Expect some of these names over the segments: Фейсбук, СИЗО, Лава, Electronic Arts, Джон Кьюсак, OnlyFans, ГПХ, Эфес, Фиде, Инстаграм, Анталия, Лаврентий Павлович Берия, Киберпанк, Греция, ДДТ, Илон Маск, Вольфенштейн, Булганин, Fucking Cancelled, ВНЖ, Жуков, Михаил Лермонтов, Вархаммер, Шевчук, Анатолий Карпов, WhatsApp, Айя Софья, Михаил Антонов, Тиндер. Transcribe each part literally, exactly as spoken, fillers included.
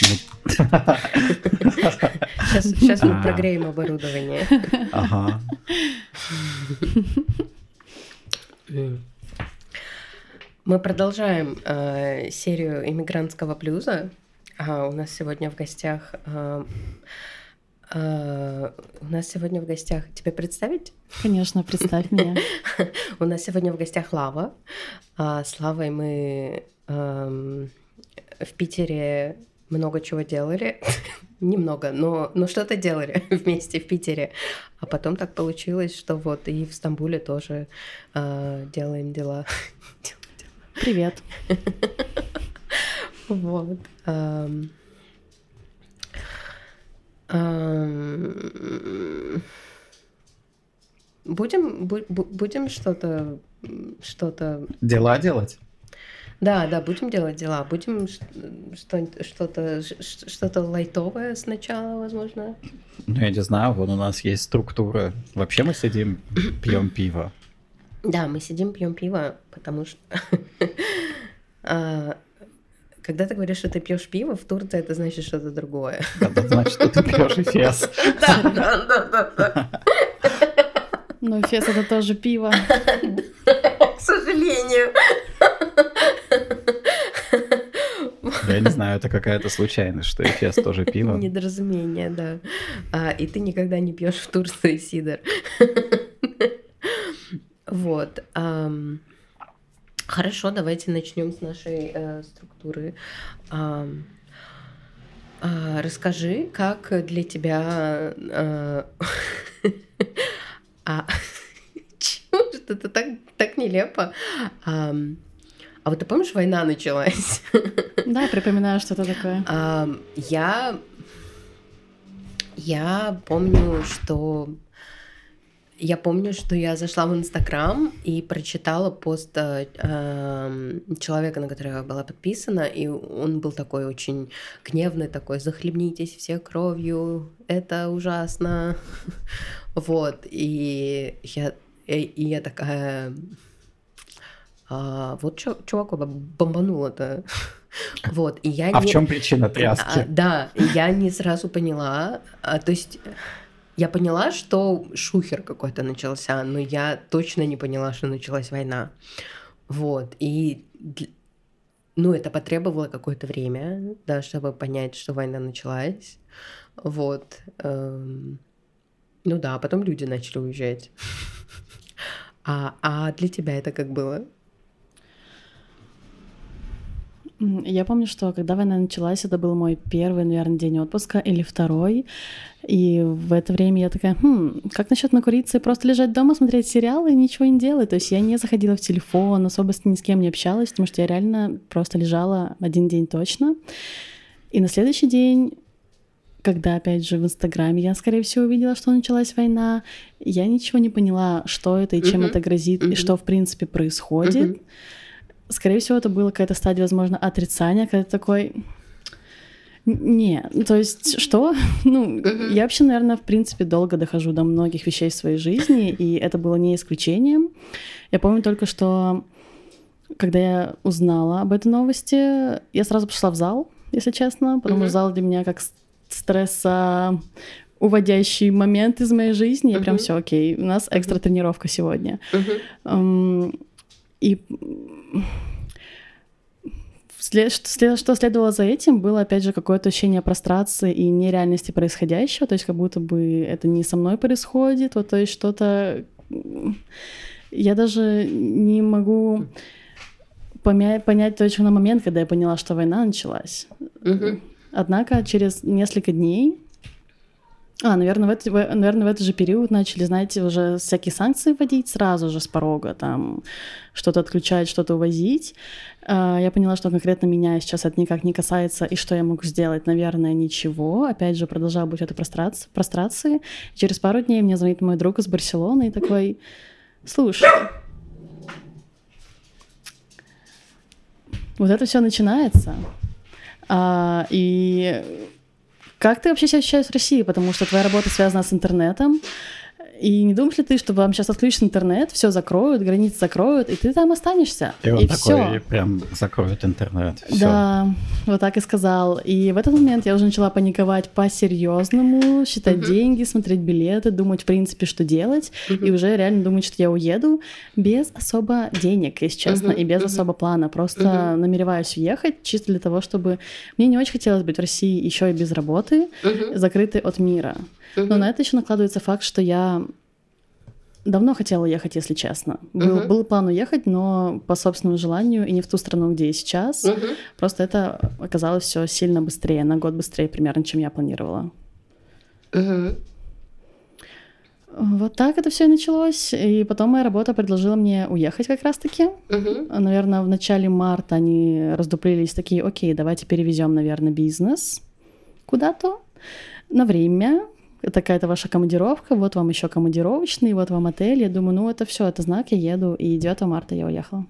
Сейчас, сейчас мы прогреем оборудование. Ага. Мы продолжаем э, серию иммигрантского блюза. А, у нас сегодня в гостях... Э, э, у нас сегодня в гостях... Тебя представить? Конечно, представь меня. У нас сегодня в гостях Лава. С Лавой мы в Питере... Много чего делали, немного, но, но что-то делали вместе в Питере. А потом так получилось, что вот и в Стамбуле тоже э, делаем дела. Привет. Вот. Эм... Эм... Будем, бу- будем что-то, что-то... Дела делать? Да, да, будем делать дела. Будем что-то, что-то, что-то лайтовое сначала, возможно. Ну, я не знаю, вон у нас есть структура. Вообще мы сидим, пьем пиво. Да, мы сидим, пьем пиво, потому что... Когда ты говоришь, что ты пьешь пиво, в Турции это значит что-то другое. Это значит, что ты пьешь Эфес. Да, да, да, да. Но Эфес это тоже пиво. К сожалению. Я не знаю, это какая-то случайность, что Эфес тоже пиво. Недоразумение, да. А, и ты никогда не пьешь в Турции сидр. Вот. Ам... Хорошо, давайте начнем с нашей э, структуры. Ам... А, расскажи, как для тебя... Э... А... Чего? Что-то так, так нелепо. Ам... А вот ты помнишь, война началась? Да, я припоминаю что-то такое. А, я, я помню, что я помню, что я зашла в Инстаграм и прочитала пост э, человека, на которого я была подписана, и он был такой очень гневный, такой: захлебнитесь все кровью, это ужасно, вот. И я, и я такая. А, вот чуваку бомбануло-то. Вот, и я а не... в чем причина тряски? А, да, я не сразу поняла. А, то есть я поняла, что шухер какой-то начался, но я точно не поняла, что началась война. Вот, и ну, это потребовало какое-то время, да, чтобы понять, что война началась. Вот. Эм... Ну да, потом люди начали уезжать. А, а для тебя это как было? Я помню, что когда война началась, это был мой первый, наверное, день отпуска или второй. И в это время я такая, хм, как насчет накуриться и просто лежать дома, смотреть сериалы и ничего не делать? То есть я не заходила в телефон, особо ни с кем не общалась, потому что я реально просто лежала один день точно. И на следующий день, когда, опять же, в Инстаграме я, скорее всего, увидела, что началась война, я ничего не поняла, что это и чем mm-hmm. это грозит, mm-hmm. и что, в принципе, происходит. Mm-hmm. Скорее всего, это была какая-то стадия, возможно, отрицания, когда ты такой... Не, то есть что? Ну, uh-huh. я вообще, наверное, в принципе, долго дохожу до многих вещей в своей жизни, и это было не исключением. Я помню только, что когда я узнала об этой новости, я сразу пошла в зал, если честно, потому uh-huh. что зал для меня как стресса... уводящий момент из моей жизни, uh-huh. и прям все окей, у нас экстра uh-huh. тренировка сегодня. Uh-huh. Um, И след... что следовало за этим, было, опять же, какое-то ощущение прострации и нереальности происходящего, то есть как будто бы это не со мной происходит, вот, то есть что-то... Я даже не могу помя... понять точно на момент, когда я поняла, что война началась. Mm-hmm. Однако через несколько дней... А, наверное в, этот, наверное, в этот же период начали, знаете, уже всякие санкции вводить сразу же с порога, там что-то отключать, что-то увозить. Я поняла, что конкретно меня сейчас это никак не касается, и что я могу сделать, наверное, ничего. Опять же, продолжала быть в этой прострации. прострации. Через пару дней мне звонит мой друг из Барселоны и такой: слушай, вот это все начинается. А, и... Как ты вообще себя ощущаешь в России? Потому что твоя работа связана с интернетом, И не думаешь ли ты, что вам сейчас отключат интернет, все закроют, границы закроют, и ты там останешься. И, и вот такой, и прям закроют интернет. Все. Да, вот так и сказал. И в этот момент я уже начала паниковать по-серьезному, считать uh-huh. деньги, смотреть билеты, думать, в принципе, что делать, uh-huh. и уже реально думать, что я уеду без особо денег, если честно, uh-huh. и без uh-huh. особо плана. Просто uh-huh. намереваюсь уехать чисто для того, чтобы... Мне не очень хотелось быть в России еще и без работы, uh-huh. закрытой от мира. Uh-huh. Но на это еще накладывается факт, что я... Давно хотела ехать, если честно. Был, uh-huh. был план уехать, но по собственному желанию и не в ту страну, где я сейчас. Uh-huh. Просто это оказалось все сильно быстрее, на год быстрее примерно, чем я планировала. Uh-huh. Вот так это все и началось. И потом моя работа предложила мне уехать как раз-таки. Uh-huh. Наверное, в начале марта они раздуплились такие, окей, давайте перевезем, наверное, бизнес куда-то на время. Такая-то ваша командировка, вот вам еще командировочный, вот вам отель. Я думаю, ну это все, это знак, я еду. И девятого марта я уехала.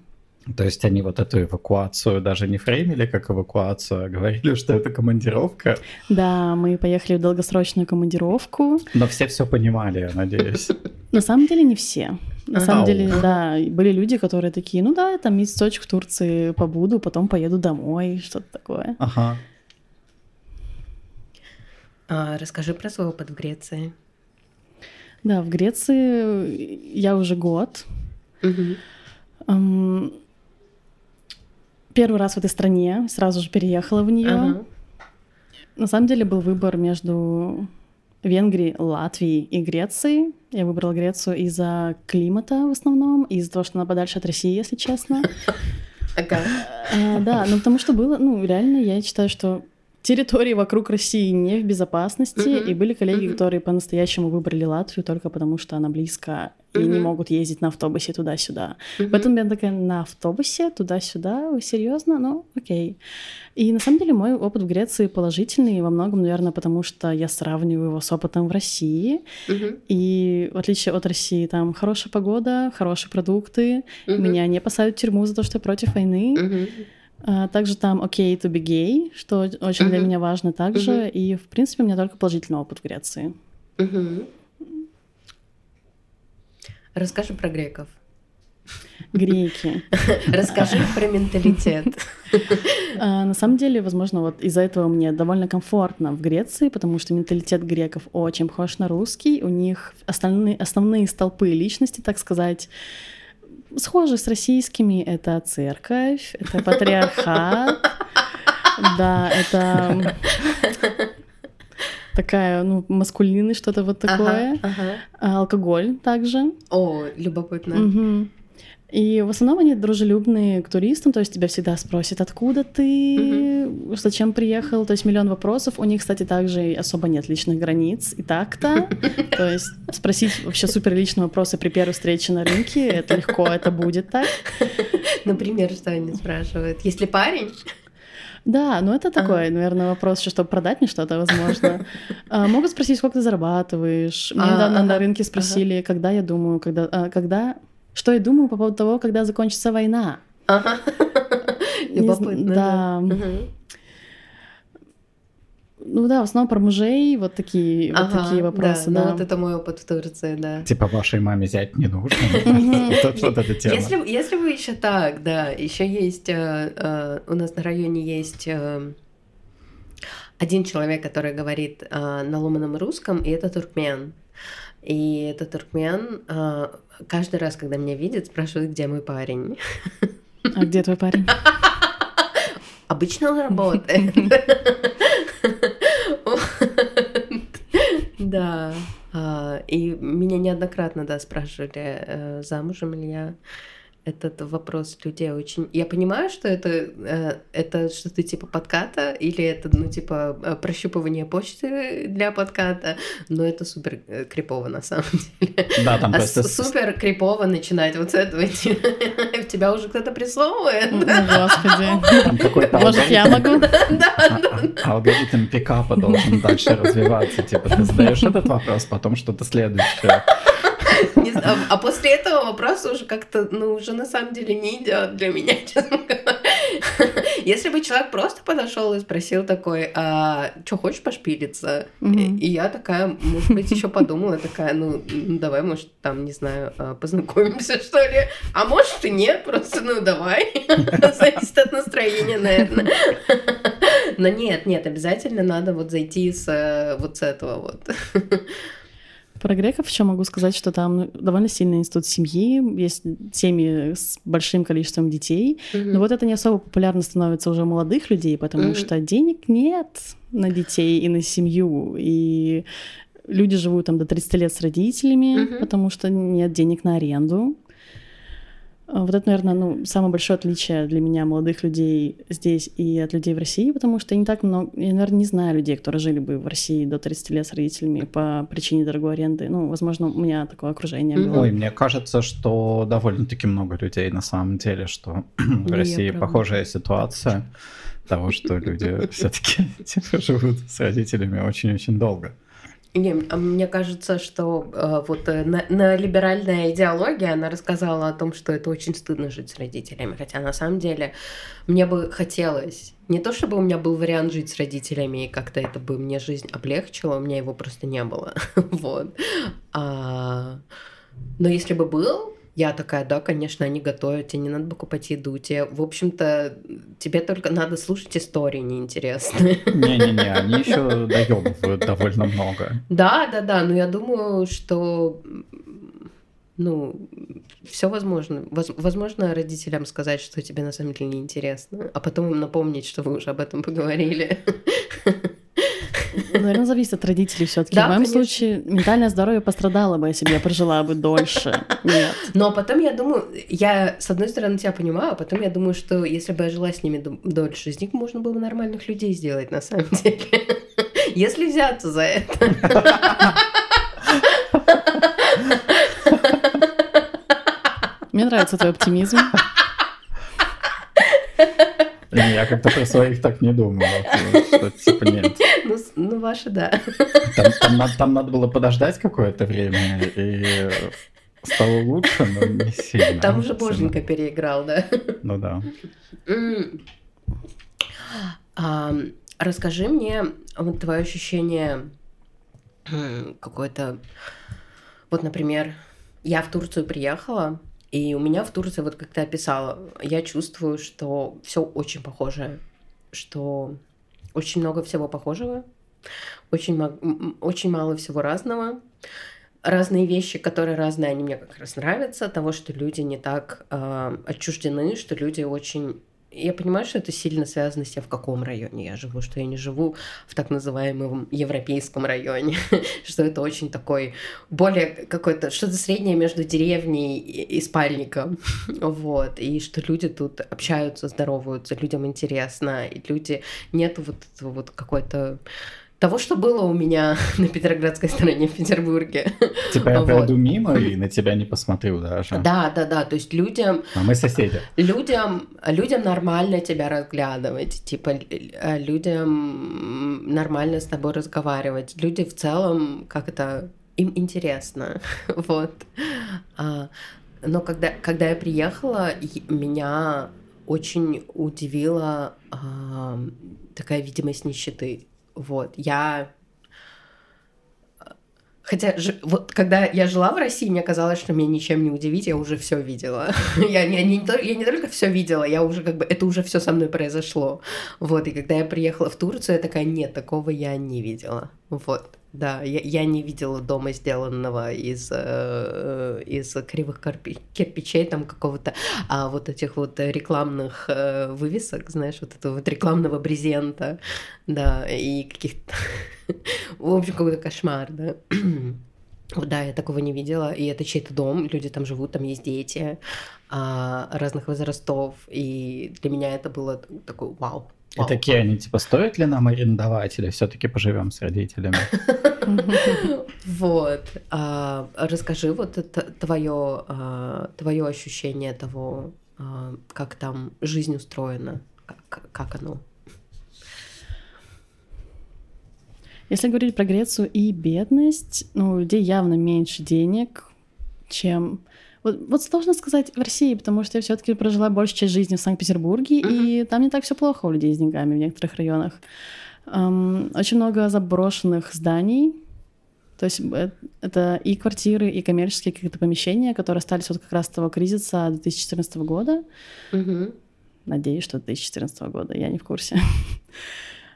То есть они вот эту эвакуацию даже не фреймили как эвакуацию, а говорили, что это командировка. Да, мы поехали в долгосрочную командировку. Но все все понимали, я надеюсь. На самом деле не все. На самом деле, да, были люди, которые такие, ну да, там месяцочек в Турции побуду, потом поеду домой, что-то такое. Ага. А, расскажи про свой опыт в Греции. Да, в Греции я уже год. Угу. Первый раз в этой стране, сразу же переехала в нее. Ага. На самом деле был выбор между Венгрией, Латвией и Грецией. Я выбрала Грецию из-за климата в основном, из-за того, что она подальше от России, если честно. Да, ну потому что было, ну реально, я считаю, что территории вокруг России не в безопасности, uh-huh. и были коллеги, uh-huh. которые по-настоящему выбрали Латвию только потому, что она близко, uh-huh. и не могут ездить на автобусе туда-сюда. Uh-huh. Поэтому я такая, на автобусе туда-сюда, вы серьезно? Ну, окей. И на самом деле мой опыт в Греции положительный, во многом, наверное, потому что я сравниваю его с опытом в России, uh-huh. и в отличие от России, там хорошая погода, хорошие продукты, uh-huh. меня не посадят в тюрьму за то, что я против войны, uh-huh. Также там окей okay to be gay, что очень uh-huh. для меня важно также. Uh-huh. И, в принципе, у меня только положительный опыт в Греции. Uh-huh. Расскажи про греков. Греки. Расскажи про менталитет. На самом деле, возможно, вот из-за этого мне довольно комфортно в Греции, потому что менталитет греков очень похож на русский. У них основные, основные столпы личности, так сказать, схожи с российскими, это церковь, это патриархат, да, это такая, ну, маскулинность, что-то вот такое, ага, ага. алкоголь также. О, любопытно. Угу. И в основном они дружелюбные к туристам, то есть тебя всегда спросят, откуда ты, угу. зачем приехал, то есть миллион вопросов. У них, кстати, также особо нет личных границ и так-то. То есть спросить вообще суперличные вопросы при первой встрече на рынке, это легко, это будет так. Например, что они спрашивают? Если парень... Да, ну это такой, ага. наверное, вопрос, чтобы продать мне что-то, возможно. Могут спросить, сколько ты зарабатываешь. Мне недавно на рынке спросили, когда я думаю, когда... Что я думаю по поводу того, когда закончится война. Ага. Любопытно. Да. Ну да, в основном про мужей вот такие, ага, вот такие вопросы. Да, да. Ну вот это мой опыт в Турции, да. Типа вашей маме зять не нужен. Если вы еще так, да, еще есть, у нас на районе есть один человек, который говорит на ломаном русском, и это туркмен. И этот туркмен каждый раз, когда меня видит, спрашивает, где мой парень. А где твой парень? Обычно он работает. Да. И меня неоднократно, да, спрашивали, замужем ли я. Этот вопрос людей очень... Я понимаю, что это, это что-то типа подката, или это, ну, типа, прощупывание почты для подката, но это супер крипово, на самом деле. Да, там а просто... Супер крипово начинать вот с этого. В тебя уже кто-то прессовывает. Господи. Может, я могу? Алгоритм пикапа должен дальше развиваться. Типа, ты задаешь этот вопрос, потом что-то следующее. А, а после этого вопрос уже как-то, ну, уже на самом деле не идет для меня, честно говоря. Если бы человек просто подошел и спросил такой, а что, хочешь пошпилиться? Mm-hmm. И я такая, может быть, еще подумала, такая, ну, давай, может, там, не знаю, познакомимся, что ли? А может, и нет, просто, ну, давай. Зависит от настроения, наверное. Но нет, нет, обязательно надо вот зайти с вот с этого вот. Про греков еще могу сказать, что там довольно сильный институт семьи, есть семьи с большим количеством детей, mm-hmm. но вот это не особо популярно становится уже у молодых людей, потому mm-hmm. что денег нет на детей и на семью, и люди живут там до тридцати лет с родителями, mm-hmm. потому что нет денег на аренду. Вот это, наверное, ну, самое большое отличие для меня молодых людей здесь и от людей в России, потому что я не так много, я, наверное, не знаю людей, которые жили бы в России до тридцати лет с родителями по причине дорогой аренды. Ну, возможно, у меня такое окружение было. Ой, мне кажется, что довольно-таки много людей на самом деле, что в России похожая ситуация того, что люди все-таки живут с родителями очень-очень долго. Не, мне кажется, что э, вот э, на, на либеральная идеология, она рассказала о том, что это очень стыдно жить с родителями, хотя на самом деле мне бы хотелось, не то чтобы у меня был вариант жить с родителями, и как-то это бы мне жизнь облегчило, у меня его просто не было, вот. А, но если бы был, я такая, да, конечно, они готовят, тебе не надо покупать еду, тебе, в общем-то, тебе только надо слушать истории неинтересные. Не-не-не, они еще доебывают довольно много. Да-да-да, но я думаю, что, ну, все возможно. Возможно родителям сказать, что тебе на самом деле неинтересно, а потом им напомнить, что вы уже об этом поговорили. Наверное, зависит от родителей все-таки. Да, в моем конечно. Случае ментальное здоровье пострадало бы, если бы я прожила бы дольше. Нет. Но потом я думаю, я с одной стороны тебя понимаю, а потом я думаю, что если бы я жила с ними дольше, из них можно было бы нормальных людей сделать на самом деле. Если взяться за это. Мне нравится твой оптимизм. Я как-то про своих так не думала, что типа нет. Ну, ну ваши, да. Там, там, там надо было подождать какое-то время, и стало лучше, но не сильно. Там уже боженька переиграл, да? Ну да. А, расскажи мне вот твое ощущение какое-то... Вот, например, я в Турцию приехала, и у меня в Турции, вот как ты описала, я чувствую, что все очень похоже, что очень много всего похожего, очень, очень мало всего разного. Разные вещи, которые разные, они мне как раз нравятся, того, что люди не так э, отчуждены, что люди очень... Я понимаю, что это сильно связано с тем, в каком районе я живу, что я не живу в так называемом европейском районе, что это очень такой, более какой-то, что-то среднее между деревней и, и спальником, вот, и что люди тут общаются, здороваются, людям интересно, и люди, нет вот этого вот какой-то... Того, что было у меня на Петроградской стороне в Петербурге. Типа я вот. Пройду мимо и на тебя не посмотрю даже. Да, да, да, то есть людям... А мы соседи. Людям, людям нормально тебя разглядывать, типа людям нормально с тобой разговаривать. Люди в целом как-то... Им интересно, вот. Но когда, когда я приехала, меня очень удивила такая видимость нищеты. Вот, я... Хотя, ж... вот, когда я жила в России, мне казалось, что меня ничем не удивить, я уже все видела. я, я, не, я не только все видела, я уже как бы... Это уже все со мной произошло. Вот, и когда я приехала в Турцию, я такая, нет, такого я не видела. Вот, да, я, я не видела дома, сделанного из, э, из кривых кирпичей, там какого-то а, вот этих вот рекламных э, вывесок, знаешь, вот этого вот рекламного брезента, да, и каких-то... В общем, какой-то кошмар, да. Да, я такого не видела, и это чей-то дом, люди там живут, там есть дети а, разных возрастов, и для меня это было такой вау. И такие они, типа, стоит ли нам арендовать или все-таки поживем с родителями? Вот. Расскажи вот твое ощущение того, как там жизнь устроена, как оно. Если говорить про Грецию и бедность, ну, у людей явно меньше денег, чем Вот, вот сложно сказать в России, потому что я все-таки прожила большую часть жизни в Санкт-Петербурге, uh-huh. и там не так все плохо у людей с деньгами в некоторых районах. Um, очень много заброшенных зданий. То есть это и квартиры, и коммерческие какие-то помещения, которые остались вот как раз с того кризиса две тысячи четырнадцатого года. Uh-huh. Надеюсь, что две тысячи четырнадцатого года, я не в курсе.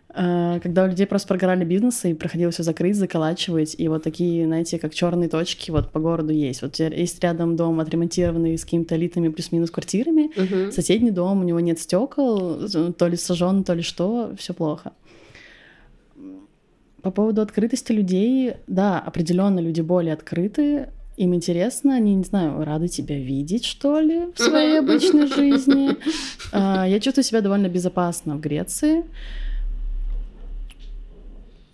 Когда у людей просто прогорали бизнесы, и приходилось все закрыть, заколачивать, и вот такие, знаете, как черные точки вот по городу есть. Вот есть рядом дом, отремонтированный с какими-то элитными плюс-минус квартирами, угу. соседний дом, у него нет стекол, то ли сожжен, то ли что, все плохо. По поводу открытости людей, да, определенно люди более открыты, им интересно, они, не знаю, рады тебя видеть, что ли, в своей обычной жизни. Я чувствую себя довольно безопасно в Греции.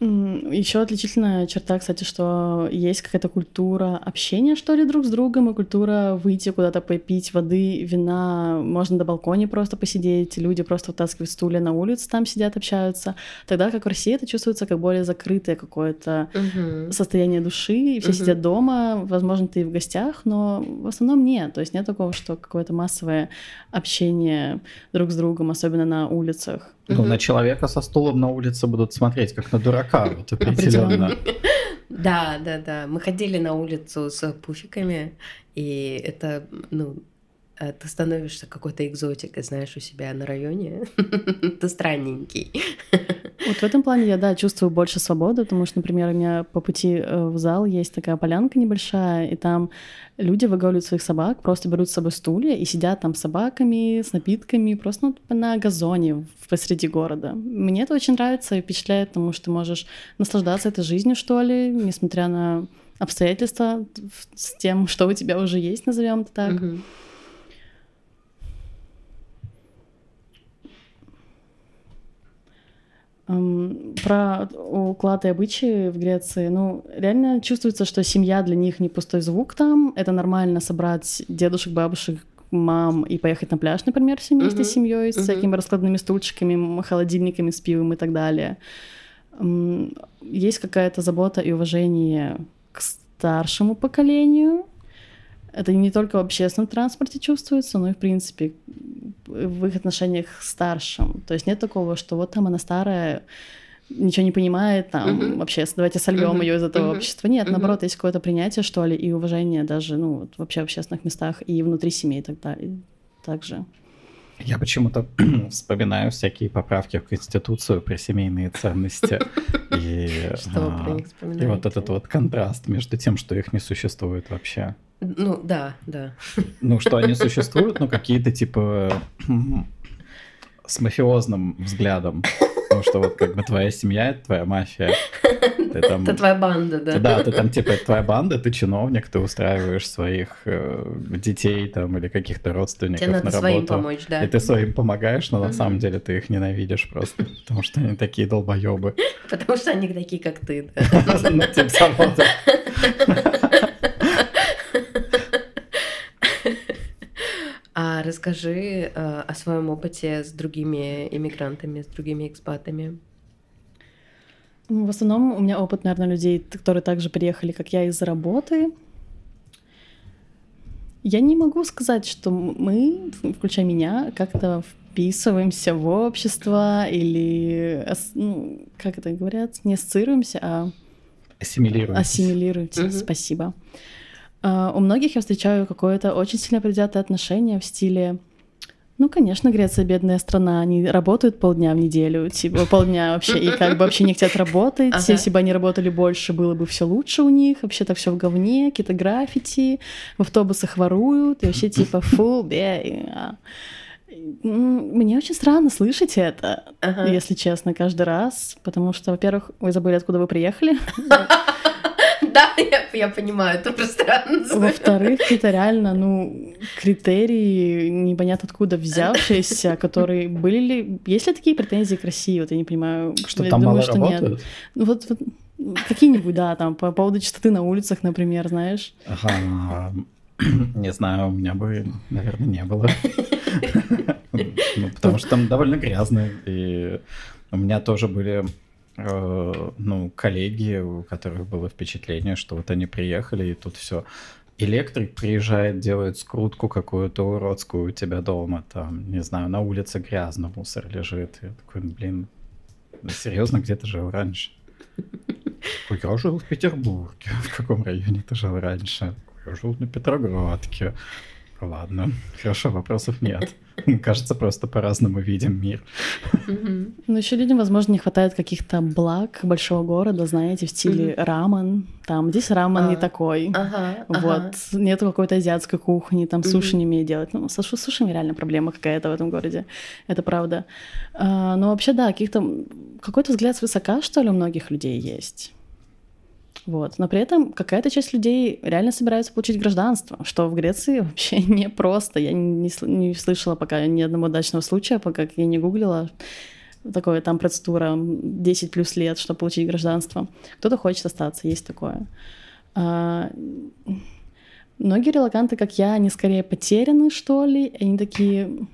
Еще отличительная черта, кстати, что есть какая-то культура общения, что ли, друг с другом, и культура выйти куда-то попить воды, вина, можно на балконе просто посидеть, люди просто вытаскивают стулья на улицу, там сидят, общаются. Тогда как в России это чувствуется как более закрытое какое-то uh-huh. состояние души, все uh-huh. сидят дома, возможно, ты и в гостях, но в основном нет, то есть нет такого, что какое-то массовое общение друг с другом, особенно на улицах. Ну, mm-hmm. на человека со стулом на улице будут смотреть, как на дурака, вот определенно. Да, да, да. Мы ходили на улицу с пуфиками, и это, ну, ты становишься какой-то экзотикой, знаешь, у себя на районе. Ты странненький. Вот в этом плане я, да, чувствую больше свободы, потому что, например, у меня по пути в зал есть такая полянка небольшая, и там люди выгуливают своих собак, просто берут с собой стулья и сидят там с собаками, с напитками, просто ну, на газоне посреди города. Мне это очень нравится и впечатляет, потому что ты можешь наслаждаться этой жизнью, что ли, несмотря на обстоятельства с тем, что у тебя уже есть, назовем это так. Mm-hmm. Про уклад и обычаи в Греции. Ну, реально чувствуется, что семья для них не пустой звук там. Это нормально собрать дедушек, бабушек, мам и поехать на пляж, например, вместе uh-huh. с семьей, с uh-huh. всякими раскладными стульчиками, холодильниками с пивом и так далее. Есть какая-то забота и уважение к старшему поколению. Это не только в общественном транспорте чувствуется, но и, в принципе, в их отношениях с старшим. То есть нет такого, что вот там она старая, ничего не понимает, там uh-huh. вообще давайте сольем uh-huh. ее из этого uh-huh. общества. Нет, uh-huh. наоборот, есть какое-то принятие, что ли, и уважение даже, ну, вот, вообще в общественных местах и внутри семей тогда также. Я почему-то вспоминаю всякие поправки в Конституцию про семейные ценности. И, что вы про них вспоминаете? И вот этот вот контраст между тем, что их не существует вообще. Ну, да, да. Ну, что они существуют, но какие-то типа с мафиозным взглядом. Потому что вот как бы твоя семья — это твоя мафия. Ты там, это твоя банда, да? Да, ты там типа это твоя банда, ты чиновник, ты устраиваешь своих э, детей там или каких-то родственников на работу. Тебе надо своим помочь, да. И ты своим помогаешь, но uh-huh. на самом деле ты их ненавидишь просто, потому что они такие долбоёбы. Потому что они такие, как ты. Ну, тем самым, да. А расскажи э, о своем опыте с другими иммигрантами, с другими экспатами. В основном у меня опыт, наверное, людей, которые также приехали, как я, из-за работы. Я не могу сказать, что мы, включая меня, как-то вписываемся в общество или, ну, как это говорят, не ассоциируемся, а... Ассимилируемся. Ассимилируемся, угу. Спасибо. Uh, у многих я встречаю какое-то очень сильно предвзятое отношение в стиле: ну, конечно, Греция — бедная страна, они работают полдня в неделю, типа полдня вообще, и как бы вообще не хотят работать, ага. если бы они работали больше, было бы все лучше у них, вообще так все в говне, какие-то граффити, в автобусах воруют, и вообще типа фу, бе. Мне очень странно слышать это, ага. если честно, каждый раз, потому что, во-первых, вы забыли, откуда вы приехали. Да, я, я понимаю, это пространство. Во-вторых, это реально, ну, критерии, непонятно откуда взявшиеся, которые были ли... Есть ли такие претензии к России? Вот я не понимаю. Что я там думаю, мало что работают? Нет. Ну, вот, вот какие-нибудь, да, там, по поводу чистоты на улицах, например, знаешь. Ага, не знаю, у меня бы, наверное, не было. Потому что там довольно грязно, и у меня тоже были... ну, коллеги, у которых было впечатление, что вот они приехали, и тут все Электрик приезжает, делает скрутку какую-то уродскую у тебя дома, там, не знаю, на улице грязно, мусор лежит. Я такой, блин, серьезно, где ты жил раньше? Я жил в Петербурге. В каком районе ты жил раньше? Я жил на Петроградке. Ладно, хорошо, вопросов нет. Кажется, просто по-разному видим мир. Mm-hmm. Ну, еще людям, возможно, не хватает каких-то благ большого города, знаете, в стиле mm-hmm. рамен. Там здесь рамен а, не такой. Ага, вот. Ага. Нету какой-то азиатской кухни, там mm-hmm. суши не умеют делать. Ну, с сушами реально проблема какая-то в этом городе. Это правда. А, но вообще, да, каких-то... какой-то взгляд свысока, что ли, у многих людей есть. Вот. Но при этом какая-то часть людей реально собираются получить гражданство, что в Греции вообще непросто. Я не, не слышала пока ни одного удачного случая, пока я не гуглила. Такое там процедура десять плюс лет, чтобы получить гражданство. Кто-то хочет остаться, есть такое. А... Многие релоканты, как я, они скорее потеряны, что ли. Они такие...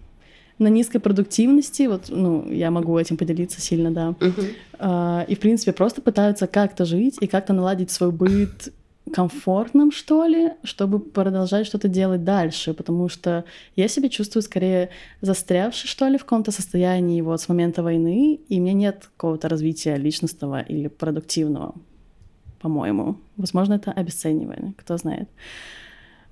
на низкой продуктивности, вот, ну, я могу этим поделиться сильно, да. Uh-huh. А, и, в принципе, просто пытаются как-то жить и как-то наладить свой быт комфортным, что ли, чтобы продолжать что-то делать дальше, потому что я себя чувствую скорее застрявшей, что ли, в каком-то состоянии вот с момента войны, и у меня нет какого-то развития личностного или продуктивного, по-моему. Возможно, это обесценивание, кто знает.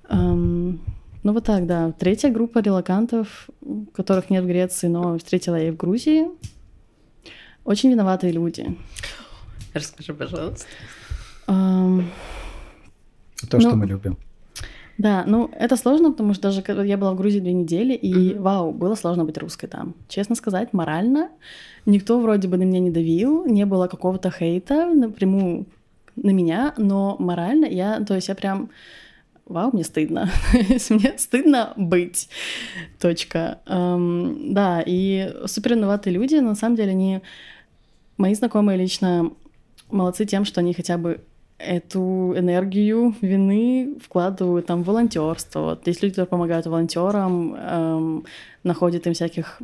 Um... Ну вот так, да. Третья группа релокантов, которых нет в Греции, но встретила я и в Грузии. Очень виноватые люди. Расскажи, пожалуйста. Um, То, ну, что мы любим. Да, ну это сложно, потому что даже когда я была в Грузии две недели, и mm-hmm. вау, было сложно быть русской там. Честно сказать, морально. Никто вроде бы на меня не давил, не было какого-то хейта напрямую на меня, но морально я, то есть я прям... Вау, мне стыдно. Мне стыдно быть. Точка. Эм, да, и супер виноватые люди, но на самом деле они... Мои знакомые лично молодцы тем, что они хотя бы эту энергию вины вкладывают там в волонтёрство. Вот есть люди, которые помогают волонтёрам, эм, находят им всяких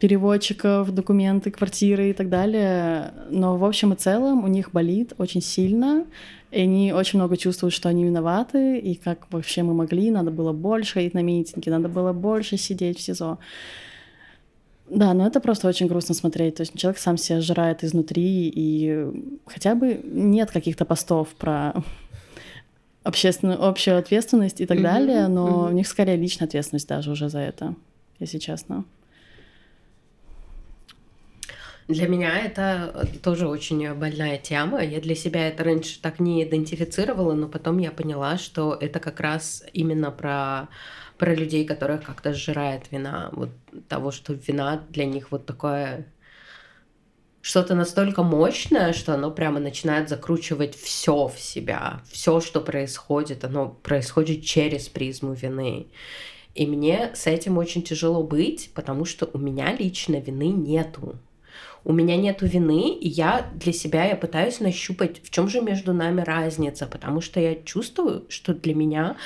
переводчиков, документы, квартиры и так далее. Но в общем и целом у них болит очень сильно, и они очень много чувствуют, что они виноваты, и как вообще мы могли, надо было больше ходить на митинги, надо было больше сидеть в СИЗО. Да, но это просто очень грустно смотреть. То есть человек сам себя сжирает изнутри, и хотя бы нет каких-то постов про общественную, общую ответственность и так mm-hmm. далее, но mm-hmm. у них скорее личная ответственность даже уже за это, если честно. Для меня это тоже очень больная тема. Я для себя это раньше так не идентифицировала, но потом я поняла, что это как раз именно про, про людей, которых как-то сжирает вина. Вот того, что вина для них вот такое... Что-то настолько мощное, что оно прямо начинает закручивать все в себя. Все, что происходит, оно происходит через призму вины. И мне с этим очень тяжело быть, потому что у меня лично вины нету. У меня нету вины, и я для себя я пытаюсь нащупать, в чем же между нами разница, потому что я чувствую, что для меня,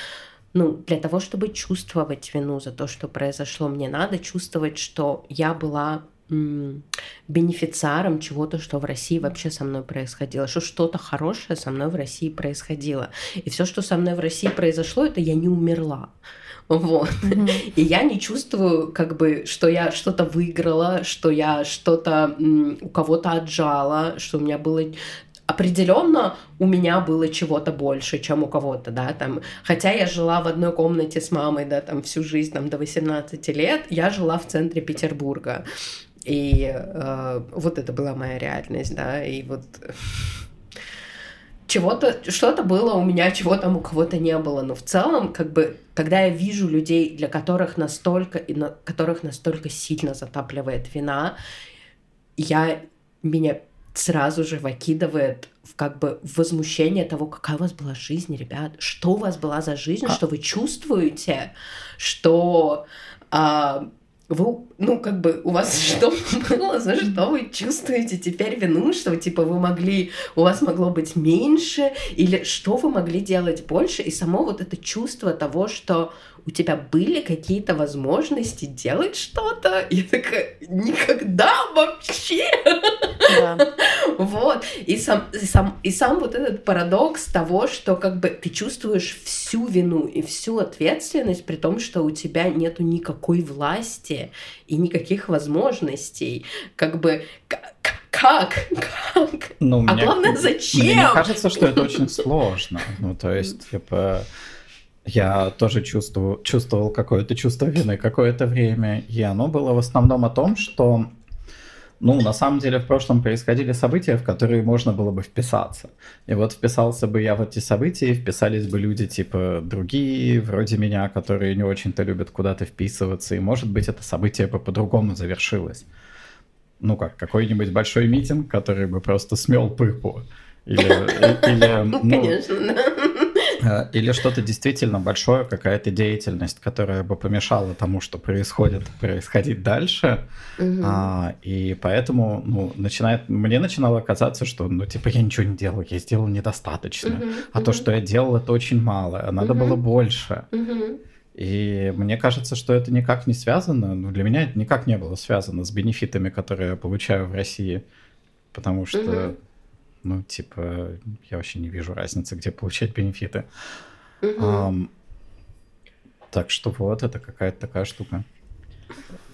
ну, для того, чтобы чувствовать вину за то, что произошло, мне надо чувствовать, что я была м- бенефициаром чего-то, что в России вообще со мной происходило, что что-то хорошее со мной в России происходило. И все, что со мной в России произошло, это я не умерла. Вот. Mm-hmm. И я не чувствую, как бы, что я что-то выиграла, что я что-то м- у кого-то отжала, что у меня было... Определенно у меня было чего-то больше, чем у кого-то, да, там. Хотя я жила в одной комнате с мамой, да, там, всю жизнь, там, до восемнадцати лет, я жила в центре Петербурга. И э, вот это была моя реальность, да, и вот... Чего-то, что-то было у меня, чего там у кого-то не было. Но в целом, как бы, когда я вижу людей, для которых настолько, и на, которых настолько сильно затапливает вина, я, меня сразу же выкидывает в, как бы, возмущение того, какая у вас была жизнь, ребят, что у вас была за жизнь, а? Что вы чувствуете, что... А, Вы, ну, как бы, у вас что было, за что вы чувствуете теперь вину, что, типа, вы могли, у вас могло быть меньше, или что вы могли делать больше, и само вот это чувство того, что у тебя были какие-то возможности делать что-то, я такая, никогда вообще, Вот. И сам, и, сам, и сам вот этот парадокс того, что как бы ты чувствуешь всю вину и всю ответственность, при том, что у тебя нету никакой власти и никаких возможностей. Как бы... Как? Как? Ну, а мне, главное, зачем? Мне кажется, что это очень сложно. Ну, то есть, типа... Я тоже чувствовал, чувствовал какое-то чувство вины какое-то время, и оно было в основном о том, что, ну, на самом деле в прошлом происходили события, в которые можно было бы вписаться. И вот вписался бы я в эти события, вписались бы люди типа другие, вроде меня, которые не очень-то любят куда-то вписываться, и, может быть, это событие бы по-другому завершилось. Ну, как какой-нибудь большой митинг, который бы просто смел пырпу. Или, или, ну, конечно, да. Или что-то действительно большое, какая-то деятельность, которая бы помешала тому, что происходит, происходить дальше. Угу. А, и поэтому ну, начинает, мне начинало казаться, что ну, типа, я ничего не делал, я сделал недостаточно. Угу, а угу. то, что я делал, это очень мало, а надо угу. было больше. Угу. И мне кажется, что это никак не связано, ну, для меня это никак не было связано с бенефитами, которые я получаю в России, потому что... Угу. Ну, типа, я вообще не вижу разницы, где получать бенефиты. Угу. Um, так что вот, это какая-то такая штука.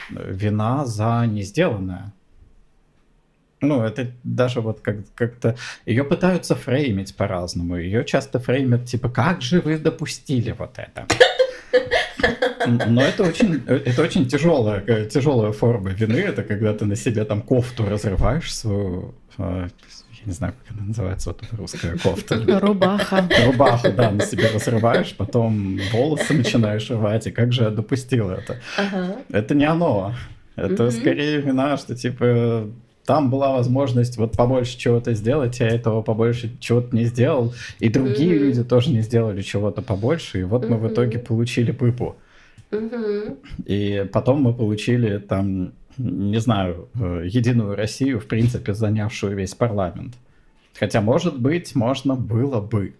Вина за несделанное. Ну, это даже вот как- как-то... Ее пытаются фреймить по-разному. Ее часто фреймят, типа, как же вы допустили вот это? Но это очень, это очень тяжелая, тяжелая форма вины. Это когда ты на себе там кофту разрываешь свою... Не знаю, как она называется, вот русская кофта. Рубаха. Рубаху, да, на себе разрываешь, потом волосы начинаешь рвать, и как же я допустил это? Ага. Это не оно. Это угу. скорее вина, что типа там была возможность вот побольше чего-то сделать, я этого побольше чего-то не сделал, и другие угу. люди тоже не сделали чего-то побольше, и вот угу. мы в итоге получили пыпу. Угу. И потом мы получили там... не знаю, Единую Россию, в принципе, занявшую весь парламент. Хотя, может быть, можно было бы.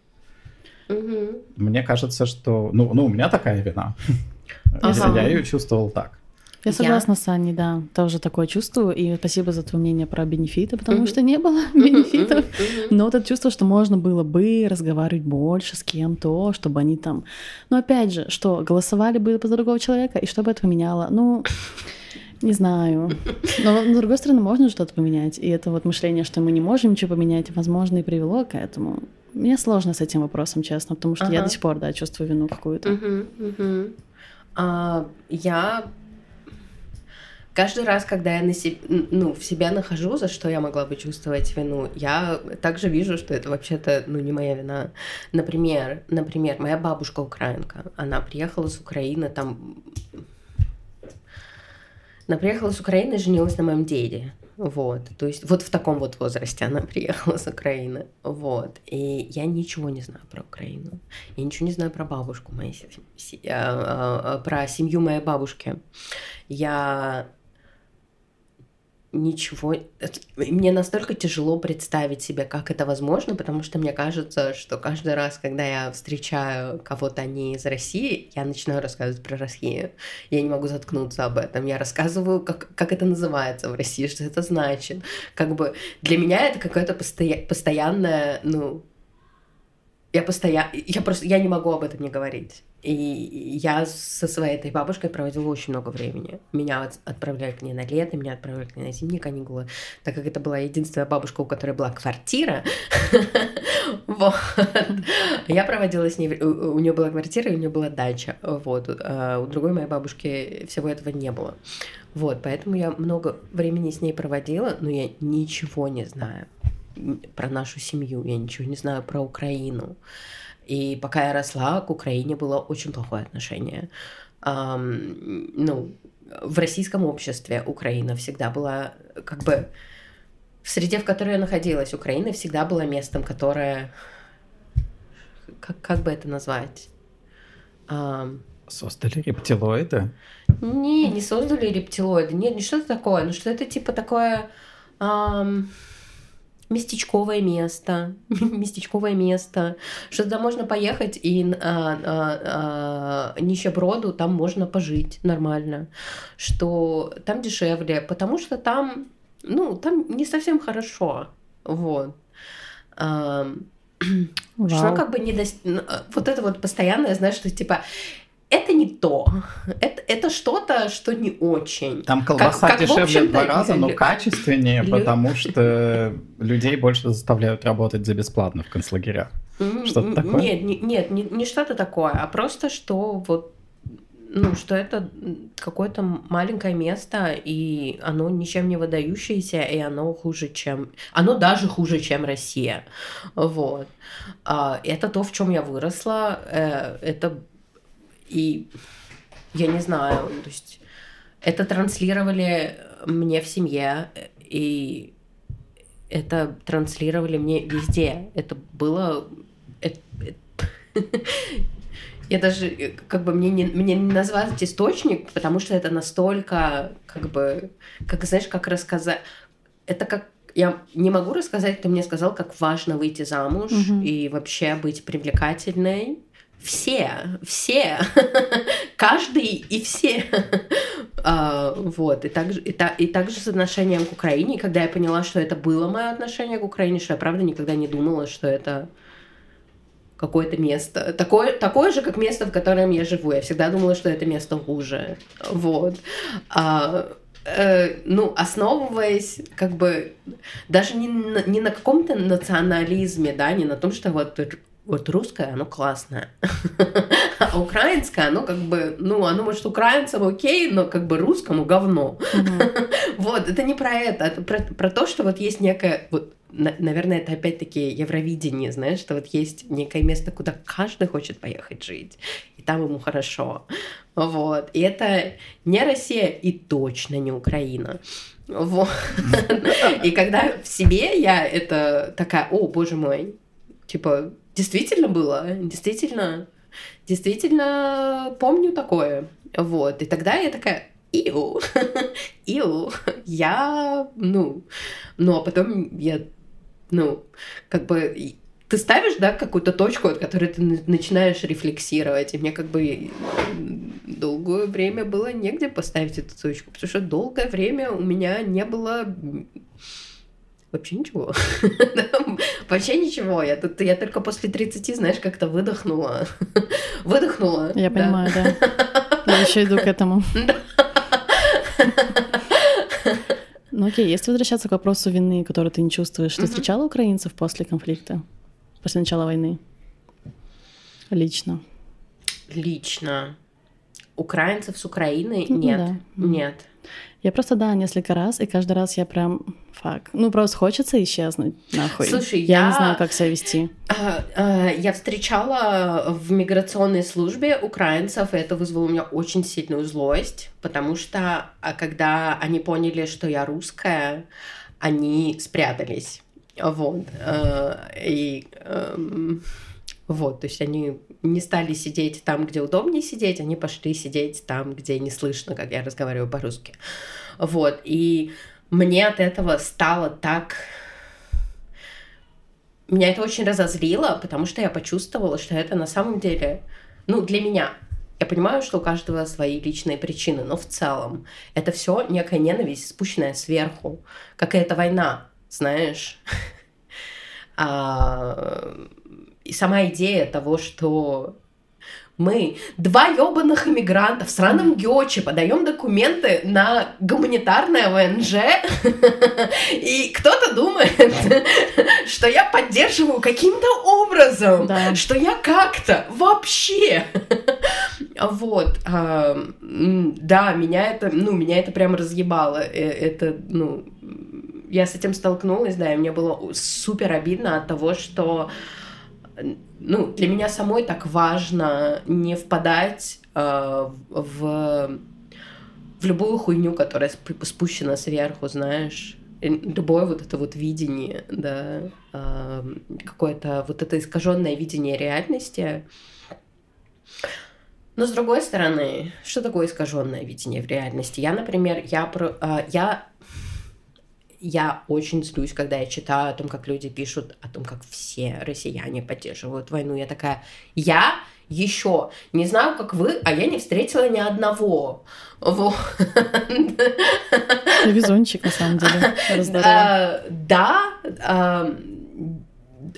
Угу. Мне кажется, что... Ну, ну, у меня такая вина. Ага. Я ее чувствовал так. Я согласна я... с Аней, да. Тоже такое чувствую. И спасибо за твое мнение про бенефиты, потому угу. что не было бенефитов. Угу. Но вот это чувство, что можно было бы разговаривать больше с кем-то, чтобы они там... Но опять же, что голосовали бы за другого человека, и что бы это поменяло? Ну... Не знаю. Но, с другой стороны, можно что-то поменять. И это вот мышление, что мы не можем ничего поменять, возможно, и привело к этому. Мне сложно с этим вопросом, честно, потому что ага. я до сих пор, да, чувствую вину какую-то. Uh-huh, uh-huh. А, я... Каждый раз, когда я на себе, ну, в себя нахожу, за что я могла бы чувствовать вину, я также вижу, что это вообще-то ну, не моя вина. Например, например, моя бабушка украинка. Она приехала с Украины, там... Она приехала с Украины и женилась на моем деде, вот, то есть вот в таком вот возрасте она приехала с Украины, вот, и я ничего не знаю про Украину, я ничего не знаю про бабушку моей, про семью моей бабушки, я ничего, мне настолько тяжело представить себе, как это возможно, потому что мне кажется, что каждый раз, когда я встречаю кого-то не из России, я начинаю рассказывать про Россию, я не могу заткнуться об этом, я рассказываю, как, как это называется в России, что это значит, как бы для меня это какое-то постоя- постоянное, ну, я постоянно, я просто, я не могу об этом не говорить. И я со своей этой бабушкой проводила очень много времени. Меня отправляли к ней на лето, меня отправляли к ней на зимние каникулы, так как это была единственная бабушка, у которой была квартира. Я проводила с ней... У нее была квартира, и у нее была дача. У другой моей бабушки всего этого не было. Поэтому я много времени с ней проводила, но я ничего не знаю про нашу семью, я ничего не знаю про Украину. И пока я росла, к Украине было очень плохое отношение. Um, ну, в российском обществе Украина всегда была, как бы, в среде, в которой я находилась, Украина всегда была местом, которое, как, как бы это назвать? Um... Создали рептилоиды? Не, не создали рептилоиды, нет, не что-то такое, ну что-то типа такое... Um... Местечковое место, местечковое место, что туда можно поехать и а, а, а, нищеброду там можно пожить нормально, что там дешевле, потому что там ну, там не совсем хорошо. Вот. Вау. Что как бы не дост... Вот это вот постоянное, знаешь, что типа это не то, это, это что-то, что не очень. Там колбаса как, как дешевле в два раза, но качественнее, лю... потому что людей больше заставляют работать за бесплатно в концлагерях. Что-то такое? Нет, не, нет, не, не что-то такое, а просто что вот, ну, что это какое-то маленькое место, и оно ничем не выдающееся, и оно хуже, чем... Оно даже хуже, чем Россия. Вот. Это то, в чем я выросла. Это... И я не знаю, то есть это транслировали мне в семье, и это транслировали мне везде. Это было... Я даже, как бы, мне не, мне не назвать источник, потому что это настолько, как бы, как, знаешь, как рассказать... Это как... Я не могу рассказать, ты мне сказал, как важно выйти замуж mm-hmm. и вообще быть привлекательной. Все, все, каждый и все. а, вот, и также и, та, и так с отношением к Украине, когда я поняла, что это было мое отношение к Украине, что я, правда, никогда не думала, что это какое-то место, такое, такое же, как место, в котором я живу. Я всегда думала, что это место хуже. Вот. А, э, ну, основываясь, как бы, даже не на, не на каком-то национализме, да, не на том, что вот... Вот русское, оно классное. А украинское, оно как бы... Ну, оно, может, украинцам окей, но как бы русскому говно. Mm-hmm. Вот, это не про это. Это про, про то, что вот есть некое... Вот, на, наверное, это опять-таки евровидение, знаешь, что вот есть некое место, куда каждый хочет поехать жить. И там ему хорошо. Вот. И это не Россия и точно не Украина. Вот. И когда в себе я это такая... О, боже мой. Типа... Действительно было, действительно, действительно помню такое, вот, и тогда я такая, иу, иу, я, ну, ну, а потом я, ну, как бы, ты ставишь, да, какую-то точку, от которой ты начинаешь рефлексировать, и мне как бы долгое время было негде поставить эту точку, потому что долгое время у меня не было... Вообще ничего. Вообще ничего. Я, тут, я только после тридцати, знаешь, как-то выдохнула. Выдохнула. Я да. понимаю, да. Я еще иду к этому. Да. Ну окей, если возвращаться к вопросу вины, которую ты не чувствуешь, ты угу. встречала украинцев после конфликта? После начала войны? Лично. Лично. Украинцев с Украины? Нет. Да. Нет. Я просто, да, несколько раз, и каждый раз я прям, фак, ну просто хочется исчезнуть, нахуй. Слушай, я... Я не знаю, как себя вести. А, а, я встречала в миграционной службе украинцев, и это вызвало у меня очень сильную злость, потому что, когда они поняли, что я русская, они спрятались, вот, а, и... А, Вот, то есть они не стали сидеть там, где удобнее сидеть, они пошли сидеть там, где не слышно, как я разговариваю по-русски. Вот, и мне от этого стало так... Меня это очень разозлило, потому что я почувствовала, что это на самом деле... Ну, для меня. Я понимаю, что у каждого свои личные причины, но в целом это все некая ненависть, спущенная сверху. Какая-то война, знаешь... И сама идея того, что мы, два ёбаных иммигранта в сраном Гёче, подаем документы на гуманитарное ВНЖ, и кто-то думает, что я поддерживаю каким-то образом, что я как-то вообще... Вот, да, меня это, ну, меня это прям разъебало, это, ну... Я с этим столкнулась, да, и мне было супер обидно от того, что... Ну, для меня самой так важно не впадать э, в, в любую хуйню, которая спущена сверху, знаешь, любое вот это вот видение, да, э, какое-то вот это искаженное видение реальности. Но с другой стороны, что такое искаженное видение в реальности? Я, например, я про, э, я Я очень злюсь, когда я читаю о том, как люди пишут, о том, как все россияне поддерживают войну. Я такая, я еще. Не знаю, как вы, а я не встретила ни одного. Вот. Я везунчик, на самом деле. А, да, а,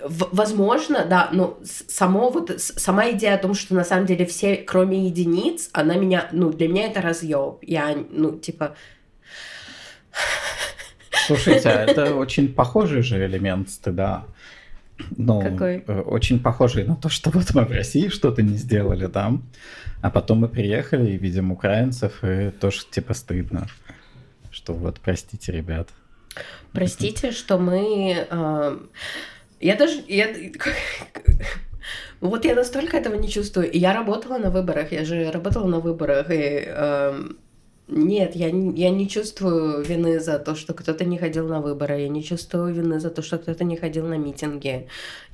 возможно, да, но само вот, сама идея о том, что на самом деле все, кроме единиц, она меня, ну, для меня это разъёб. Я, ну, типа... Слушайте, а это очень похожий же элемент стыда. Ну, какой? Очень похожий на то, что вот мы в России что-то не сделали там, а потом мы приехали и видим украинцев, и тоже типа стыдно, что вот простите, ребят. Простите, что мы... Э, я даже... Я, вот я настолько этого не чувствую. И я работала на выборах, я же работала на выборах, и... Э, Нет, я, я не чувствую вины за то, что кто-то не ходил на выборы. Я не чувствую вины за то, что кто-то не ходил на митинги.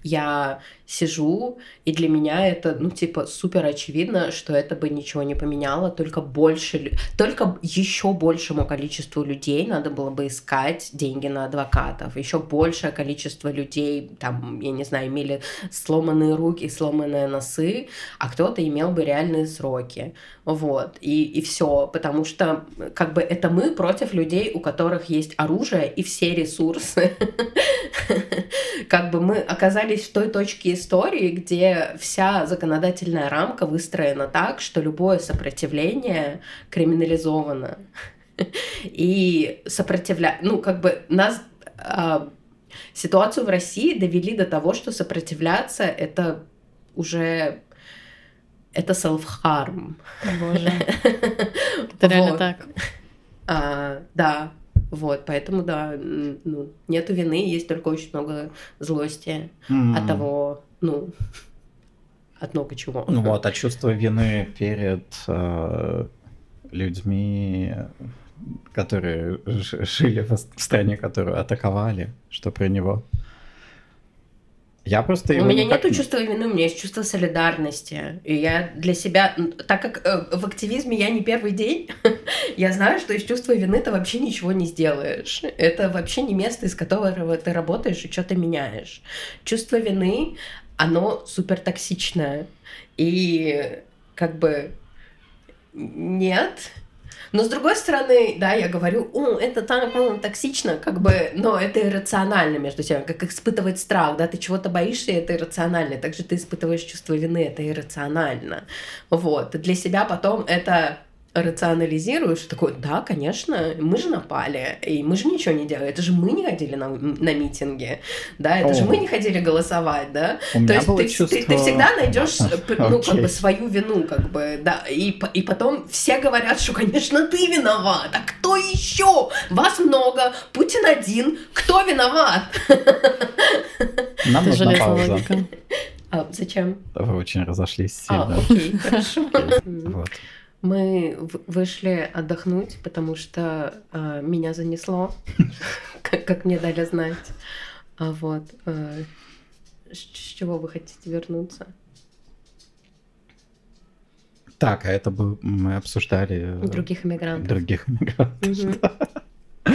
Я сижу, и для меня это, ну, типа, супер очевидно, что это бы ничего не поменяло. Только больше, только еще большему количеству людей надо было бы искать деньги на адвокатов. Еще большее количество людей, там, я не знаю, имели сломанные руки, сломанные носы, а кто-то имел бы реальные сроки. Вот. И, и все, потому что как бы это мы против людей, у которых есть оружие и все ресурсы. Как бы мы оказались в той точке истории, где вся законодательная рамка выстроена так, что любое сопротивление криминализовано. И сопротивля... Ну, как бы нас... А, ситуацию в России довели до того, что сопротивляться — это уже... Это self-harm. Боже. Это реально так. А, да. Вот. Поэтому, да, ну, нету вины, есть только очень много злости mm. от того, ну, от много чего. Ну вот, а чувство вины перед э, людьми, которые жили в стране, которую атаковали, что про него... Я просто у меня никак... нету чувства вины, у меня есть чувство солидарности. И я для себя, так как э, в активизме я не первый день, я знаю, что из чувства вины ты вообще ничего не сделаешь. Это вообще не место, из которого ты работаешь и что-то меняешь. Чувство вины, оно супер токсичное. И как бы нет... Но, с другой стороны, да, я говорю, о, это так, ну, токсично, как бы, но это иррационально между тем, как испытывать страх, да, ты чего-то боишься, это иррационально, также ты испытываешь чувство вины, это иррационально, вот, и для себя потом это рационализируешь, такой, да, конечно, мы же напали, и мы же ничего не делали, это же мы не ходили на, на митинги, да, это о, же мы не ходили голосовать, да, у то есть ты, чувство... ты, ты всегда найдешь, ну, okay. как бы, свою вину, как бы, да, и, и потом все говорят, что, конечно, ты виноват, а кто еще? Вас много, Путин один, кто виноват? Нам нужна пауза. А, зачем? Вы очень разошлись сильно. А, окей, хорошо. Вот. Мы вышли отдохнуть, потому что э, меня занесло, как, как мне дали знать. А вот э, с чего вы хотите вернуться? Так, а это бы мы обсуждали других иммигрантов. Других иммигрантов. Угу.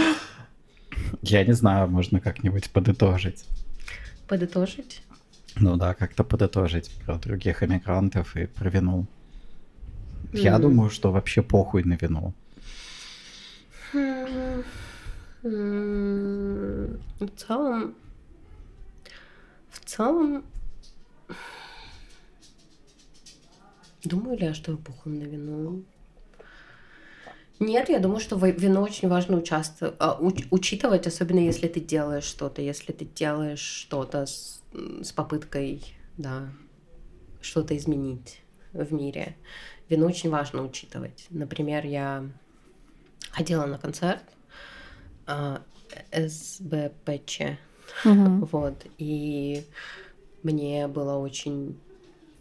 Я не знаю, можно как-нибудь подытожить. Подытожить? Ну да, как-то подытожить про других иммигрантов и про вину. Я mm. думаю, что вообще похуй на вину. Mm. Mm. В целом... В целом... Думаю ли я, что похуй на вину? Нет, я думаю, что вину очень важно участвовать, учитывать, особенно если ты делаешь что-то, если ты делаешь что-то с, с попыткой, да, что-то изменить в мире. Вину очень важно учитывать. Например, я ходила на концерт э, эс бэ пэ че, угу. вот, и мне было очень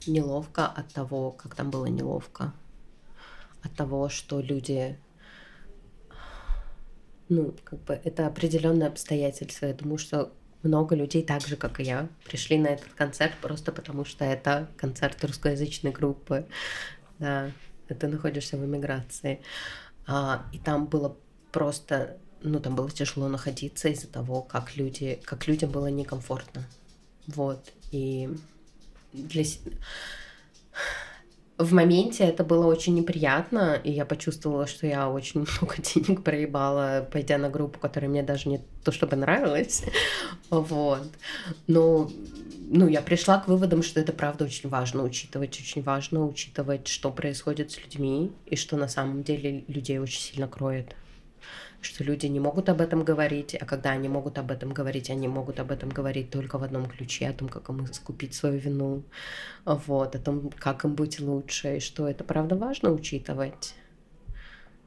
неловко от того, как там было неловко, от того, что люди, ну, как бы, это определенные обстоятельства. Я думаю, что много людей, так же, как и я, пришли на этот концерт просто потому, что это концерт русскоязычной группы. Да, ты находишься в эмиграции. А, и там было просто, ну, там было тяжело находиться из-за того, как люди, как людям было некомфортно. Вот. И для... В моменте это было очень неприятно, и я почувствовала, что я очень много денег проебала, пойдя на группу, которая мне даже не то чтобы нравилась. Вот. Но ну, я пришла к выводам, что это правда очень важно учитывать, очень важно учитывать, что происходит с людьми, и что на самом деле людей очень сильно кроет. Что люди не могут об этом говорить, а когда они могут об этом говорить, они могут об этом говорить только в одном ключе, о том, как им искупить свою вину, вот, о том, как им быть лучше, и что это, правда, важно учитывать.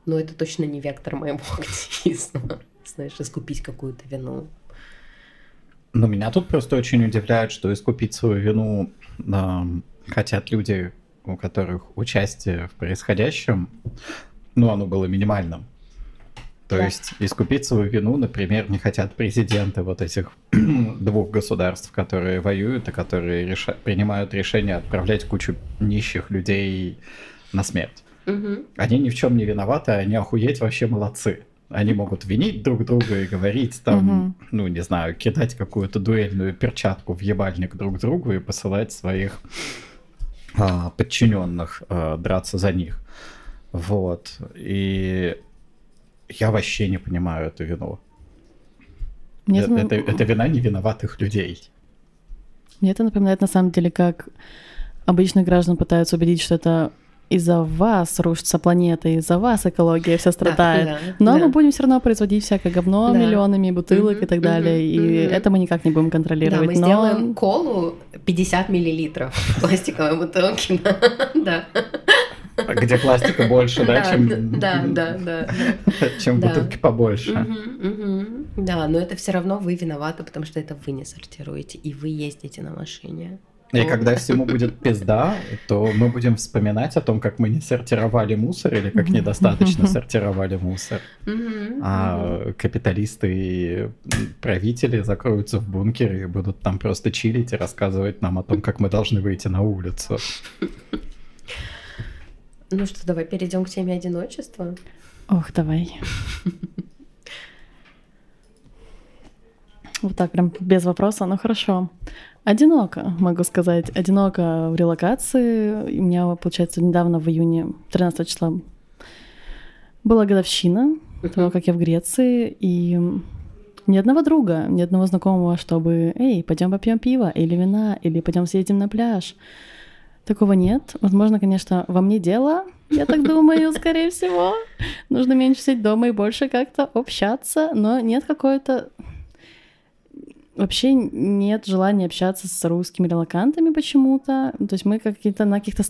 Но это точно не вектор моего активизма, знаешь, искупить какую-то вину. Но меня тут просто очень удивляет, что искупить свою вину э, хотят люди, у которых участие в происходящем, ну, оно было минимальным. То да. есть искупить свою вину, например, не хотят президенты вот этих двух государств, которые воюют и которые реша- принимают решение отправлять кучу нищих людей на смерть. Угу. Они ни в чем не виноваты, они охуеть вообще молодцы. Они могут винить друг друга и говорить там, угу. ну не знаю, кидать какую-то дуэльную перчатку в ебальник друг другу и посылать своих а, подчиненных а, драться за них. Вот. И... Я вообще не понимаю эту вину. Мне это, это, это вина невиноватых людей. Мне это напоминает на самом деле, как обычных граждан пытаются убедить, что это из-за вас рушится планета, из-за вас экология вся страдает. Да, да, Но да. мы будем все равно производить всякое говно да. миллионами бутылок mm-hmm, и так далее. Mm-hmm, и mm-hmm. это мы никак не будем контролировать. Да, мы Но... сделаем колу пятьдесят миллилитров в пластиковой бутылке. Да. Где пластика больше, да, да, чем... Да, да, да, да. чем да. бутылки побольше. Угу, угу. Да, но это все равно вы виноваты, потому что это вы не сортируете, и вы ездите на машине. И вот. Когда всему будет пизда, то мы будем вспоминать о том, как мы не сортировали мусор или как недостаточно сортировали мусор. А капиталисты и правители закроются в бункере и будут там просто чилить и рассказывать нам о том, как мы должны выйти на улицу. Ну что, давай перейдем к теме одиночества. Ох, давай. Вот так прям без вопроса, ну хорошо. Одиноко, могу сказать. Одиноко в релокации. У меня, получается, недавно в июне, тринадцатого числа, была годовщина того, как я в Греции, и ни одного друга, ни одного знакомого, чтобы «Эй, пойдем попьем пиво или вина, или пойдем съездим на пляж». Такого нет. Возможно, конечно, во мне дело, я так думаю, скорее всего. Нужно меньше сидеть дома и больше как-то общаться, но нет какой-то... Вообще нет желания общаться с русскими релокантами почему-то. То есть мы какие-то на каких-то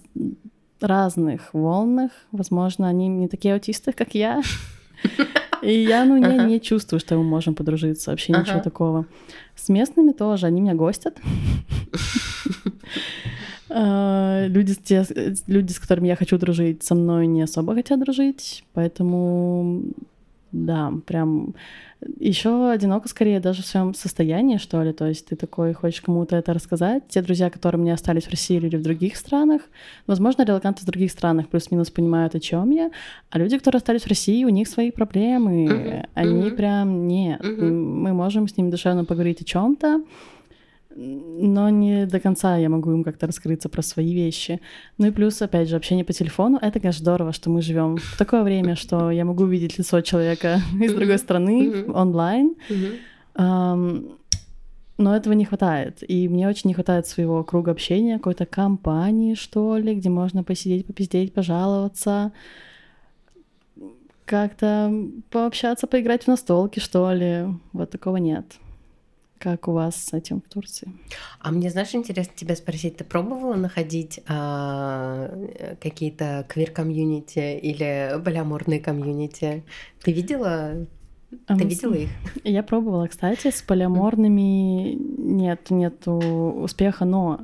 разных волнах. Возможно, они не такие аутисты, как я. И я, ну, ага. я не чувствую, что мы можем подружиться. Вообще ага. ничего такого. С местными тоже. Они меня гостят. Люди, те, люди, с которыми я хочу дружить, со мной не особо хотят дружить, поэтому да, прям еще одиноко скорее даже в своем состоянии, что ли, то есть ты такой хочешь кому-то это рассказать, те друзья, которые у меня остались в России или в других странах, возможно, релоканты в других странах плюс-минус понимают, о чем я, а люди, которые остались в России, у них свои проблемы, mm-hmm. они mm-hmm. прям нет, mm-hmm. мы можем с ними душевно поговорить о чем-то, но не до конца я могу им как-то раскрыться про свои вещи. Ну и плюс, опять же, общение по телефону. Это, конечно, здорово, что мы живем в такое время, что я могу увидеть лицо человека из другой страны онлайн. Но этого не хватает. И мне очень не хватает своего круга общения, какой-то компании, что ли, где можно посидеть, попиздеть, пожаловаться, как-то пообщаться, поиграть в настолки, что ли. Вот такого нет. Как у вас с этим в Турции? А мне, знаешь, интересно тебя спросить, ты пробовала находить а, какие-то квир-комьюнити или полиаморные комьюнити? Ты видела? А ты мы... видела их? Я пробовала, кстати, с полиаморными нет, нету успеха, но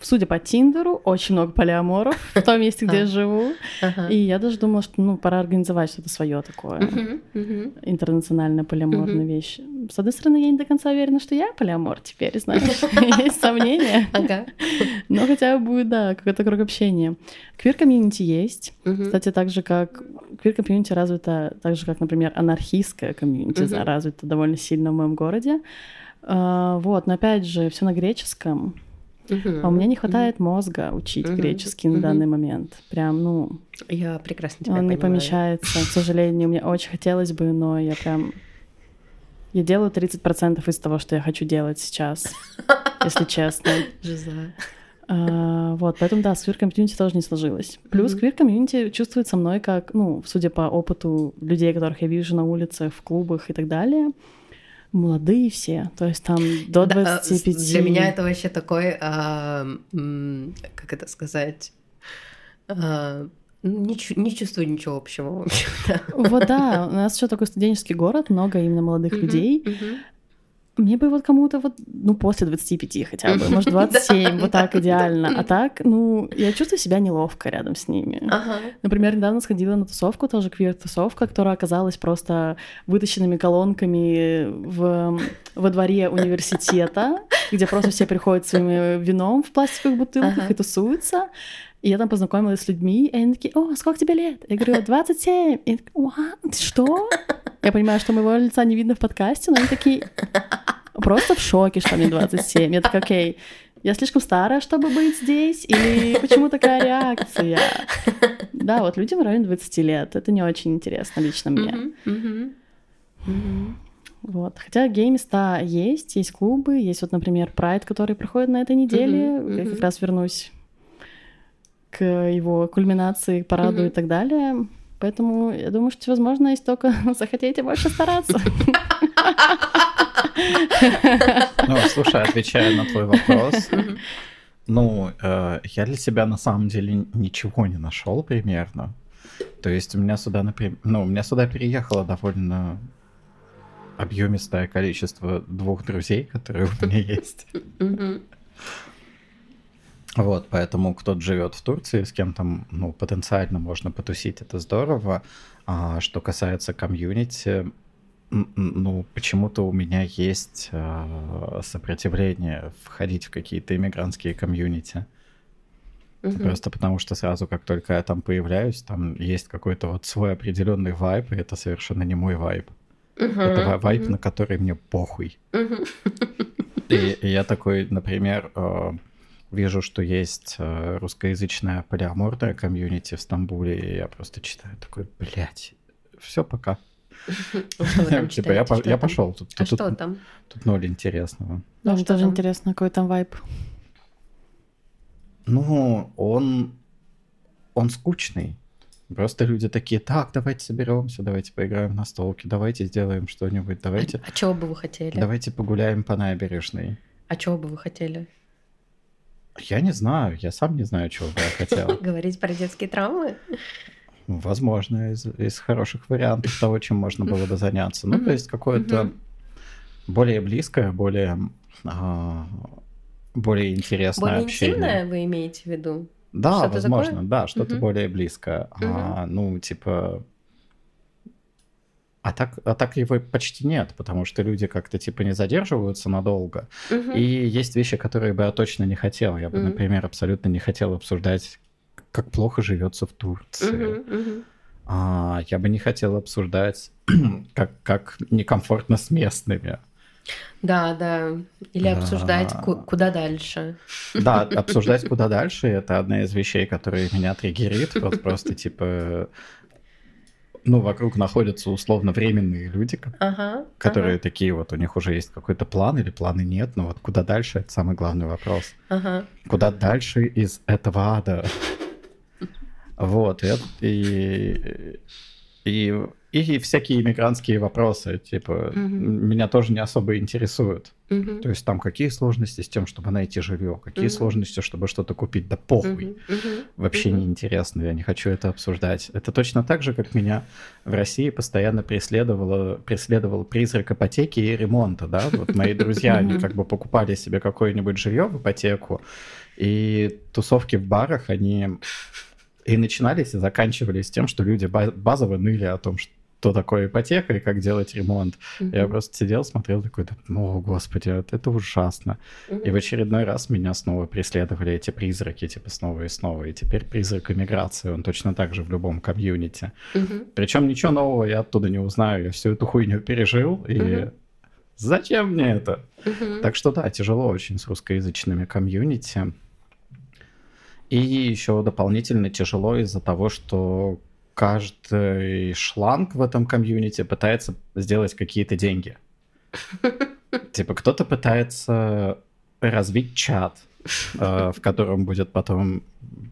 судя по Тиндеру, очень много полиаморов в том месте, где я живу. И я даже думала, что ну, пора организовать что-то свое такое. Интернациональная полиаморная вещь. С одной стороны, я не до конца уверена, что я полиамор теперь, знаешь. Есть сомнения. Но хотя бы будет, да, какой-то круг общения. Квир-комьюнити есть. Кстати, так же, как... Квир-комьюнити развита так же, как, например, анархистская комьюнити развита довольно сильно в моем городе. Вот, но опять же, все на греческом. Uh-huh. А у меня не хватает uh-huh. мозга учить uh-huh. греческий uh-huh. на данный момент. Прям, ну... Я прекрасно тебя он понимаю. Он не помещается, к сожалению. Мне очень хотелось бы, но я прям... Я делаю тридцать процентов из того, что я хочу делать сейчас, если честно. Жиза. Uh, вот, поэтому, да, с квир-комьюнити тоже не сложилось. Плюс mm-hmm. квир-комьюнити чувствует со мной как, ну, судя по опыту людей, которых я вижу на улицах, в клубах и так далее, молодые все, то есть там до двадцати пяти. Для меня это вообще такой, а, как это сказать... А... Не, не чувствую ничего общего, в общем-то. Вот да, у нас еще такой студенческий город, много именно молодых mm-hmm, людей. Mm-hmm. Мне бы вот кому-то вот, ну, после двадцати пяти хотя бы, может, двадцать семь, вот так идеально. А так, ну, я чувствую себя неловко рядом с ними. Например, недавно сходила на тусовку, тоже квир-тусовка, которая оказалась просто вытащенными колонками во дворе университета, где просто все приходят своим вином в пластиковых бутылках и тусуются. И я там познакомилась с людьми, и они такие: «О, сколько тебе лет?» Я говорю: двадцать семь. И они такие: «Уа, ты что?» Я понимаю, что моего лица не видно в подкасте, но они такие просто в шоке, что мне двадцать семь. Я такая: окей, я слишком старая, чтобы быть здесь? Или почему такая реакция? Да, вот людям в районе двадцати лет. Это не очень интересно лично мне. Mm-hmm. Mm-hmm. Вот. Хотя гей-места есть, есть клубы, есть вот, например, Pride, который проходит на этой неделе. Mm-hmm. Я как раз вернусь к его кульминации, к параду mm-hmm. и так далее. Поэтому я думаю, что, возможно, если только захотите больше стараться. Ну, слушай, отвечая на твой вопрос, ну, я для себя на самом деле ничего не нашел примерно. То есть у меня сюда, например, ну, у меня сюда переехало довольно объемистое количество двух друзей, которые у меня есть. Вот, поэтому кто-то живет в Турции, с кем там, ну, потенциально можно потусить, это здорово. А что касается комьюнити, ну, почему-то у меня есть а, сопротивление входить в какие-то иммигрантские комьюнити. Uh-huh. Просто потому что сразу, как только я там появляюсь, там есть какой-то вот свой определенный вайб, и это совершенно не мой вайб. Uh-huh. Это вайб, uh-huh. на который мне похуй. Uh-huh. И, и я такой, например... Вижу, что есть русскоязычная полиаморная комьюнити в Стамбуле, и я просто читаю такой: блядь, все, пока. Типа я пошел. Тут что там? Тут ноль интересного. Нам тоже интересно, какой там вайб. Ну, он он скучный. Просто люди такие: так, давайте соберемся, давайте поиграем на столке, давайте сделаем что-нибудь, давайте. А чего бы вы хотели? Давайте погуляем по набережной. А чего бы вы хотели? Я не знаю, я сам не знаю, чего бы я хотел. Говорить про детские травмы? Возможно, из, из хороших вариантов того, чем можно было бы заняться. Ну, то есть какое-то более близкое, более, а, более интересное более общение. Более интимное вы имеете в виду? Да, что-то возможно, такое? Да, что-то более близкое. А, ну, типа... А так, а так его почти нет, потому что люди как-то типа не задерживаются надолго. Uh-huh. И есть вещи, которые бы я точно не хотел. Я бы, uh-huh. например, абсолютно не хотел обсуждать, как плохо живется в Турции. Uh-huh. Uh-huh. А, я бы не хотел обсуждать, как, как некомфортно с местными. Да, да. Или да. обсуждать, ку- куда дальше. Да, обсуждать, куда дальше. Это одна из вещей, которые меня триггерит. Просто типа... Ну, вокруг находятся условно временные люди, ага, которые ага. такие вот, у них уже есть какой-то план или планы нет, но вот куда дальше, это самый главный вопрос. Ага. Куда дальше из этого ада? Вот, и... И, и всякие иммигрантские вопросы, типа, uh-huh. меня тоже не особо интересуют. Uh-huh. То есть там какие сложности с тем, чтобы найти жилье, какие uh-huh. сложности, чтобы что-то купить, да похуй. Uh-huh. Uh-huh. Вообще uh-huh. неинтересно, я не хочу это обсуждать. Это точно так же, как меня в России постоянно преследовало, преследовал призрак ипотеки и ремонта, да? Вот мои друзья, они как бы покупали себе какое-нибудь жилье в ипотеку, и тусовки в барах, они... И начинались и заканчивались тем, что люди базово ныли о том, что такое ипотека и как делать ремонт. Mm-hmm. Я просто сидел, смотрел, такой: о, господи, это ужасно. Mm-hmm. И в очередной раз меня снова преследовали эти призраки, типа, снова и снова. И теперь призрак эмиграции, он точно так же в любом комьюнити. Mm-hmm. Причем ничего нового я оттуда не узнаю, я всю эту хуйню пережил, и... Mm-hmm. Зачем мне это? Uh-huh. Так что да, тяжело очень с русскоязычными комьюнити. И еще дополнительно тяжело из-за того, что каждый шланг в этом комьюнити пытается сделать какие-то деньги. Типа кто-то пытается развить чат, в котором будет потом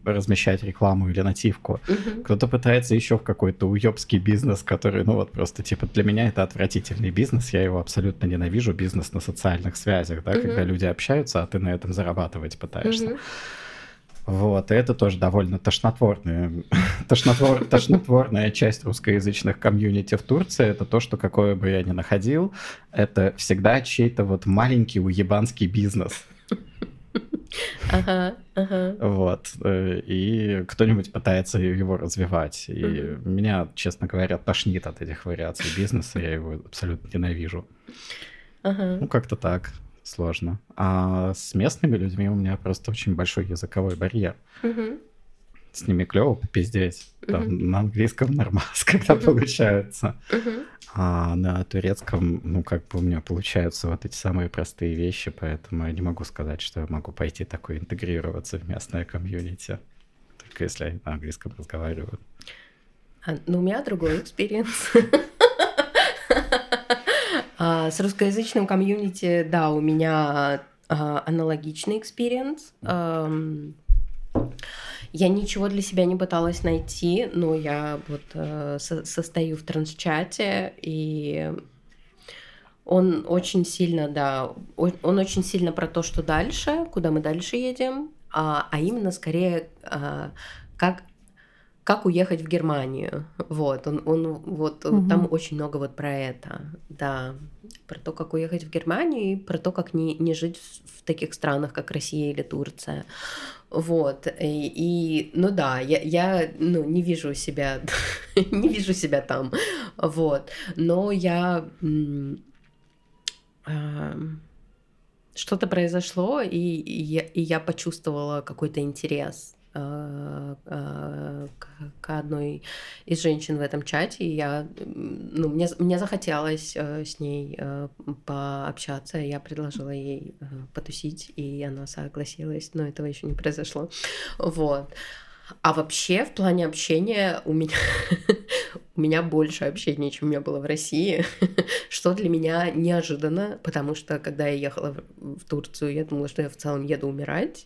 размещать рекламу или нативку. Uh-huh. Кто-то пытается еще в какой-то уебский бизнес, который, ну вот просто типа для меня это отвратительный бизнес, я его абсолютно ненавижу, бизнес на социальных связях, да, uh-huh. когда люди общаются, а ты на этом зарабатывать пытаешься. Uh-huh. Вот, и это тоже довольно тошнотворная, тошнотвор, тошнотворная часть русскоязычных комьюнити в Турции. Это то, что какое бы я ни находил, это всегда чей-то вот маленький уебанский бизнес. Ага, ага. Вот, и кто-нибудь пытается его развивать. И mm-hmm. меня, честно говоря, тошнит от этих вариаций бизнеса, я его абсолютно ненавижу. Ага. Ну, как-то так. Сложно. А с местными людьми у меня просто очень большой языковой барьер. Uh-huh. С ними клево попиздеть. Uh-huh. Там на английском нормас, когда uh-huh. получается. Uh-huh. А на турецком, ну, как бы у меня получаются вот эти самые простые вещи, поэтому я не могу сказать, что я могу пойти такой интегрироваться в местное комьюнити. Только если они на английском разговаривают. А, ну, у меня другой экспириенс. С русскоязычным комьюнити, да, у меня а, аналогичный экспириенс. А, я ничего для себя не пыталась найти, но я вот а, со- состою в транс-чате, и он очень сильно, да, он, он очень сильно про то, что дальше, куда мы дальше едем, а, а именно скорее а, как... Как уехать в Германию? Вот, он, он вот угу. там очень много вот про это, да, про то, как уехать в Германию и про то, как не, не жить в, в таких странах, как Россия или Турция. Вот, и, и ну да, я, я ну, не вижу себя, не вижу себя там, вот, но я э, что-то произошло, и, и, я, и я почувствовала какой-то интерес к одной из женщин в этом чате, и я, ну, мне, мне захотелось с ней пообщаться, я предложила ей потусить, и она согласилась, но этого еще не произошло, вот. А вообще, в плане общения, у меня, у меня больше общения, чем у меня было в России, что для меня неожиданно, потому что, когда я ехала в, в Турцию, я думала, что я в целом еду умирать.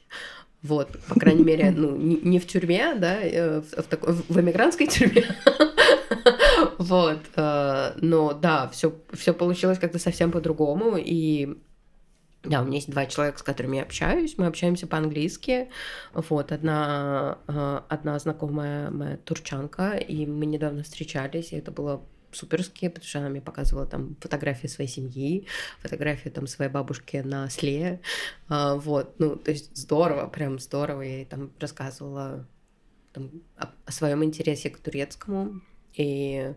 Вот, по крайней мере, ну, не, не в тюрьме, да, в, в, такой, в эмигрантской тюрьме. Вот, но да, все, все получилось как-то совсем по-другому. И да, у меня есть два человека, с которыми я общаюсь. Мы общаемся по-английски. Вот, одна, одна знакомая моя турчанка, и мы недавно встречались, и это было суперские, потому что она мне показывала там фотографии своей семьи, фотографии там своей бабушки на осле, а, вот, ну, то есть здорово, прям здорово, я ей там рассказывала там, о, о своем интересе к турецкому, и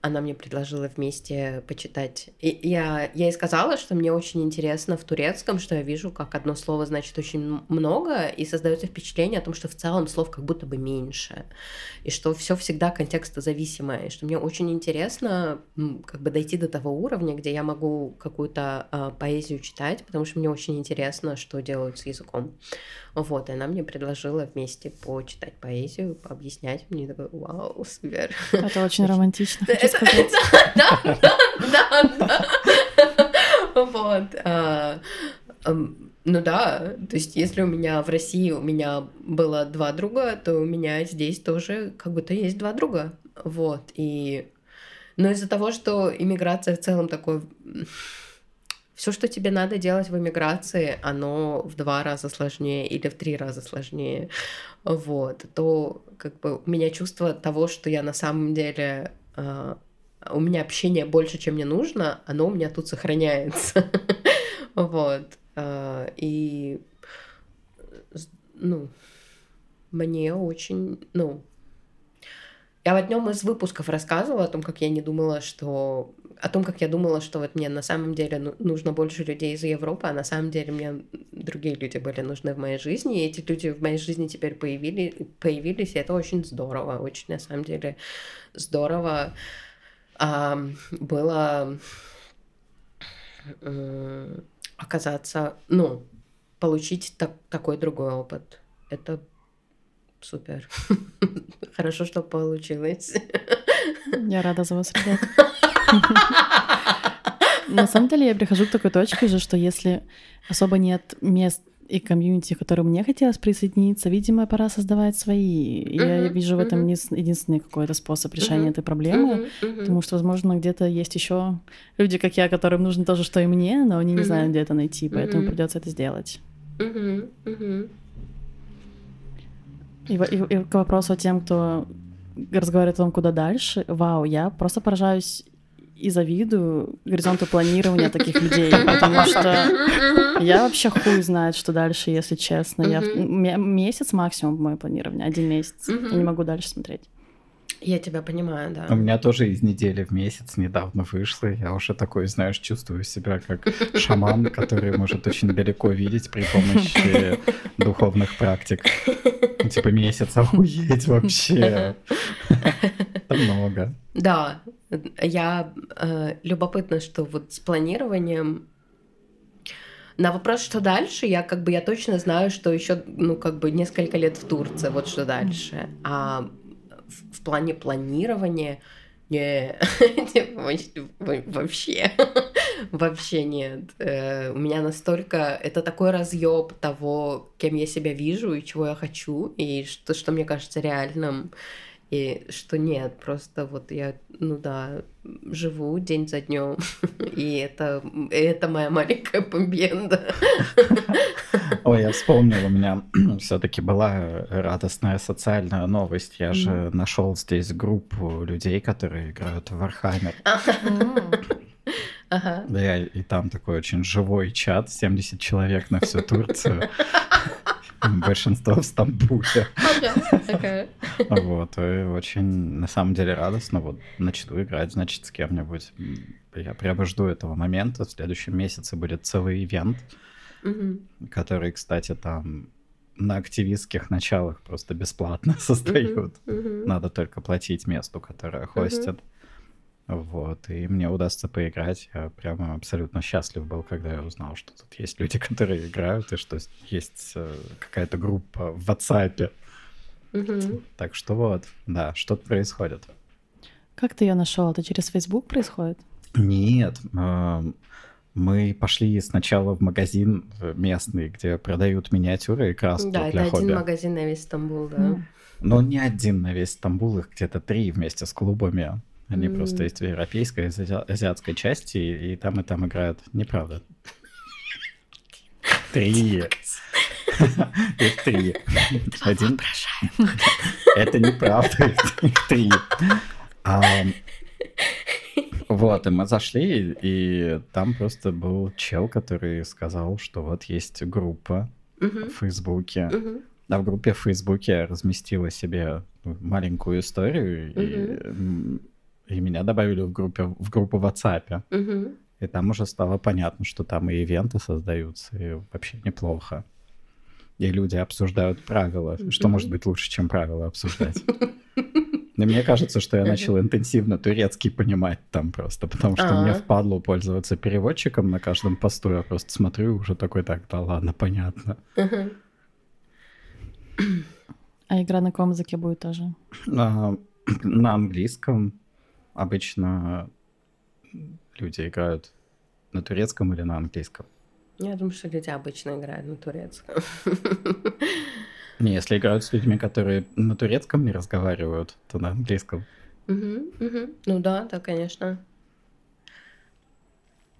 она мне предложила вместе почитать. И я, я ей сказала, что мне очень интересно в турецком, что я вижу, как одно слово значит очень много, и создается впечатление о том, что в целом слов как будто бы меньше, и что все всегда контекстозависимое, и что мне очень интересно как бы дойти до того уровня, где я могу какую-то а, поэзию читать, потому что мне очень интересно, что делают с языком. Вот, и она мне предложила вместе почитать поэзию, пообъяснять. Мне такой, вау, супер. Это очень романтично. Да, да, да, да. Вот. Ну да, то есть если у меня в России у меня было два друга, то у меня здесь тоже как будто есть два друга. Вот, и... Но из-за того, что иммиграция в целом такой... Все, что тебе надо делать в эмиграции, оно в два раза сложнее или в три раза сложнее. Вот, то как бы у меня чувство того, что я на самом деле... Uh, у меня общение больше, чем мне нужно, оно у меня тут сохраняется. Вот. Uh, и ну, мне очень... Ну, я в одном из выпусков рассказывала о том, как я не думала, что... О том, как я думала, что вот мне на самом деле нужно больше людей из Европы, а на самом деле мне другие люди были нужны в моей жизни, и эти люди в моей жизни теперь появились, появились и это очень здорово, очень на самом деле здорово а, было оказаться, ну, получить так, такой другой опыт. Это супер. Хорошо, что получилось. Я рада за вас, ребят. На самом деле я прихожу к такой точке же, что если особо нет мест и комьюнити, к которым мне хотелось присоединиться, видимо, пора создавать свои. И uh-huh, я вижу в этом uh-huh. единственный какой-то способ решения uh-huh. этой проблемы, uh-huh, uh-huh. потому что, возможно, где-то есть еще люди, как я, которым нужно тоже, что и мне, но они не uh-huh. знают, где это найти, поэтому uh-huh. придется это сделать. Uh-huh, uh-huh. И, и, и к вопросу о тем, кто разговаривает о том, куда дальше, вау, я просто поражаюсь и завидую горизонту планирования таких людей, потому что я вообще хуй знает, что дальше, если честно. Я месяц максимум мое планирование, один месяц. Я не могу дальше смотреть. Я тебя понимаю, да. У меня тоже из недели в месяц недавно вышло. Я уже такой, знаешь, чувствую себя как шаман, который может очень далеко видеть при помощи духовных практик. Типа месяц, охуеть вообще. Это много. Да, я э, любопытна, что вот с планированием. На вопрос, что дальше, я как бы я точно знаю, что еще, ну, как бы несколько лет в Турции, вот что дальше. А в, в плане планирования не, вообще, вообще нет. У меня настолько это такой разъеб того, кем я себя вижу и чего я хочу, и что, что мне кажется реальным. И что нет, просто вот я, ну да, живу день за днем, и это, это моя маленькая победа. Ой, я вспомнил, у меня все-таки была радостная социальная новость. Я же нашел здесь группу людей, которые играют в Вархаммер. Ага. Да, и там такой очень живой чат, семьдесят человек на всю Турцию. Большинство в Стамбуле. Okay. Вот, и очень, на самом деле, радостно. Вот начну играть, значит, с кем-нибудь. Я прямо жду этого момента. В следующем месяце будет целый ивент, mm-hmm. который, кстати, там на активистских началах просто бесплатно создают. Mm-hmm. Mm-hmm. Надо только платить месту, которое хостит. Mm-hmm. Вот, и мне удастся поиграть. Я прямо абсолютно счастлив был, когда я узнал, что тут есть люди, которые играют, и что есть какая-то группа в WhatsApp. Угу. Так что вот, да, что-то происходит. Как ты ее нашел? Это через Facebook происходит? Нет, мы пошли сначала в магазин местный, где продают миниатюры и краску для хобби. Да, это один магазин на весь Стамбул, да. Но не один на весь Стамбул, их где-то три вместе с клубами. Они mm. просто есть в европейской, из азиатской части, и там и там играют. Неправда. Три. Их три. Один. Это неправда. Три. Вот, и мы зашли, и там просто был чел, который сказал, что вот есть группа в Фейсбуке. А в группе в Фейсбуке я разместила себе маленькую историю, и меня добавили в группу в WhatsApp. И там уже стало понятно, что там и ивенты создаются, и вообще неплохо. И люди обсуждают правила, mm-hmm. что может быть лучше, чем правила обсуждать. Но мне кажется, что я начал интенсивно турецкий понимать там просто, потому что А-а-а. мне впадло пользоваться переводчиком на каждом посту. Я просто смотрю уже такой, так, да ладно, понятно. Uh-huh. А игра на каком языке будет тоже? На, на английском обычно люди играют на турецком или на английском. Я думаю, что люди обычно играют на турецком. Не, если играют с людьми, которые на турецком не разговаривают, то на английском. Угу, угу. Ну да, да, конечно.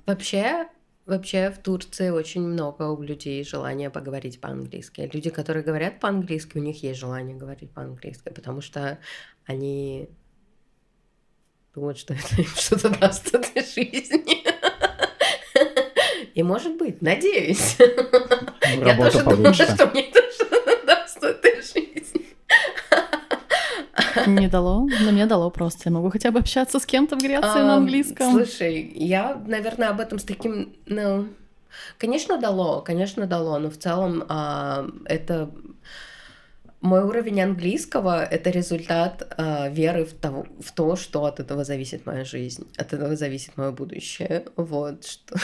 Вообще, вообще в Турции очень много у людей желания поговорить по-английски. Люди, которые говорят по-английски, у них есть желание говорить по-английски, потому что они думают, что это им что-то даст в этой жизни. И, может быть, надеюсь. Ну, я тоже думала, что мне это что-то даст в этой жизни. Не дало, но мне дало просто. Я могу хотя бы общаться с кем-то в Греции а, на английском. Слушай, я, наверное, об этом с таким... Ну, конечно, дало, конечно, дало, но в целом а, это... Мой уровень английского — это результат э, веры в, того, в то, что от этого зависит моя жизнь, от этого зависит мое будущее. Вот, что,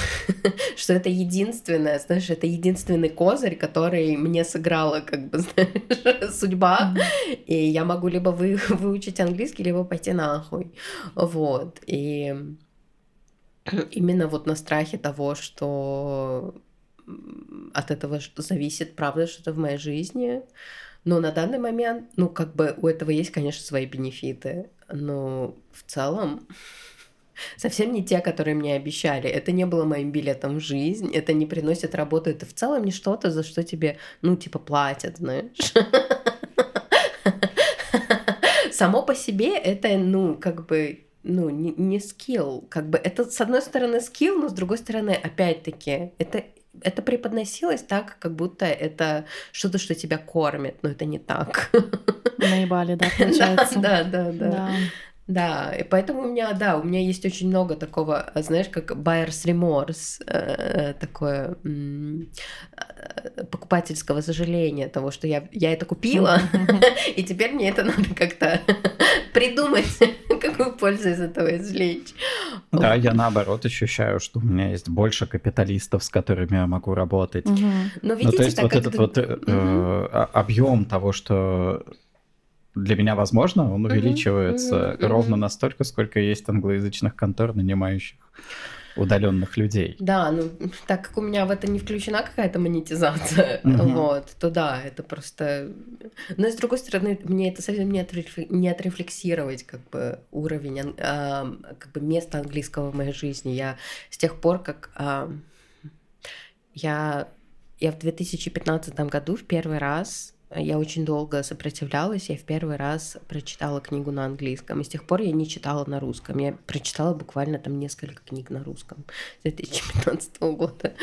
что это единственное, знаешь, это единственный козырь, который мне сыграла, как бы, знаешь, судьба. Mm-hmm. И я могу либо вы, выучить английский, либо пойти нахуй. Вот, и именно вот на страхе того, что от этого зависит, правда, что-то в моей жизни. Но на данный момент, ну, как бы у этого есть, конечно, свои бенефиты, но в целом совсем не те, которые мне обещали. Это не было моим билетом в жизнь, это не приносит работу, это в целом не что-то, за что тебе, ну, типа, платят, знаешь. Само по себе это, ну, как бы, ну, не скилл. Как бы это, с одной стороны, скилл, но с другой стороны, опять-таки, это... Это преподносилось так, как будто это что-то, что тебя кормит, но это не так. Наебали, да, получается. Да, да, да, да. Да, и поэтому у меня, да, у меня есть очень много такого, знаешь, как buyer's remorse, такое покупательского сожаления того, что я, я это купила, и теперь мне это надо как-то придумать, какую пользу из этого извлечь. Да, я наоборот ощущаю, что у меня есть больше капиталистов, с которыми я могу работать. Ну, видите, то есть вот этот вот объем того, что... Для меня, возможно, он увеличивается mm-hmm, mm-hmm, ровно mm-hmm. настолько, сколько есть англоязычных контор, нанимающих удаленных людей. Да, ну, так как у меня в это не включена какая-то монетизация, mm-hmm. вот, то да, это просто... Но, с другой стороны, мне это совсем не, отреф... не отрефлексировать, как бы, уровень, э, как бы, места английского в моей жизни. Я с тех пор, как э, я... я в две тысячи пятнадцатом году в первый раз... Я очень долго сопротивлялась, я в первый раз прочитала книгу на английском, и с тех пор я не читала на русском. Я прочитала буквально там несколько книг на русском с две тысячи пятнадцатого года.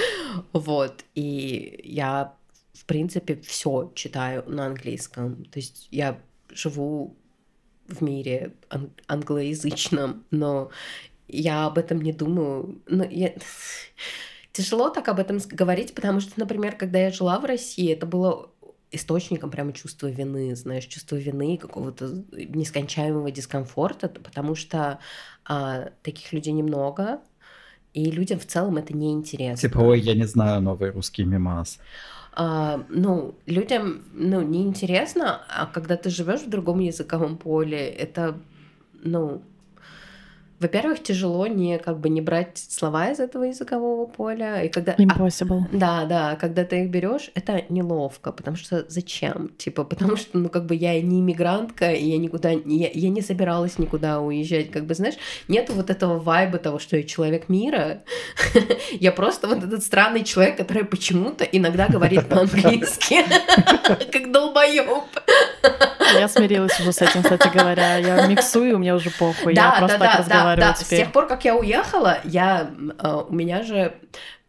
Вот, и я, в принципе, все читаю на английском. То есть я живу в мире ан- англоязычном, но я об этом не думаю. Но я... Тяжело так об этом говорить, потому что, например, когда я жила в России, это было... источником прямо чувства вины, знаешь, чувство вины и какого-то нескончаемого дискомфорта, потому что а, таких людей немного, и людям в целом это неинтересно. Типа, ой, я не знаю новый русский мемас. А, ну, людям, ну, неинтересно, а когда ты живешь в другом языковом поле, это, ну... Во-первых, тяжело не, как бы, не брать слова из этого языкового поля. И когда... Impossible. А, да, да, когда ты их берешь, это неловко, потому что зачем? Типа, потому что, ну, как бы, я не иммигрантка, и я никуда, я, я не собиралась никуда уезжать, как бы, знаешь, нету вот этого вайба того, что я человек мира, я просто вот этот странный человек, который почему-то иногда говорит по-английски, как долбоёб. Я смирилась уже с этим, кстати говоря. Я миксую, мне уже похуй. Да, я просто да, так да, разговариваю да, да. теперь. С тех пор, как я уехала, я, э, у меня же...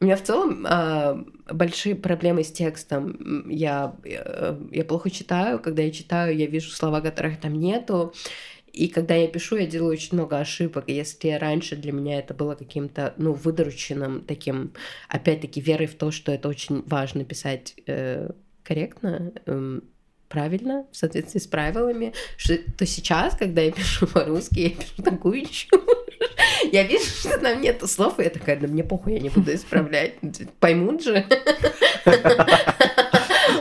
У меня в целом э, большие проблемы с текстом. Я, э, я плохо читаю. Когда я читаю, я вижу слова, которых там нету. И когда я пишу, я делаю очень много ошибок. И если раньше для меня это было каким-то, ну, выдрученным таким... Опять-таки, верой в то, что это очень важно писать э, корректно... Э, правильно, в соответствии с правилами, что, то сейчас, когда я пишу по-русски, я пишу такую чушь. Я вижу, что там нету слов, и я такая, да мне похуй, я не буду исправлять. Поймут же.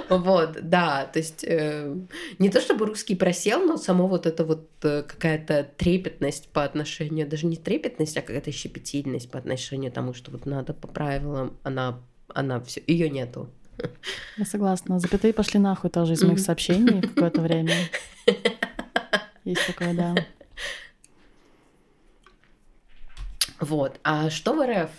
Вот, да, то есть не то чтобы русский просел, но само вот это вот какая-то трепетность по отношению, даже не трепетность, а какая-то щепетильность по отношению к тому, что вот надо по правилам, она, она все, ее нету. Я согласна. Запятые пошли нахуй тоже из моих сообщений какое-то время. Есть такое, да. Вот. А что в РФ?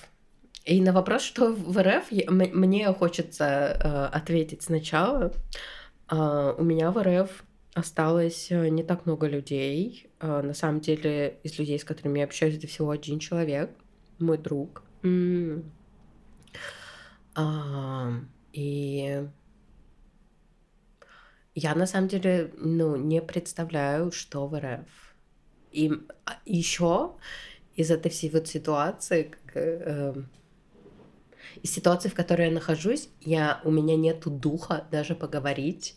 И на вопрос, что в РФ, мне хочется э, ответить сначала. Э, у меня в РФ осталось не так много людей. Э, на самом деле, из людей, с которыми я общаюсь, это всего один человек. Мой друг. Mm. А, и я на самом деле, ну, не представляю, что в РФ. И еще из этой всей вот ситуации, как, э, из ситуации, в которой я нахожусь, я, у меня нету духа даже поговорить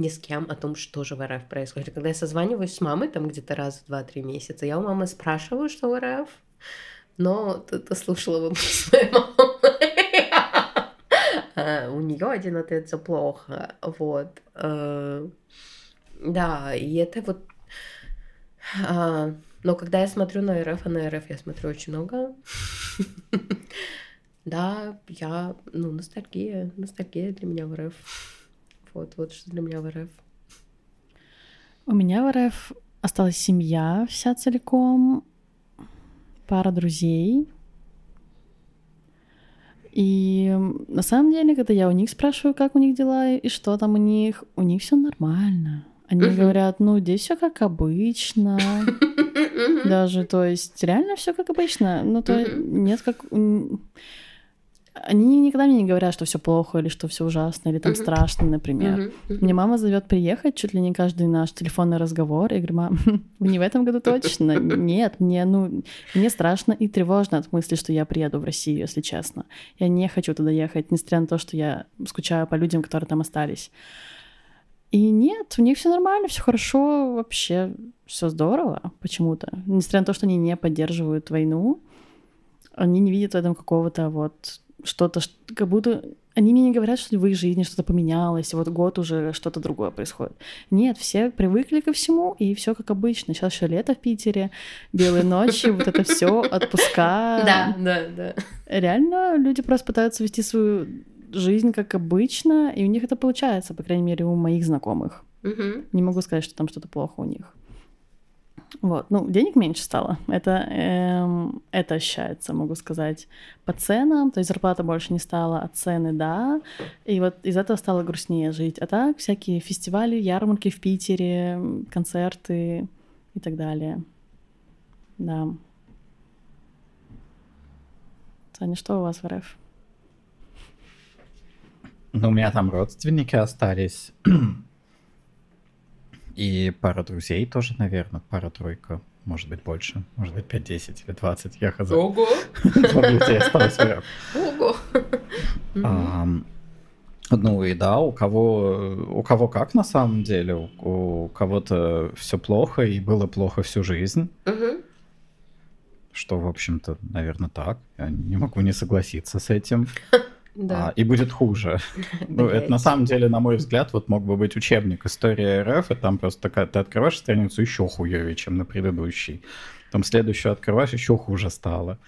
ни с кем о том, что же в РФ происходит. Когда я созваниваюсь с мамой там где-то раз в два-три месяца, я у мамы спрашиваю, что в РФ, но ты-то слушала выпуск моей мамы. У нее один ответ за плохо, вот. Да, и это вот... Но когда я смотрю на РФ, а на РФ я смотрю очень много. Да, я... Ну, ностальгия. Ностальгия для меня в РФ. Вот, вот что для меня в РФ. У меня в РФ осталась семья вся целиком, пара друзей. И на самом деле, когда я у них спрашиваю, как у них дела и что там у них, у них все нормально. Они uh-huh. говорят, ну, здесь все как обычно. Uh-huh. Даже, то есть, реально все как обычно. Ну, то uh-huh. нет как... Они никогда мне не говорят, что все плохо, или что все ужасно, или там uh-huh. страшно, например. Uh-huh. Uh-huh. Мне мама зовет приехать чуть ли не каждый наш телефонный разговор. Я говорю, мам, не в этом году точно. Нет, мне, ну, мне страшно и тревожно от мысли, что я приеду в Россию, если честно. Я не хочу туда ехать, несмотря на то, что я скучаю по людям, которые там остались. И нет, у них все нормально, все хорошо, вообще все здорово почему-то. Несмотря на то, что они не поддерживают войну, они не видят в этом какого-то вот что-то, как будто... Они мне не говорят, что в их жизни что-то поменялось, вот год уже что-то другое происходит. Нет, все привыкли ко всему, и все как обычно. Сейчас еще лето в Питере, белые ночи, вот это все, отпуска. Да, да, да. Реально люди просто пытаются вести свою... жизнь как обычно, и у них это получается, по крайней мере, у моих знакомых. Mm-hmm. Не могу сказать, что там что-то плохо у них. Вот. Ну, денег меньше стало. Это, эм, это ощущается, могу сказать, по ценам. То есть зарплата больше не стала, а цены, да. И вот из этого стало грустнее жить. А так всякие фестивали, ярмарки в Питере, концерты и так далее. Да. Саня, что у вас в РФ? Ну, у меня там родственники остались. И пара друзей тоже, наверное, пара-тройка. Может быть, больше. Может быть, пять-десять или двадцать. Я хз. Ого! Пару людей осталось в РФ. Ого! А, ну и да, у кого, у кого как на самом деле. У, у кого-то все плохо и было плохо всю жизнь. Угу. Что, в общем-то, наверное, так. Я не могу не согласиться с этим. Да. А, и будет хуже. Ну, это на самом деле, на мой взгляд, вот мог бы быть учебник «История РФ», и там просто ты открываешь страницу еще хуевее, чем на предыдущей. Потом следующую открываешь, еще хуже стало.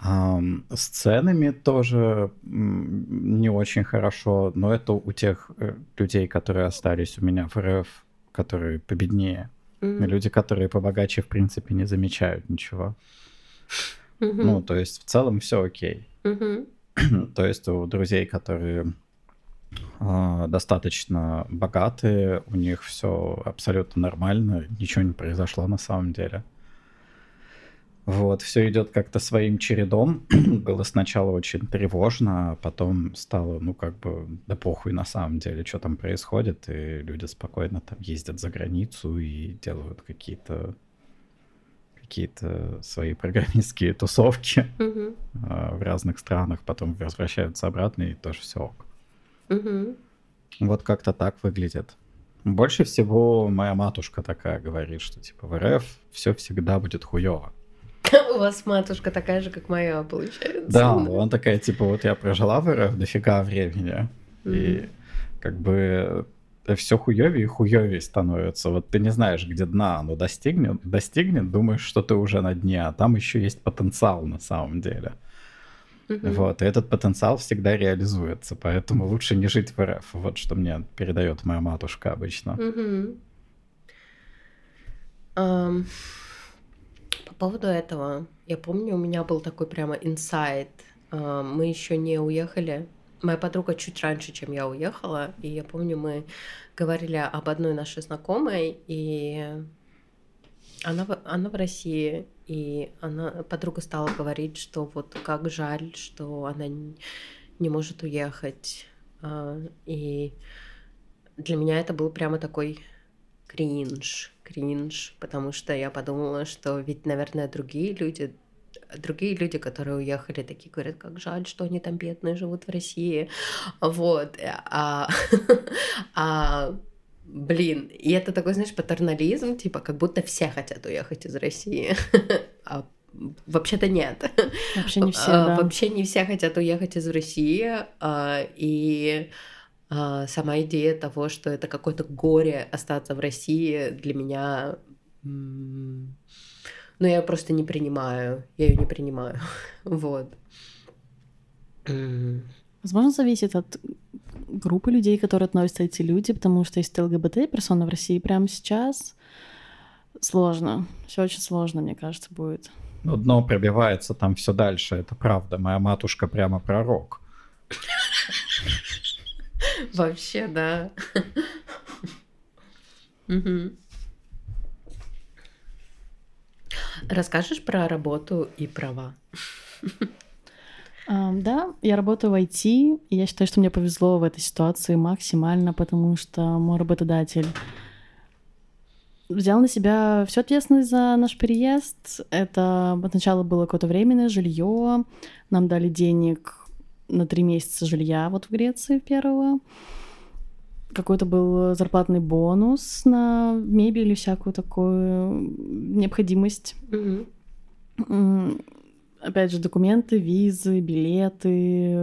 А, с ценами тоже не очень хорошо, но это у тех людей, которые остались у меня в РФ, которые победнее. Mm-hmm. Люди, которые побогаче, в принципе, не замечают ничего. Mm-hmm. Ну, то есть в целом все окей. Mm-hmm. То есть у друзей, которые э, достаточно богатые, у них все абсолютно нормально, ничего не произошло на самом деле. Вот, все идет как-то своим чередом. Было сначала очень тревожно, а потом стало, ну, как бы, да похуй на самом деле, что там происходит, и люди спокойно там ездят за границу и делают какие-то... какие-то свои программистские тусовки uh-huh. э, в разных странах, потом возвращаются обратно, и тоже все ок. Uh-huh. Вот как-то так выглядит. Больше всего моя матушка такая говорит, что типа в РФ все всегда будет хуёво. У вас матушка такая же, как моя, получается. Да, она такая, типа, вот я прожила в РФ дофига времени, uh-huh. и как бы... все хуёвее и хуёвее становится. Вот ты не знаешь, где дна оно достигнет, достигнет, думаешь, что ты уже на дне, а там еще есть потенциал на самом деле. Uh-huh. Вот, и этот потенциал всегда реализуется, поэтому лучше не жить в РФ. Вот что мне передает моя матушка обычно. Uh-huh. Um, по поводу этого, я помню, у меня был такой прямо инсайт. Uh, мы еще не уехали. Моя подруга чуть раньше, чем я уехала, и я помню, мы говорили об одной нашей знакомой, и она, она в России, и она, подруга стала говорить, что вот как жаль, что она не может уехать, и для меня это был прямо такой кринж, кринж, потому что я подумала, что ведь, наверное, другие люди... Другие люди, которые уехали, такие говорят, как жаль, что они там бедные живут в России. Вот. А, а Блин, и это такой, знаешь, патернализм, типа, как будто все хотят уехать из России, а вообще-то нет. Вообще не все, да. Вообще не все хотят уехать из России, и сама идея того, что это какое-то горе остаться в России, для меня... Ну, я просто не принимаю, я ее не принимаю, вот. Возможно, зависит от группы людей, к которой относятся эти люди, потому что если ты ЛГБТ-персона в России прямо сейчас, сложно. Все очень сложно, мне кажется, будет. Ну, дно пробивается там все дальше, это правда. Моя матушка прямо пророк. Вообще, да. Расскажешь про работу и права? Um, да, я работаю в ай ти, и я считаю, что мне повезло в этой ситуации максимально, потому что мой работодатель взял на себя всю ответственность за наш переезд. Это сначала было какое-то временное жилье, нам дали денег на три месяца жилья вот в Греции первого. Какой-то был зарплатный бонус на мебель и всякую такую необходимость. Mm-hmm. Mm-hmm. Опять же, документы, визы, билеты,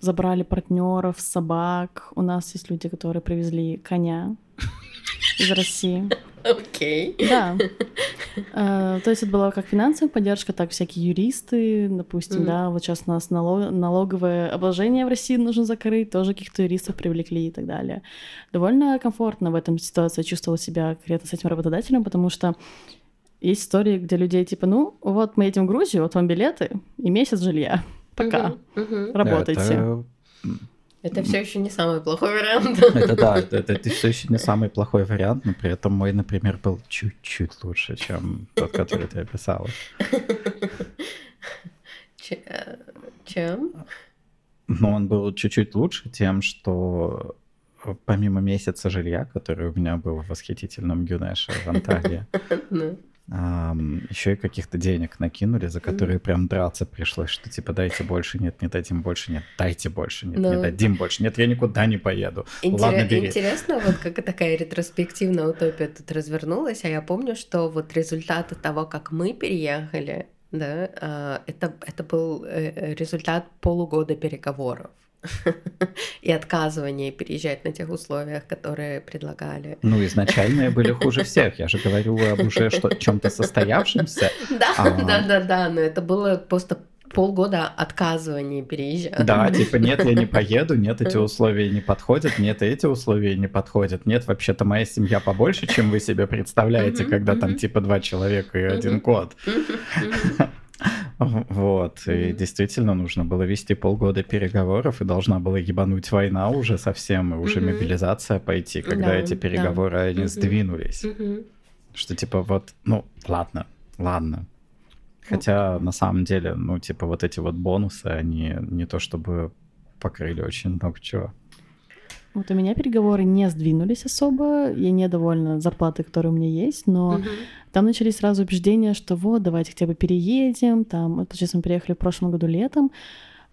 забрали партнеров, собак. У нас есть люди, которые привезли коня из России. Окей. Okay. Да. А, то есть это была как финансовая поддержка, так всякие юристы, допустим, mm-hmm. да, вот сейчас у нас налог, налоговое обложение в России нужно закрыть, тоже каких-то юристов привлекли и так далее. Довольно комфортно в этом ситуации чувствовала себя конкретно с этим работодателем, потому что есть истории, где людей типа, ну, вот мы едем в Грузию, вот вам билеты и месяц жилья. Пока. Uh-huh, uh-huh. Работайте. Это, это все еще не самый плохой вариант. Это да, это, это, это все еще не самый плохой вариант, но при этом мой, например, был чуть-чуть лучше, чем тот, который ты описала. Чем? Ну, он был чуть-чуть лучше тем, что помимо месяца жилья, который у меня был в восхитительном Гюнеше в Анталии, Um, еще и каких-то денег накинули, за которые mm. прям драться пришлось, что типа дайте больше, нет, не дадим больше, нет, дайте больше, нет, no. не дадим больше, нет, я никуда не поеду. Интер- Ладно, бери. Интересно, вот как такая ретроспективная утопия тут развернулась, а я помню, что вот результаты того, как мы переехали, да, это, это был результат полугода переговоров. И отказывание переезжать на тех условиях, которые предлагали. Ну, изначально были хуже всех. Я же говорю об уже что- чем-то состоявшемся. Да, а... да, да, да. Но это было просто полгода отказывания переезжать. Да, типа нет, я не поеду, нет, эти условия не подходят, нет, эти условия не подходят, нет, вообще-то моя семья побольше, чем вы себе представляете, когда там типа два человека и один кот. Вот, mm-hmm. и действительно нужно было вести полгода переговоров, и должна была ебануть война уже совсем, и уже mm-hmm. мобилизация пойти, когда yeah, эти переговоры, yeah. они mm-hmm. сдвинулись. Mm-hmm. Что типа вот, ну, ладно, ладно. Хотя okay. на самом деле, ну, типа вот эти вот бонусы, они не то чтобы покрыли очень много чего. Вот у меня переговоры не сдвинулись особо, я недовольна зарплатой, которая у меня есть, но mm-hmm. там начались сразу убеждения, что вот, давайте хотя бы переедем, там, сейчас мы переехали в прошлом году летом,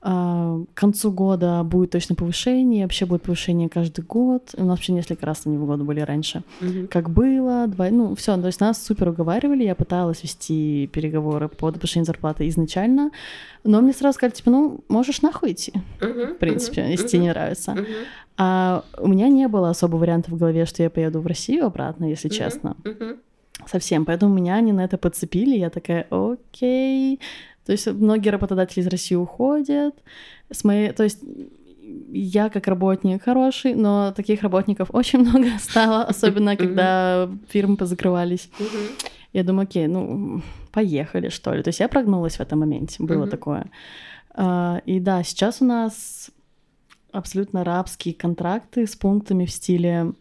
а, к концу года будет точно повышение, вообще будет повышение каждый год, у нас вообще несколько раз на него года были раньше, mm-hmm. как было, два, ну, все, то есть нас супер уговаривали, я пыталась вести переговоры по повышению зарплаты изначально, но мне сразу сказали, типа, ну, можешь нахуй идти, uh-huh, в принципе, uh-huh, если uh-huh, тебе не нравится. Uh-huh. А у меня не было особо вариантов в голове, что я поеду в Россию обратно, если uh-huh, честно. Uh-huh. Совсем. Поэтому меня они на это подцепили, я такая, окей. То есть многие работодатели из России уходят. С моей... То есть я как работник хороший, но таких работников очень много стало, особенно когда фирмы позакрывались. Я думаю, окей, ну, поехали, что ли. То есть я прогнулась в этом моменте, было mm-hmm. такое. А, и да, сейчас у нас абсолютно рабские контракты с пунктами в стиле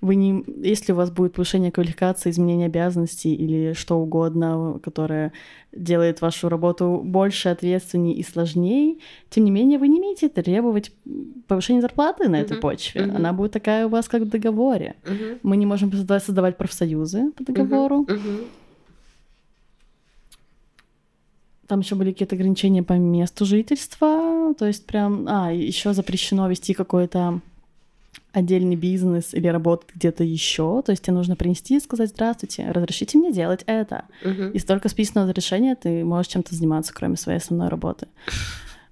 вы не, если у вас будет повышение квалификации, изменение обязанностей или что угодно, которое делает вашу работу больше, ответственнее и сложнее, тем не менее вы не имеете требовать повышения зарплаты на этой mm-hmm. почве. Mm-hmm. Она будет такая у вас, как в договоре. Mm-hmm. Мы не можем создавать профсоюзы по договору. Mm-hmm. Mm-hmm. Там еще были какие-то ограничения по месту жительства, то есть прям... А, еще запрещено вести какой-то отдельный бизнес или работать где-то еще, то есть тебе нужно принести и сказать: «Здравствуйте, разрешите мне делать это». Uh-huh. И столько списанного разрешения ты можешь чем-то заниматься, кроме своей основной работы.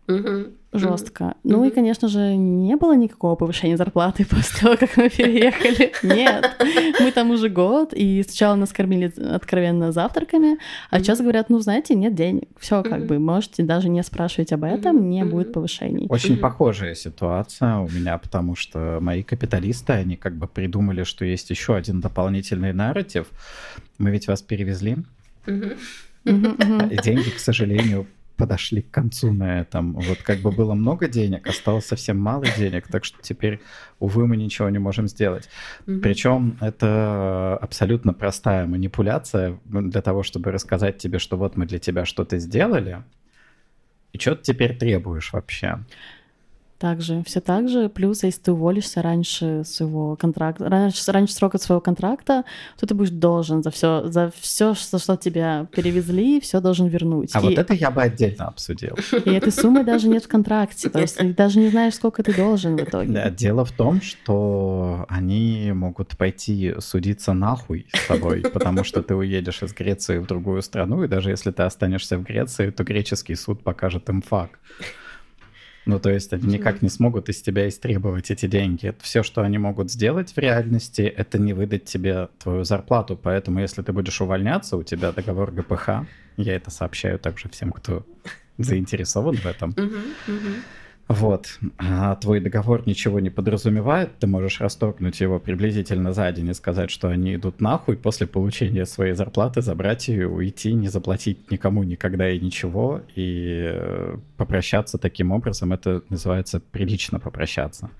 Uh-huh. Жестко. Uh-huh. Ну uh-huh. и, конечно же, не было никакого повышения зарплаты после того, как мы переехали. Нет. Мы там уже год, и сначала нас кормили откровенно завтраками, а сейчас говорят: ну, знаете, нет денег. Все как бы, можете даже не спрашивать об этом, не будет повышений. Очень похожая ситуация у меня, потому что мои капиталисты, они как бы придумали, что есть еще один дополнительный нарратив. Мы ведь вас перевезли. И деньги, к сожалению, подошли к концу на этом. Вот как бы было много денег, осталось совсем мало денег, так что теперь, увы, мы ничего не можем сделать. Mm-hmm. Причем это абсолютно простая манипуляция для того, чтобы рассказать тебе, что вот мы для тебя что-то сделали, и что ты теперь требуешь вообще. Так же, все так же. Плюс, если ты уволишься раньше своего контракта, раньше, раньше срока своего контракта, то ты будешь должен за все, за все, что, что тебя перевезли, все должен вернуть. А и... вот это я бы отдельно обсудил. И этой суммы даже нет в контракте, то есть ты даже не знаешь, сколько ты должен в итоге. Да, дело в том, что они могут пойти судиться нахуй с тобой, потому что ты уедешь из Греции в другую страну, и даже если ты останешься в Греции, то греческий суд покажет им факт. Ну, то есть они никак не смогут из тебя истребовать эти деньги. Все, что они могут сделать в реальности, это не выдать тебе твою зарплату. Поэтому, если ты будешь увольняться, у тебя договор ГПХ. Я это сообщаю также всем, кто заинтересован в этом. Вот. А твой договор ничего не подразумевает. Ты можешь расторгнуть его приблизительно за день и сказать, что они идут нахуй, после получения своей зарплаты забрать ее, уйти, не заплатить никому никогда и ничего, и попрощаться таким образом. Это называется прилично попрощаться.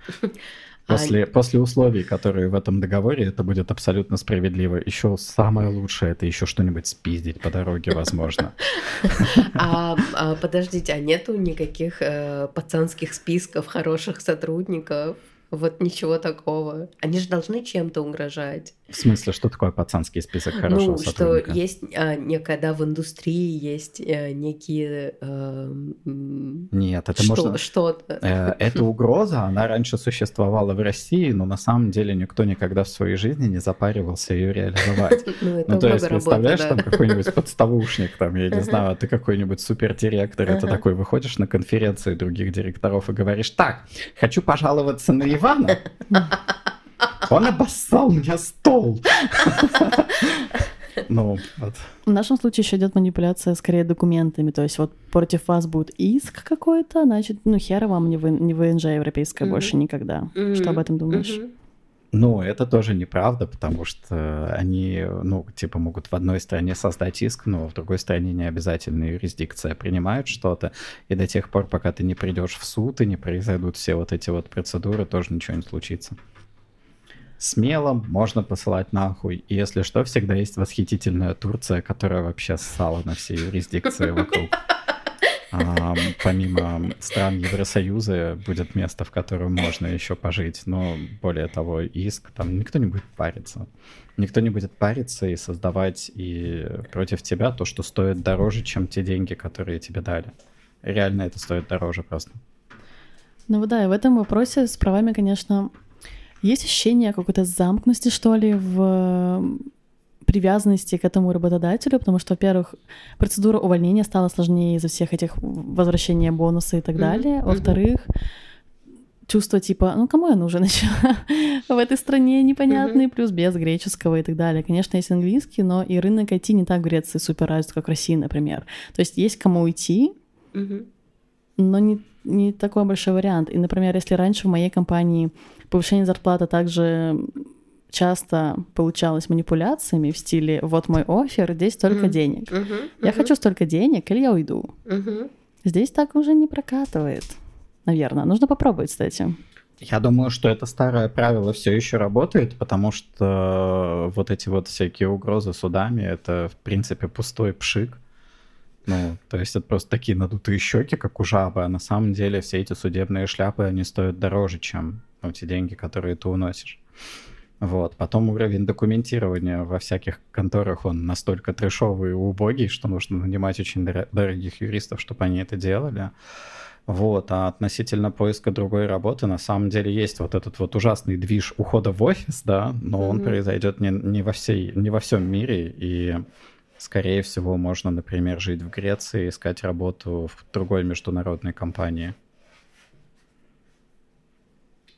После, а... после условий, которые в этом договоре, это будет абсолютно справедливо. Еще самое лучшее — это еще что-нибудь спиздить по дороге, возможно. А, а, подождите, а нету никаких э, пацанских списков хороших сотрудников? Вот ничего такого. Они же должны чем-то угрожать. В смысле, что такое пацанский список хорошего ну, сотрудника? Ну, что есть а, некая, да, в индустрии есть а, некие... А, Нет, это что, можно... Что-то. Э, эта угроза, она раньше существовала в России, но на самом деле никто никогда в своей жизни не запаривался ее реализовать. Ну, то есть, представляешь, там какой-нибудь подставушник, там, я не знаю, ты какой-нибудь супердиректор, это такой, выходишь на конференции других директоров и говоришь: так, хочу пожаловаться на его Ивана. Он обоссал мне стол. Ну, вот. В нашем случае еще идет манипуляция скорее документами. То есть вот против вас будет иск какой-то, значит, ну хера вам не, вы, не ВНЖ европейская mm-hmm. больше никогда. Mm-hmm. Что об этом думаешь? Mm-hmm. Ну, это тоже неправда, потому что они, ну, типа, могут в одной стране создать иск, но в другой стране не обязательно юрисдикция принимает что-то, и до тех пор, пока ты не придешь в суд и не произойдут все вот эти вот процедуры, тоже ничего не случится. Смело можно посылать нахуй, и если что, всегда есть восхитительная Турция, которая вообще ссала на все юрисдикции вокруг. А, помимо стран Евросоюза будет место, в котором можно еще пожить, но более того, иск, там никто не будет париться. Никто не будет париться и создавать и против тебя то, что стоит дороже, чем те деньги, которые тебе дали. Реально это стоит дороже просто. Ну да, и в этом вопросе с правами, конечно, есть ощущение какой-то замкнутости, что ли, в... привязанности к этому работодателю, потому что, во-первых, процедура увольнения стала сложнее из-за всех этих возвращений бонуса и так далее. Mm-hmm. Во-вторых, чувство типа, ну, кому я нужен еще в этой стране непонятный, mm-hmm. плюс без греческого и так далее. Конечно, есть английский, но и рынок ай ти не так в Греции супер развит, как в России, например. То есть есть кому уйти, mm-hmm. но не, не такой большой вариант. И, например, если раньше в моей компании повышение зарплаты также... часто получалось манипуляциями в стиле: вот мой оффер, здесь столько mm-hmm. денег. Mm-hmm. Я mm-hmm. хочу столько денег, или я уйду. Mm-hmm. Здесь так уже не прокатывает, наверное. Нужно попробовать, кстати. Я думаю, что это старое правило все еще работает, потому что вот эти вот всякие угрозы судами — это, в принципе, пустой пшик. Ну, то есть это просто такие надутые щеки, как у жабы, а на самом деле все эти судебные шляпы, они стоят дороже, чем ну, те деньги, которые ты уносишь. Вот. Потом уровень документирования во всяких конторах, он настолько трешовый и убогий, что нужно нанимать очень дор- дорогих юристов, чтобы они это делали. Вот. А относительно поиска другой работы, на самом деле, есть вот этот вот ужасный движ ухода в офис, да, но mm-hmm. он произойдет не, не, во всей, не во всем мире, и, скорее всего, можно, например, жить в Греции, искать работу в другой международной компании.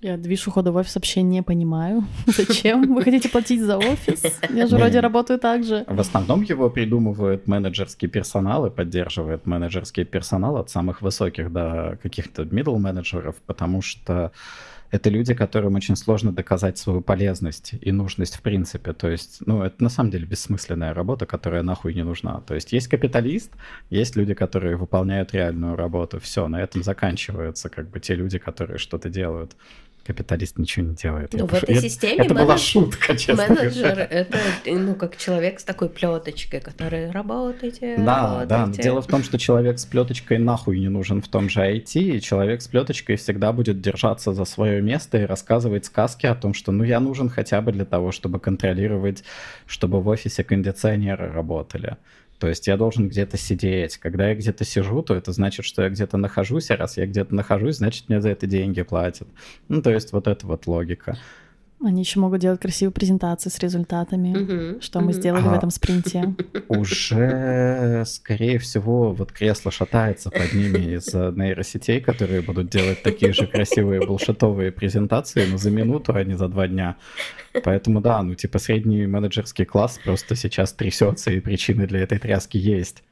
Я движ ухода в офис вообще не понимаю. Зачем? Вы хотите платить за офис? Я же вроде работаю так же. В основном его придумывает менеджерский персонал и поддерживает менеджерский персонал от самых высоких до каких-то middle менеджеров, потому что это люди, которым очень сложно доказать свою полезность и нужность в принципе. То есть, ну, это на самом деле бессмысленная работа, которая нахуй не нужна. То есть есть капиталист, есть люди, которые выполняют реальную работу. Все, на этом заканчиваются как бы те люди, которые что-то делают. Капиталист ничего не делает. Ну, я в пош... этой системе это менедж... была шутка, честно говоря. Менеджер — это, ну, как человек с такой плеточкой, который работаете, да, работаете. Да, дело в том, что человек с плеточкой нахуй не нужен в том же ай ти, и человек с плеточкой всегда будет держаться за свое место и рассказывать сказки о том, что, ну, я нужен хотя бы для того, чтобы контролировать, чтобы в офисе кондиционеры работали. То есть я должен где-то сидеть. Когда я где-то сижу, то это значит, что я где-то нахожусь, а раз я где-то нахожусь, значит, мне за это деньги платят. Ну, то есть вот эта вот логика. Они еще могут делать красивые презентации с результатами, mm-hmm. что mm-hmm. мы сделали а, в этом спринте. Уже, скорее всего, вот кресло шатается под ними из-за нейросетей, которые будут делать такие же красивые булшитовые презентации, но за минуту, а не за два дня. Поэтому да, ну типа средний менеджерский класс просто сейчас трясется, и причины для этой тряски есть.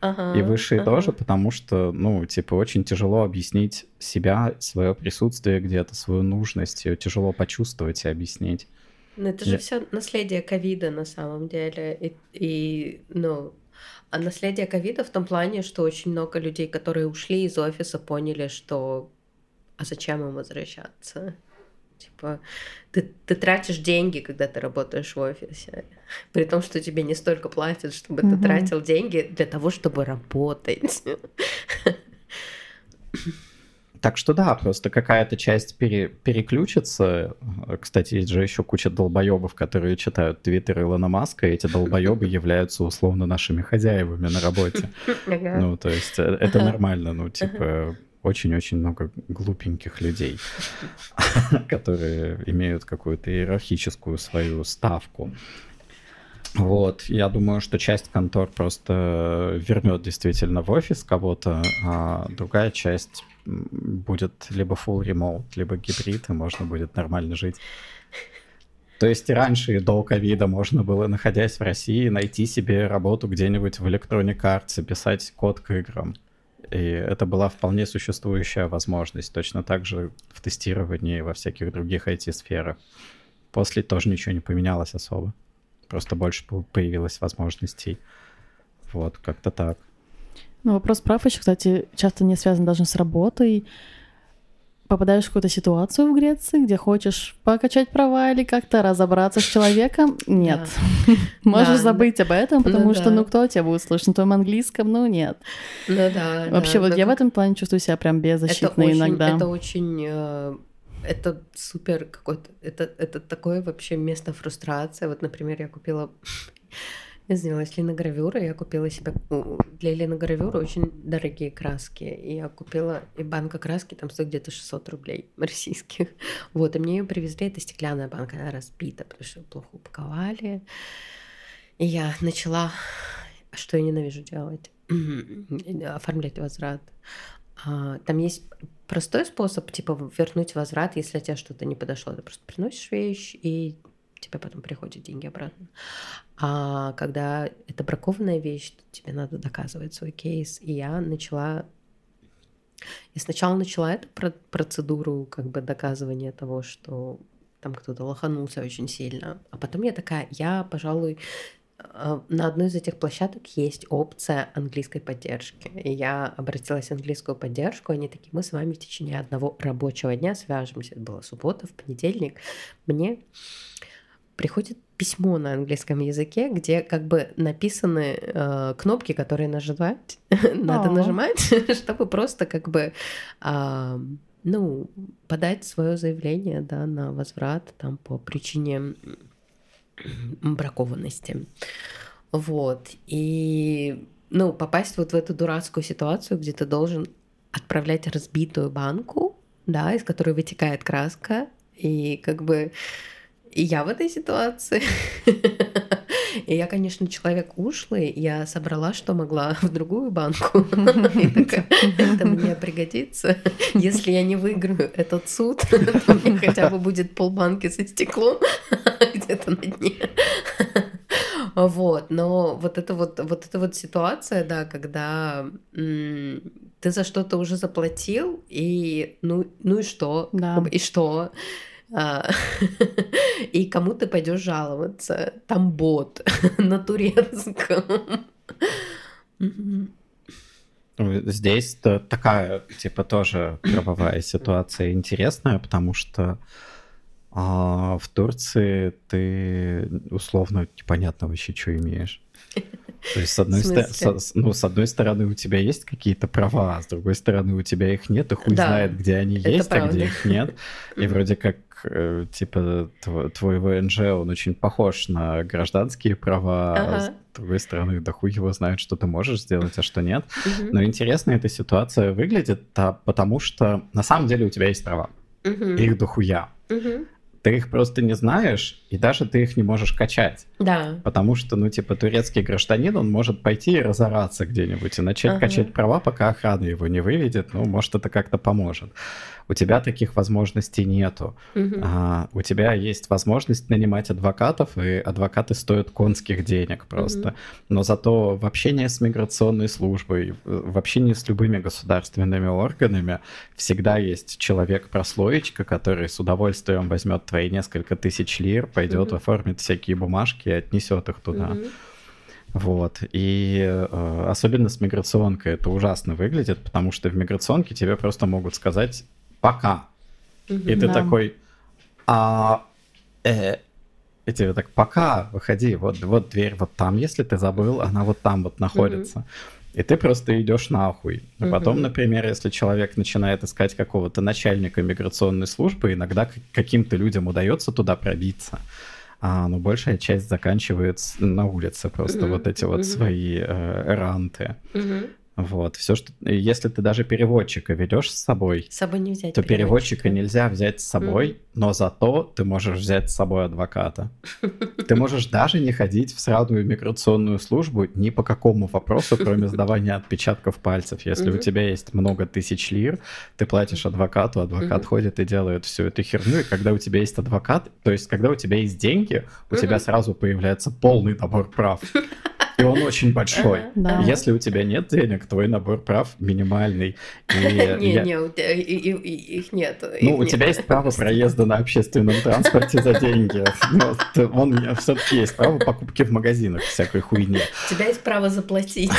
Ага, и высшие ага. тоже, потому что, ну, типа, очень тяжело объяснить себя, свое присутствие где-то, свою нужность, ее тяжело почувствовать и объяснить. Ну, это Я... же все наследие ковида на самом деле, и, и ну, а наследие ковида в том плане, что очень много людей, которые ушли из офиса, поняли, что, а зачем им возвращаться? Типа, ты, ты тратишь деньги, когда ты работаешь в офисе, при том, что тебе не столько платят, чтобы mm-hmm. ты тратил деньги для того, чтобы работать. Так что да, просто какая-то часть пере, переключится. Кстати, есть же еще куча долбоебов, которые читают твиттер Илона Маска, и эти долбоебы являются условно нашими хозяевами на работе. Ну, то есть это нормально, ну, типа... Очень-очень много глупеньких людей, которые имеют какую-то иерархическую свою ставку. Вот, я думаю, что часть контор просто вернет действительно в офис кого-то, а другая часть будет либо full remote, либо гибрид, и можно будет нормально жить. То есть и раньше, и до ковида можно было, находясь в России, найти себе работу где-нибудь в Electronic Arts, писать код к играм. И это была вполне существующая возможность, точно так же в тестировании во всяких других ай ти-сферах. После тоже ничего не поменялось особо, просто больше появилось возможностей. Вот, как-то так. Ну, вопрос прав еще, кстати, часто не связан даже с работой. Попадаешь в какую-то ситуацию в Греции, где хочешь покачать права или как-то разобраться с человеком? Нет. Да. Можешь да, забыть да. об этом, потому ну, что, да. ну, кто тебя будет слышать на твоем английском? Ну, нет. Ну, да, Вообще, да, вот я как... в этом плане чувствую себя прям беззащитной это иногда. Очень, это очень... Это супер какой-то... Это, это такое вообще место фрустрации. Вот, например, я купила... Я занялась линогравюрой, я купила себе для линогравюры очень дорогие краски. И я купила, и банка краски там стоит где-то шестьсот рублей российских. Вот, и мне ее привезли, это стеклянная банка, она разбита, потому что ее плохо упаковали. И я начала, что я ненавижу делать, оформлять возврат. Там есть простой способ, типа, вернуть возврат, если от тебя что-то не подошло. Ты просто приносишь вещь и... тебе потом приходят деньги обратно. А когда это бракованная вещь, то тебе надо доказывать свой кейс. И я начала... Я сначала начала эту процедуру как бы доказывания того, что там кто-то лоханулся очень сильно. А потом я такая, я, пожалуй... На одной из этих площадок есть опция английской поддержки. И я обратилась в английскую поддержку. Они такие, мы с вами в течение одного рабочего дня свяжемся. Это была суббота, в понедельник. Мне... приходит письмо на английском языке, где как бы написаны э, кнопки, которые нажимать, надо нажимать, чтобы просто как бы, э, ну, подать свое заявление, да, на возврат там по причине бракованности, вот, и, ну, попасть вот в эту дурацкую ситуацию, где ты должен отправлять разбитую банку, да, из которой вытекает краска, и как бы и я в этой ситуации. И я, конечно, человек ушлый, я собрала, что могла, в другую банку. Это мне пригодится. Если я не выиграю этот суд, то мне хотя бы будет полбанки со стеклом где-то на дне. Вот, но вот эта вот, вот эта вот ситуация, да, когда м- ты за что-то уже заплатил, и ну, ну и что? Да. И что? А- и кому ты пойдешь жаловаться? Там бот на турецком. Здесь такая, типа, тоже правовая ситуация интересная, потому что а в Турции ты условно непонятно вообще, что имеешь. То есть, с одной, ста- с, ну, с одной стороны, у тебя есть какие-то права, а с другой стороны, у тебя их нет, и хуй да, знает, где они есть, правда, а где их нет. И вроде как, э, типа, тв- твой ВНЖ, он очень похож на гражданские права, ага. а с другой стороны, да хуй его знает, что ты можешь сделать, а что нет. Угу. Но интересно эта ситуация выглядит, а, потому что на самом деле у тебя есть права, угу. их дохуя. Угу. Ты их просто не знаешь, и даже ты их не можешь качать. Да. Потому что, ну, типа, турецкий гражданин, он может пойти и разораться где-нибудь, и начать ага. качать права, пока охрана его не выведет. Ну, может, это как-то поможет. У тебя таких возможностей нету. Угу. А, у тебя есть возможность нанимать адвокатов, и адвокаты стоят конских денег просто. Угу. Но зато в общении с миграционной службой, в общении с любыми государственными органами всегда есть человек-прослоечка, который с удовольствием возьмет твои несколько тысяч лир, пойдет, mm-hmm. оформит всякие бумажки и отнесет их туда. Mm-hmm. Вот. И э, особенно с миграционкой это ужасно выглядит, потому что в миграционке тебе просто могут сказать «пока». Mm-hmm. И ты да. такой «а...» э, и тебе так «пока, выходи, вот, вот дверь вот там, если ты забыл, она вот там вот находится». Mm-hmm. И ты просто идешь нахуй. А потом, mm-hmm. например, если человек начинает искать какого-то начальника миграционной службы, иногда каким-то людям удается туда пробиться. А, но большая часть заканчивается на улице просто mm-hmm. вот эти вот mm-hmm. свои э, ранты. Mm-hmm. Вот, все, что... Если ты даже переводчика ведешь с собой, с собой не взять то переводчика. переводчика нельзя взять с собой, mm-hmm. но зато ты можешь взять с собой адвоката. Ты можешь даже не ходить в сраную миграционную службу ни по какому вопросу, кроме сдавания отпечатков пальцев. Если mm-hmm. у тебя есть много тысяч лир, ты платишь адвокату, адвокат mm-hmm. ходит и делает всю эту херню. И когда у тебя есть адвокат, то есть когда у тебя есть деньги, у mm-hmm. тебя сразу появляется полный набор прав. И он очень большой. Ага, да. Если у тебя нет денег, твой набор прав минимальный. Не-не, их нет. Ну, у тебя есть право проезда на общественном транспорте за деньги. Он все-таки есть право покупки в магазинах всякой хуйни. У тебя есть право заплатить.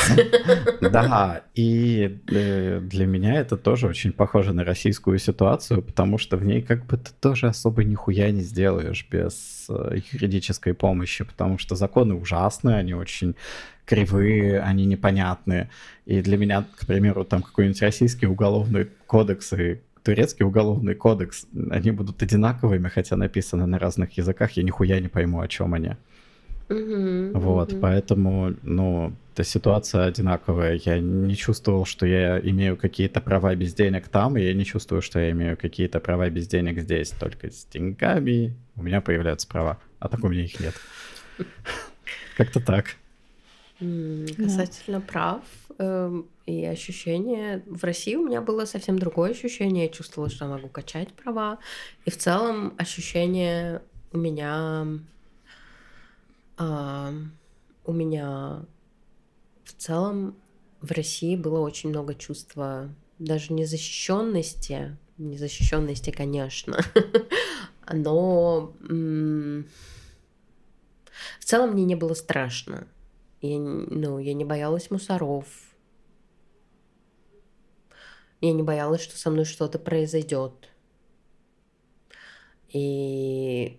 Да, и для меня это тоже очень похоже на российскую ситуацию, потому что в ней как бы ты тоже особо нихуя не сделаешь без юридической помощи, потому что законы ужасные, они очень кривые, они непонятные. И для меня, к примеру, там какой-нибудь российский уголовный кодекс и турецкий уголовный кодекс, они будут одинаковыми, хотя написаны на разных языках, я нихуя не пойму, о чем они. Mm-hmm. Вот, mm-hmm. поэтому, ну, эта ситуация одинаковая. Я не чувствовал, что я имею какие-то права без денег там, и я не чувствую, что я имею какие-то права без денег здесь. Только с деньгами у меня появляются права, а так у меня их нет. Как-то так. Касательно да. прав э, и ощущения. В России у меня было совсем другое ощущение. Я чувствовала, что я могу качать права. И в целом ощущение у меня... Э, у меня в целом в России было очень много чувства даже незащищенности. Незащищенности, конечно. Но в целом мне не было страшно. Я, ну, я не боялась мусоров. Я не боялась, что со мной что-то произойдет. И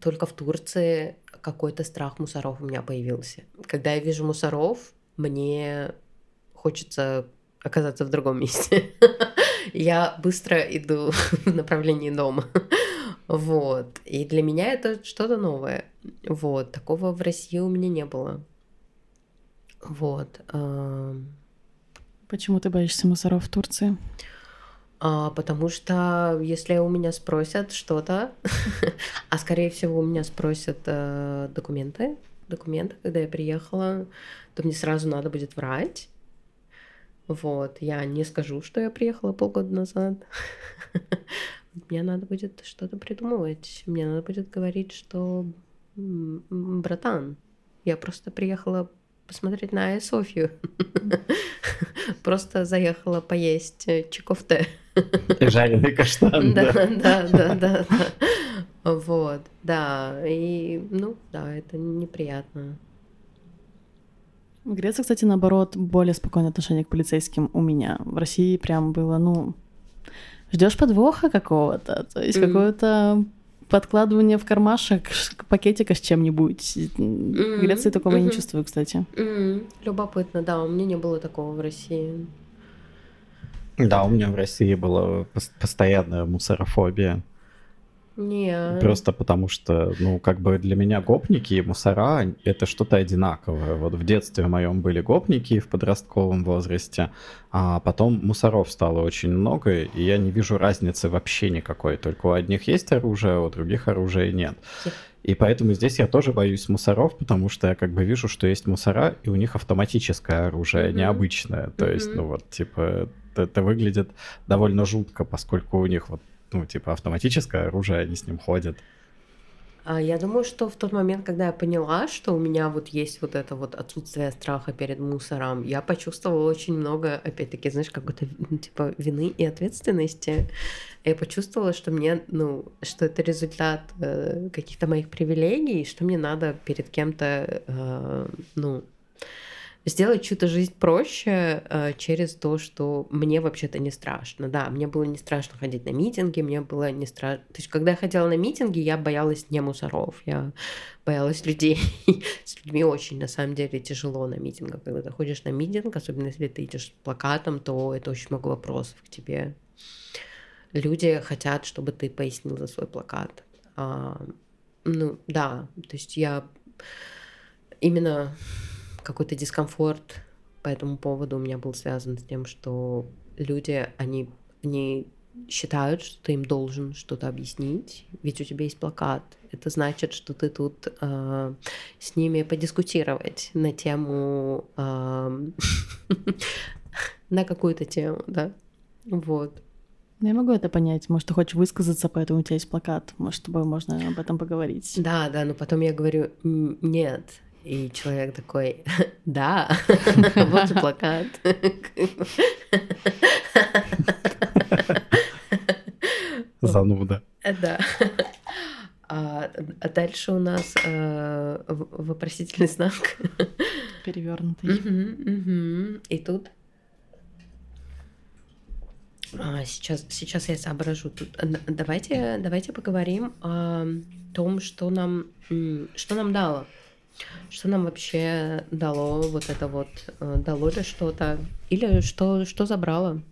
только в Турции какой-то страх мусоров у меня появился. Когда я вижу мусоров, мне хочется оказаться в другом месте. Я быстро иду в направлении дома. Вот. И для меня это что-то новое. Вот. Такого в России у меня не было. Вот. Почему ты боишься мусоров в Турции? А, потому что если у меня спросят что-то, а скорее всего у меня спросят э, документы, документы, когда я приехала, то мне сразу надо будет врать. Вот, я не скажу, что я приехала полгода назад. Мне надо будет что-то придумывать. Мне надо будет говорить, что, братан, я просто приехала посмотреть на Айя Софью. Просто заехала поесть чикофте. Жареный каштан. Да, да, да, да. Вот, да. И, ну, да, это неприятно. В Греции, кстати, наоборот, более спокойное отношение к полицейским у меня. В России прям было, ну... Ждёшь подвоха какого-то, то есть mm. какое-то подкладывание в кармашек пакетика с чем-нибудь. Mm. В Греции такого mm-hmm. я не чувствую, кстати. Mm. Любопытно, да, у меня не было такого в России. Да, у меня в России была постоянная мусорофобия. Нет. Просто потому что, ну, как бы для меня гопники и мусора — это что-то одинаковое. Вот в детстве моем были гопники в подростковом возрасте, а потом мусоров стало очень много, и я не вижу разницы вообще никакой. Только у одних есть оружие, а у других оружия нет. И поэтому здесь я тоже боюсь мусоров, потому что я как бы вижу, что есть мусора, и у них автоматическое оружие, mm-hmm. необычное. То mm-hmm. есть, ну, вот, типа, это выглядит довольно жутко, поскольку у них вот ну, типа, автоматическое оружие, они с ним ходят. Я думаю, что в тот момент, когда я поняла, что у меня вот есть вот это вот отсутствие страха перед мусором, я почувствовала очень много, опять-таки, знаешь, какой-то, ну, типа, вины и ответственности. Я почувствовала, что мне, ну, что это результат э, каких-то моих привилегий, что мне надо перед кем-то, э, ну... сделать чью-то жизнь проще э, через то, что мне вообще-то не страшно. Да, мне было не страшно ходить на митинги, мне было не страшно... То есть, когда я ходила на митинги, я боялась не мусоров, я боялась людей. С людьми очень, на самом деле, тяжело на митингах. Когда ты ходишь на митинг, особенно если ты идешь с плакатом, то это очень много вопросов к тебе. Люди хотят, чтобы ты пояснил за свой плакат. А, ну, да, то есть я именно... какой-то дискомфорт по этому поводу у меня был связан с тем, что люди, они, они считают, что ты им должен что-то объяснить, ведь у тебя есть плакат. Это значит, что ты тут э, с ними подискутировать на тему, э, на какую-то тему, да, вот. Ну, я могу это понять. Может, ты хочешь высказаться, поэтому у тебя есть плакат. Может, с тобой можно об этом поговорить. Да, да, но потом я говорю, нет. И человек такой, да, вот же плакат. Зануда. Да. А дальше у нас вопросительный знак. Перевёрнутый. И тут... Сейчас, сейчас я соображу. Тут, давайте, давайте поговорим о том, что нам, что нам дало. Что нам вообще дало вот это вот, дало ли что-то, или что, что забрало?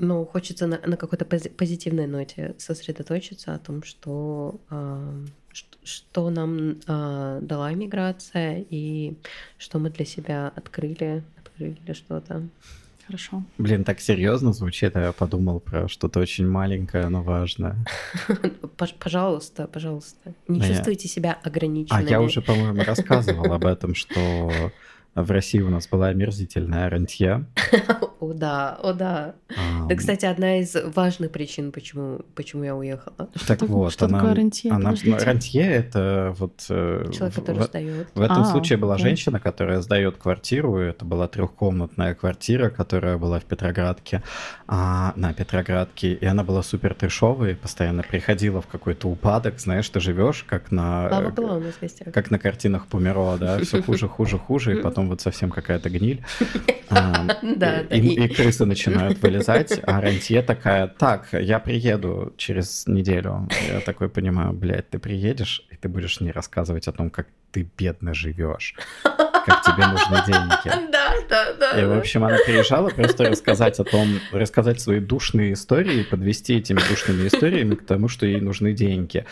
Ну, хочется на, на какой-то позитивной ноте сосредоточиться о том, что, что нам дала иммиграция, и что мы для себя открыли, открыли что-то. Хорошо. Блин, так серьезно звучит, а я подумал про что-то очень маленькое, но важное. Пожалуйста, пожалуйста, не но чувствуйте я... себя ограниченными. А я уже, по-моему, рассказывал об этом, что в России у нас была омерзительная рантье. О да, о да. Это, кстати, одна из важных причин, почему почему я уехала. Так вот, она рантье это вот человек, который сдаёт. В этом случае была женщина, которая сдает квартиру. Это была трехкомнатная квартира, которая была в Петроградке, на Петроградке, и она была супер трешовой, постоянно приходила в какой-то упадок, знаешь, ты живешь как на как на картинах Пумеро, да, все хуже, хуже, хуже, и потом вот совсем какая-то гниль, и крысы начинают вылезать, а рантье такая, так, я приеду через неделю. Я такой понимаю, блядь, ты приедешь, и ты будешь мне рассказывать о том, как ты бедно живешь. как тебе нужны деньги. Да, да, да. И, в общем, она приезжала просто рассказать о том, рассказать свои душные истории, подвести этими душными историями к тому, что ей нужны деньги.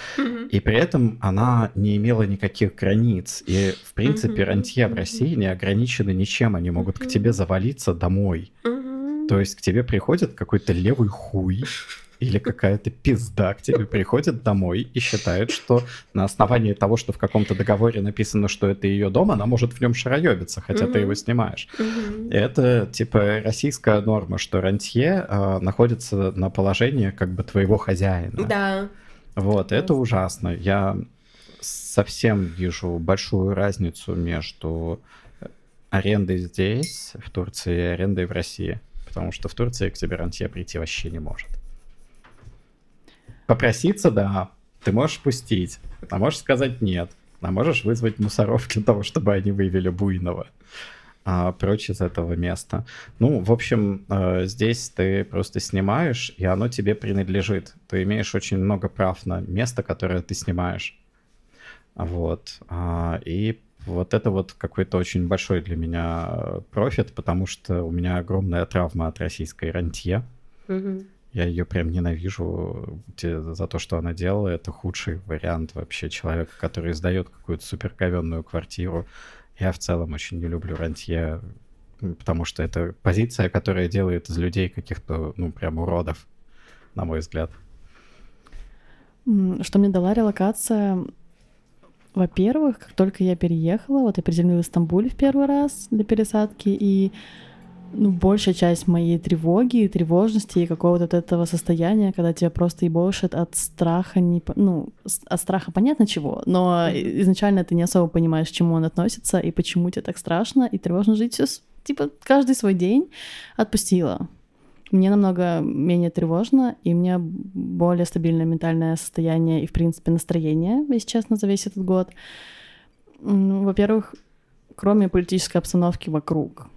И при этом она не имела никаких границ. И, в принципе, рантье в России не ограничены ничем. Они могут к тебе завалиться домой. То есть к тебе приходит какой-то левый хуй, или какая-то пизда к тебе приходит домой и считает, что на основании того, что в каком-то договоре написано, что это ее дом, она может в нем шароебиться, хотя mm-hmm. ты его снимаешь. Mm-hmm. Это типа российская норма, что рантье э, находится на положении как бы твоего хозяина. Да. Вот, это ужасно. Я совсем вижу большую разницу между арендой здесь, в Турции, и арендой в России. Потому что в Турции к тебе рантье прийти вообще не может. Попроситься, да, ты можешь пустить, а можешь сказать нет, а можешь вызвать мусоров для того, чтобы они вывели буйного а, прочь из этого места. Ну, в общем, здесь ты просто снимаешь, и оно тебе принадлежит. Ты имеешь очень много прав на место, которое ты снимаешь. Вот. И вот это вот какой-то очень большой для меня профит, потому что у меня огромная травма от российской рантье. Mm-hmm. Я ее прям ненавижу за то, что она делала. Это худший вариант вообще человека, который сдает какую-то суперговенную квартиру. Я в целом очень не люблю рантье, потому что это позиция, которая делает из людей каких-то, ну, прям уродов, на мой взгляд. Что мне дала релокация? Во-первых, как только я переехала, вот я приземлилась в Стамбуле в первый раз для пересадки, и... Ну, большая часть моей тревоги, тревожности и какого-то вот этого состояния, когда тебя просто ебошит от страха, не... ну, от страха понятно чего, но изначально ты не особо понимаешь, к чему он относится и почему тебе так страшно и тревожно жить. Все, типа, каждый свой день отпустила. Мне намного менее тревожно, и у меня более стабильное ментальное состояние и, в принципе, настроение, если честно, за весь этот год. Ну, во-первых, кроме политической обстановки вокруг,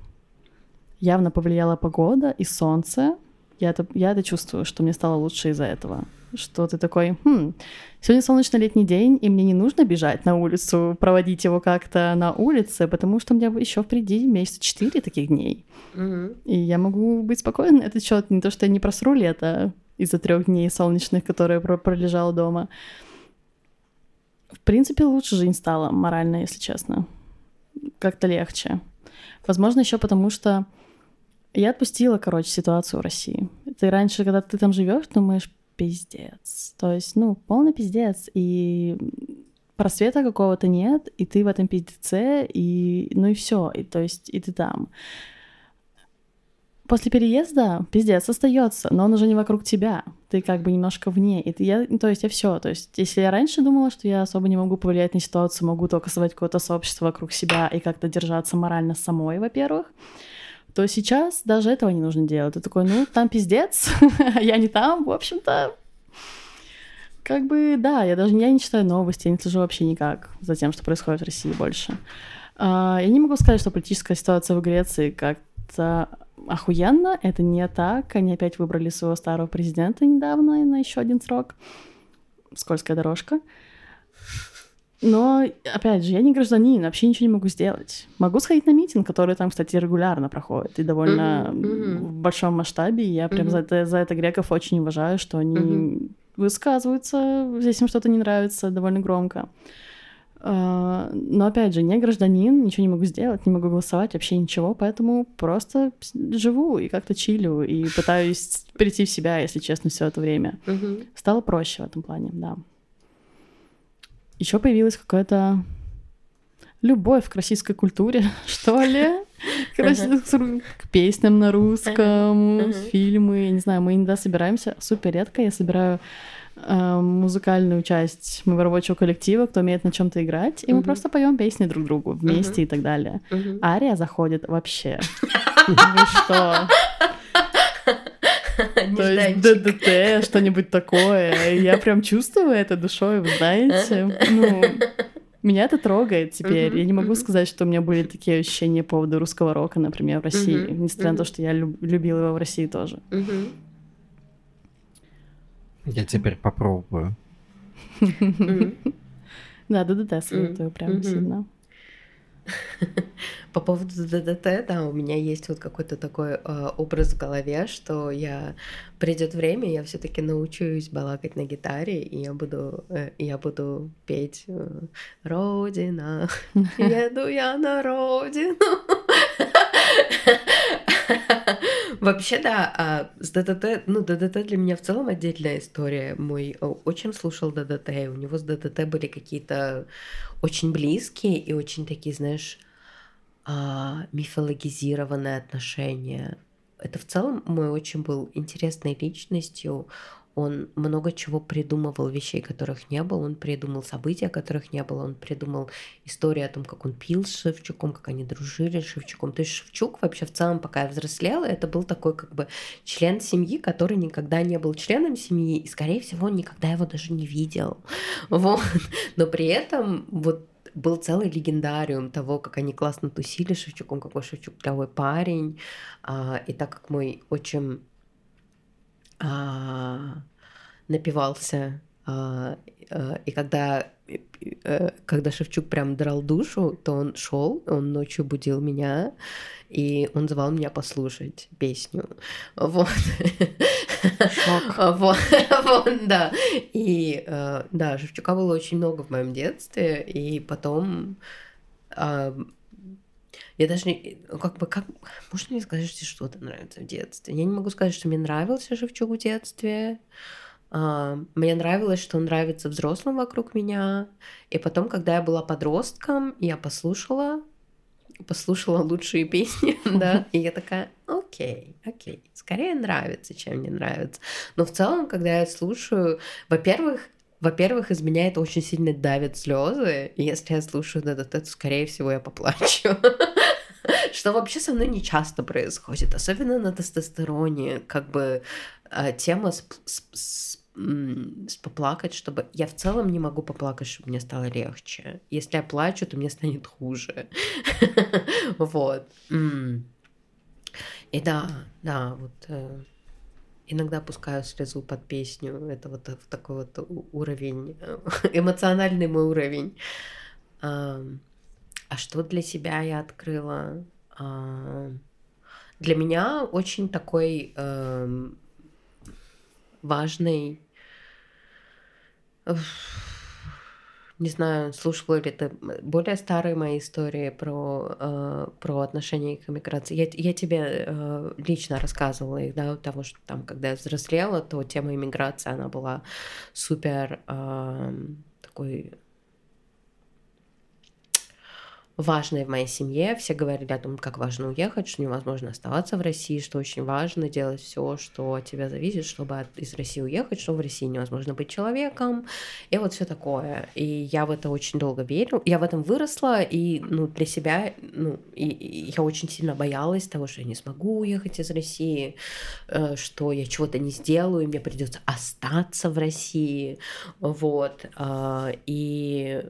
явно повлияла погода и солнце. Я это, я это чувствую, что мне стало лучше из-за этого. Что ты такой, хм, сегодня солнечный летний день, и мне не нужно бежать на улицу, проводить его как-то на улице, потому что у меня еще впереди месяца четыре таких дней. Mm-hmm. И я могу быть спокойна. Это что, не то, что я не просру лето из-за трех дней солнечных, которые пролежала дома. В принципе, лучше жизнь стала морально, если честно. Как-то легче. Возможно, еще потому что я отпустила, короче, ситуацию в России. Ты раньше, когда ты там живешь, думаешь, пиздец. То есть, ну, полный пиздец. И просвета какого-то нет, и ты в этом пиздеце, и ну и все. И то есть, и ты там. После переезда пиздец остается, но он уже не вокруг тебя. Ты как бы немножко вне. И ты, я, то есть я все. То есть, если я раньше думала, что я особо не могу повлиять на ситуацию, могу только создать какое-то сообщество вокруг себя и как-то держаться морально самой, во-первых, то сейчас даже этого не нужно делать. Ты такой, ну, там пиздец, я не там, в общем-то. Как бы, да, я даже я не читаю новости, я не слежу вообще никак за тем, что происходит в России больше. Я не могу сказать, что политическая ситуация в Греции как-то... охуенно, это не так. Они опять выбрали своего старого президента недавно на еще один срок. Скользкая дорожка. Но, опять же, я не гражданин, вообще ничего не могу сделать. Могу сходить на митинг, который там, кстати, регулярно проходит, и довольно mm-hmm. Mm-hmm. в большом масштабе. И я прям mm-hmm. за, это, за это греков очень уважаю, что они mm-hmm. высказываются, здесь им что-то не нравится, довольно громко. Но, опять же, не гражданин, ничего не могу сделать, не могу голосовать, вообще ничего, поэтому просто живу и как-то чилю, и пытаюсь прийти в себя, если честно, все это время. Mm-hmm. Стало проще в этом плане, да. Еще появилась какая-то любовь к российской культуре, что ли, к песням на русском, фильмы, я не знаю, мы иногда собираемся, супер редко я собираю... музыкальную часть моего рабочего коллектива, кто умеет на чем-то играть, и mm-hmm. мы просто поем песни друг другу вместе mm-hmm. и так далее. Mm-hmm. Ария заходит вообще. Вы что? То есть ДДТ, что-нибудь такое. Я прям чувствую это душой, вы знаете. Ну, меня это трогает теперь. Я не могу сказать, что у меня были такие ощущения по поводу русского рока, например, в России, несмотря на то, что я любила его в России тоже. Я теперь попробую. Да, ДДТ советую прям сильно. По поводу ДДТ, да, у меня есть вот какой-то такой э, образ в голове, что я придет время, я все-таки научусь балакать на гитаре, и я буду, э, я буду петь «Родина, еду я на родину». Вообще, да, с ДДТ, ну, ДДТ для меня в целом отдельная история. Мой отчим слушал ДДТ, и у него с ДДТ были какие-то очень близкие и очень такие, знаешь, мифологизированные отношения. Это в целом мой отчим был интересной личностью. Он много чего придумывал, вещей, которых не было, он придумал события, которых не было, он придумал историю о том, как он пил с Шевчуком, как они дружили с Шевчуком. То есть Шевчук вообще в целом, пока я взрослела, это был такой как бы член семьи, который никогда не был членом семьи, и, скорее всего, он никогда его даже не видел. Вот. Но при этом вот был целый легендариум того, как они классно тусили с Шевчуком, какой Шевчук клевый парень. И так как мой отчим А, напивался, а, а, и когда, а, когда Шевчук прям драл душу, то он шел, он ночью будил меня, и он звал меня послушать песню. Вот. Шок. Вот, да. И да, Шевчука было очень много в моем детстве, и потом я даже не... Как бы, как... Можно мне сказать, что что-то нравится в детстве? Я не могу сказать, что мне нравился Шевчук в детстве. А, мне нравилось, что он нравится взрослым вокруг меня. И потом, когда я была подростком, я послушала, послушала лучшие песни, да, и я такая, окей, окей, скорее нравится, чем не нравится. Но в целом, когда я слушаю, во-первых, Во-первых, из меня это очень сильно давит слезы, и если я слушаю ДДТ, то, скорее всего, я поплачу. Что вообще со мной не часто происходит, особенно на тестостероне, как бы тема с поплакать, чтобы... Я в целом не могу поплакать, чтобы мне стало легче. Если я плачу, то мне станет хуже. Вот. И да, да, вот... Иногда пускаю слезу под песню. Это вот такой вот уровень, эмоциональный мой уровень. А, а что для себя я открыла? А, для меня очень такой э, важный... Не знаю, слушала ли ты более старые мои истории про, э, про отношения к эмиграции. Я, я тебе э, лично рассказывала их, да, того, что там, когда я взрослела, то тема эмиграции, она была супер э, такой важной в моей семье. Все говорили о том, как важно уехать, что невозможно оставаться в России, что очень важно делать все, что от тебя зависит, чтобы от, из России уехать, что в России невозможно быть человеком, и вот все такое. И я в это очень долго верю, я в этом выросла, и ну, для себя ну, и, и я очень сильно боялась того, что я не смогу уехать из России, э, что я чего-то не сделаю, и мне придется остаться в России. Вот. Э, и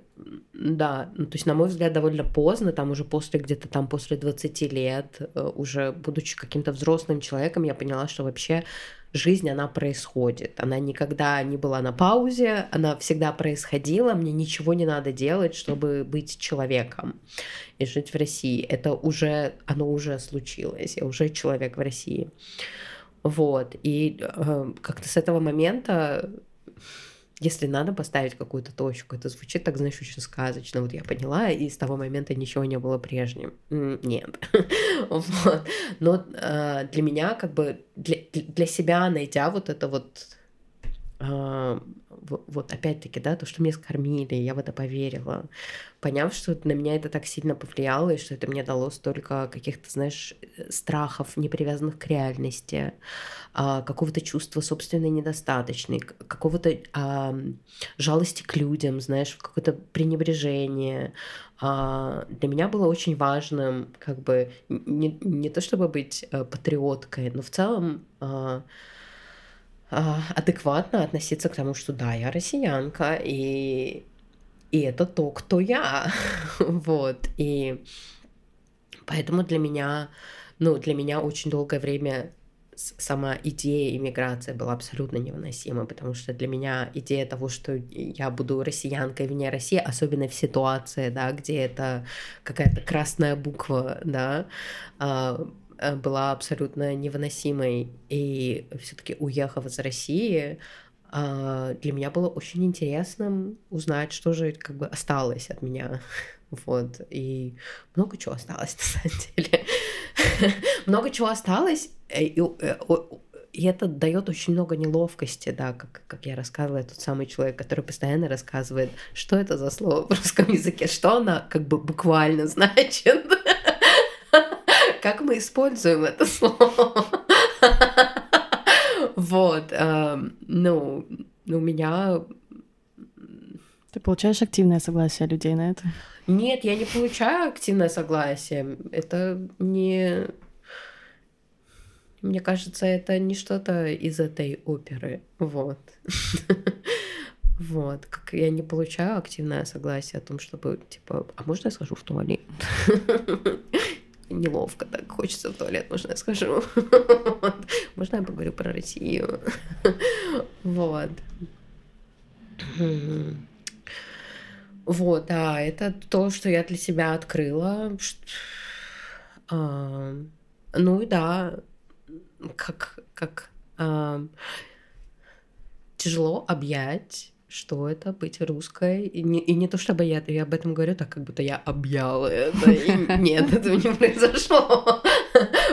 да, ну, то есть, на мой взгляд, довольно поздно, там уже после где-то там после двадцати лет, уже будучи каким-то взрослым человеком, я поняла, что вообще жизнь, она происходит. Она никогда не была на паузе, она всегда происходила, мне ничего не надо делать, чтобы быть человеком и жить в России. Это уже, оно уже случилось, я уже человек в России. Вот, и э, как-то с этого момента, если надо поставить какую-то точку, это звучит так, знаешь, очень сказочно. Вот я поняла, и с того момента ничего не было прежним. Нет. Вот. Но э, для меня, как бы, для, для себя, найдя вот это вот, э, вот опять-таки, да, то, что мне скормили, я в это поверила, поняв, что на меня это так сильно повлияло, и что это мне дало столько каких-то, знаешь, страхов, не привязанных к реальности, какого-то чувства собственной недостаточной, какого-то а, жалости к людям, знаешь, какое-то пренебрежение. А, для меня было очень важным, как бы, не, не то чтобы быть патриоткой, но в целом... А, адекватно относиться к тому, что да, я россиянка, и, и это то, кто я. Вот. И поэтому для меня, ну, для меня очень долгое время сама идея иммиграции была абсолютно невыносима, потому что для меня идея того, что я буду россиянкой вне России, особенно в ситуации, да, где это какая-то красная буква, да, была абсолютно невыносимой. И все-таки, уехав из России, для меня было очень интересным узнать, что же как бы осталось от меня. Вот. И много чего осталось, на самом деле. Много чего осталось, и, и это дает очень много неловкости, да, как, как я рассказывала, тот самый человек, который постоянно рассказывает, что это за слово в русском языке, что оно как бы буквально значит, как мы используем это слово. Вот, ну, у меня... Ты получаешь активное согласие людей на это? Нет, я не получаю активное согласие. Это не... Мне кажется, это не что-то из этой оперы. Вот. Вот. Как я не получаю активное согласие о том, чтобы, типа, а можно я схожу в туалет? Неловко так. Хочется в туалет, можно я схожу? Можно я поговорю про Россию? Вот. Вот, да, это то, что я для себя открыла. А, ну и да, как, как а, тяжело объять, что это быть русской. И не, и не то, чтобы я, я об этом говорю так, как будто я объяла это. И нет, этого не произошло.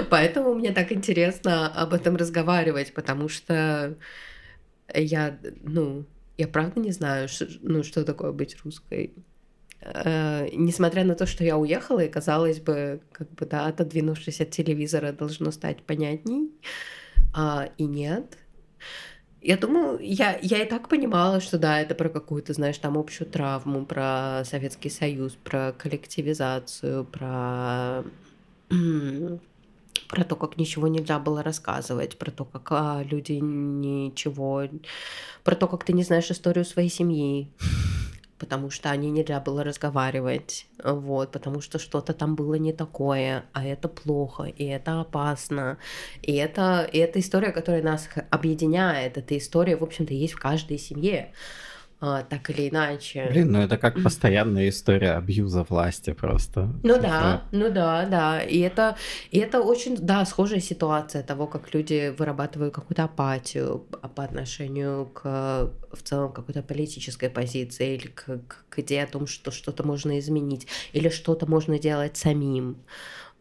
Поэтому мне так интересно об этом разговаривать, потому что я, ну... Я правда не знаю, что, ну, что такое быть русской. Э, несмотря на то, что я уехала, и, казалось бы, как бы, да, отодвинувшись от телевизора, должно стать понятней, а, и нет. Я думаю, я, я и так понимала, что да, это про какую-то, знаешь, там общую травму, про Советский Союз, про коллективизацию, про... про то, как ничего нельзя было рассказывать, про то, как а, люди ничего... Про то, как ты не знаешь историю своей семьи, потому что о ней нельзя было разговаривать, вот, потому что что-то там было не такое, а это плохо, и это опасно, и это, и это история, которая нас объединяет, эта история, в общем-то, есть в каждой семье, а, так или иначе. Блин, ну это как постоянная история абьюза власти просто. Ну это... да, ну да, да. И это, и это очень, да, схожая ситуация того, как люди вырабатывают какую-то апатию по отношению к, в целом, какой-то политической позиции или к, к идее о том, что что-то можно изменить или что-то можно делать самим.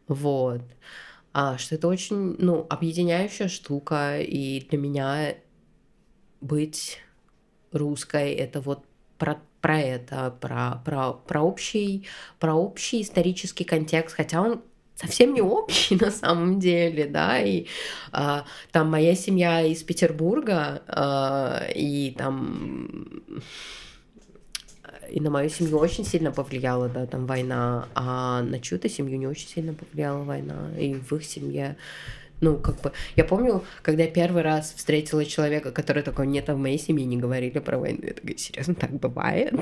Вот. А, что это очень, ну, объединяющая штука, и для меня быть... русской, это вот про, про это, про, про, про, общий, про общий исторический контекст, хотя он совсем не общий на самом деле, да, и а, там моя семья из Петербурга, а, и там... И на мою семью очень сильно повлияла, да, там война, а на чью-то семью не очень сильно повлияла война, и в их семье... Ну, как бы, я помню, когда я первый раз встретила человека, который такой, нет, а в моей семье не говорили про войну. Я такая, серьезно, так бывает?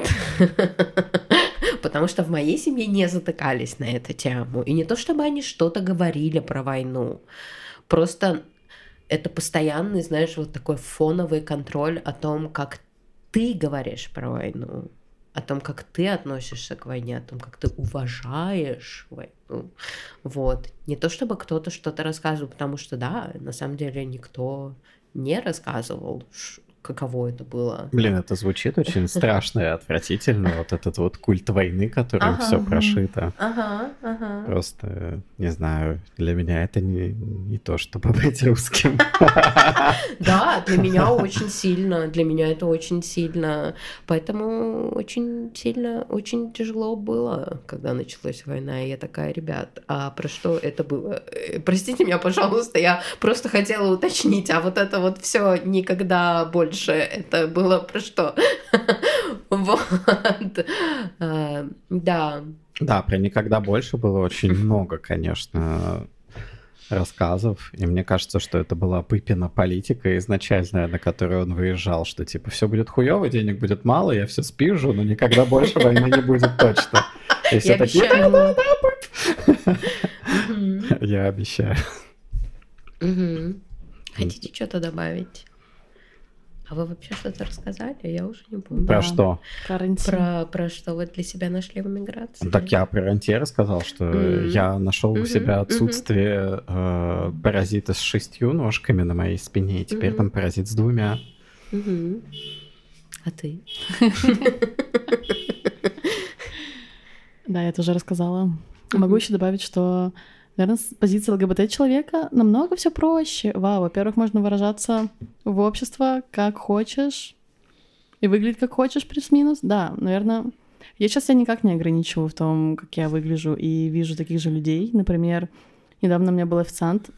Потому что в моей семье не затыкались на эту тему. И не то, чтобы они что-то говорили про войну. Просто это постоянный, знаешь, вот такой фоновый контроль о том, как ты говоришь про войну, о том, как ты относишься к войне, о том, как ты уважаешь войну. Вот. Не то, чтобы кто-то что-то рассказывал, потому что, да, на самом деле никто не рассказывал, каково это было. Блин, это звучит очень страшно и отвратительно, вот этот вот культ войны, которым все прошито. Ага, ага. Просто, не знаю, для меня это не то, чтобы быть русским. Да, для меня очень сильно, для меня это очень сильно, поэтому очень сильно, очень тяжело было, когда началась война, и я такая, ребят, а про что это было? Простите меня, пожалуйста, я просто хотела уточнить, а вот это вот все никогда больше Больше это было про что? Вот. А, да. Да, про никогда больше было очень много, конечно, рассказов. И мне кажется, что это была Пыпина политика изначальная, на которую он выезжал, что типа все будет хуёво, денег будет мало, я все спижу, но никогда больше войны не будет точно. И все такие, да, да, да, Пып. Я обещаю. Хотите что-то добавить? А вы вообще что-то рассказали? Я уже не помню. Про да. что? Про, про что вы для себя нашли в эмиграции. Так я про рантье рассказал, что mm-hmm. я нашел mm-hmm. у себя отсутствие mm-hmm. э, паразита с шестью ножками на моей спине, и теперь mm-hmm. там паразит с двумя. Mm-hmm. А ты? Да, я тоже рассказала. Могу еще добавить, что, наверное, с позиции ЛГБТ-человека намного все проще. Вау, во-первых, можно выражаться в общество как хочешь и выглядеть как хочешь, плюс-минус. Да, наверное, я сейчас себя никак не ограничиваю в том, как я выгляжу, и вижу таких же людей. Например, недавно у меня был официант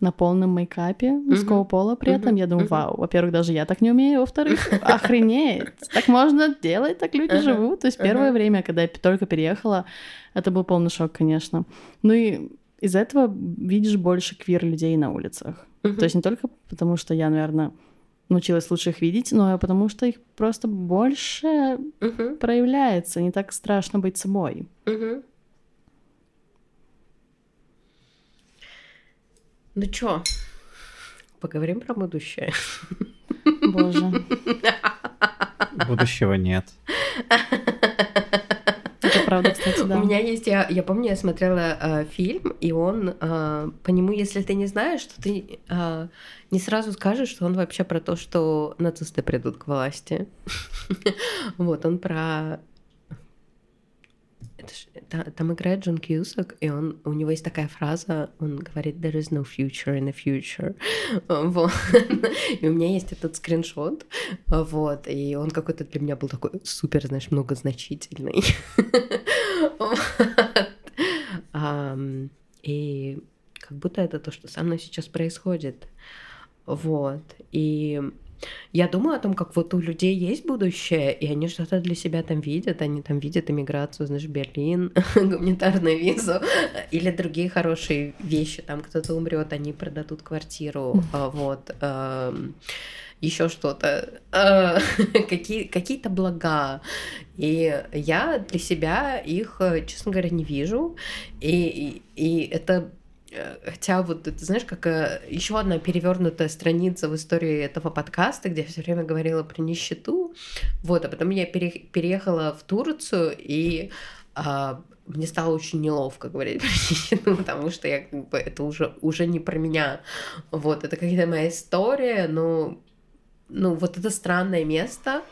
на полном мейкапе мужского mm-hmm. пола при этом. Mm-hmm. Я думаю, вау, во-первых, даже я так не умею, во-вторых, охренеть. Так можно делать, так люди uh-huh. живут. То есть первое uh-huh. время, когда я только переехала, это был полный шок, конечно. Ну и из-за этого видишь больше квир-людей на улицах. Uh-huh. То есть не только потому, что я, наверное, научилась лучше их видеть, но и потому, что их просто больше uh-huh. проявляется. Не так страшно быть собой. Uh-huh. Ну чё, поговорим про будущее. Боже. Будущего нет. Это правда, кстати, да. У меня есть, я, я помню, я смотрела э, фильм, и он, э, по нему, если ты не знаешь, то ты э, не сразу скажешь, что он вообще про то, что нацисты придут к власти. Вот, он про... Там играет Джон Кьюсак, и он, у него есть такая фраза, он говорит «There is no future in the future». Вот. И у меня есть этот скриншот, вот, и он какой-то для меня был такой супер, знаешь, многозначительный. И как будто это то, что со мной сейчас происходит. Вот. И... Я думаю о том, как вот у людей есть будущее, и они что-то для себя там видят, они там видят эмиграцию, знаешь, Берлин, гуманитарную визу или другие хорошие вещи, там кто-то умрет, они продадут квартиру, вот, еще что-то, какие, какие-то блага, и я для себя их, честно говоря, не вижу, и, и, и это... Хотя вот ты знаешь, как еще одна перевернутая страница в истории этого подкаста, где я все время говорила про нищету, вот, а потом я переехала в Турцию, и а, мне стало очень неловко говорить про нищету, потому что я как бы это уже, уже не про меня, вот, это какая-то моя история, но ну вот это странное место.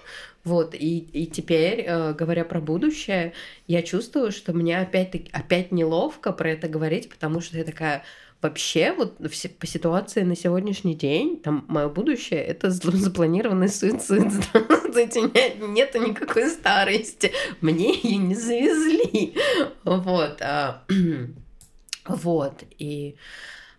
Вот, и, и теперь, э, говоря про будущее, я чувствую, что мне опять-таки, опять неловко про это говорить, потому что я такая, вообще, вот все, по ситуации на сегодняшний день, там, мое будущее — это запланированный суицид, здравствуйте, нету никакой старости, мне ее не завезли, вот, вот, и...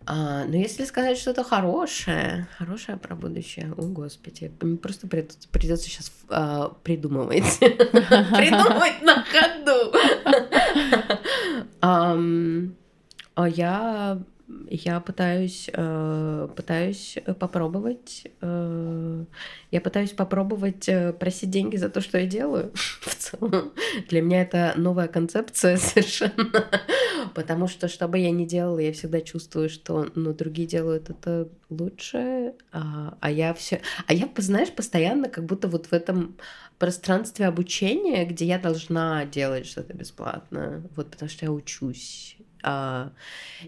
А, но если сказать что-то хорошее, хорошее про будущее, о господи, мне просто придется, придется сейчас а, придумывать, придумывать на ходу. Я я пытаюсь пытаюсь попробовать, я пытаюсь попробовать просить деньги за то, что я делаю. В целом для меня это новая концепция совершенно. Потому что, что бы я ни делала, я всегда чувствую, что ну, другие делают это лучше, а, а я все, а я, знаешь, постоянно как будто вот в этом пространстве обучения, где я должна делать что-то бесплатно, вот, потому что я учусь. А,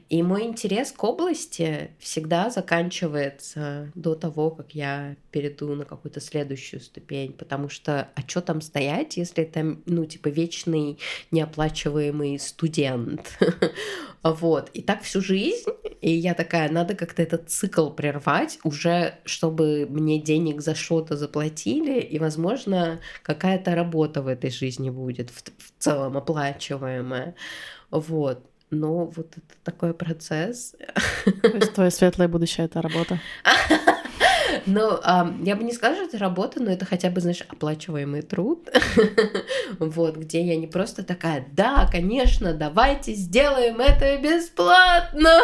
и мой интерес к области всегда заканчивается до того, как я перейду на какую-то следующую ступень, потому что, а что там стоять, если это, ну, типа, вечный неоплачиваемый студент, вот, и так всю жизнь, и я такая, надо как-то этот цикл прервать уже, чтобы мне денег за что-то заплатили, и, возможно, какая-то работа в этой жизни будет в, в целом оплачиваемая, вот. Но вот это такой процесс. То есть твое светлое будущее — это работа. Ну, я бы не сказала, что это работа, но это хотя бы, знаешь, оплачиваемый труд. Вот, где я не просто такая, да, конечно, давайте сделаем это бесплатно,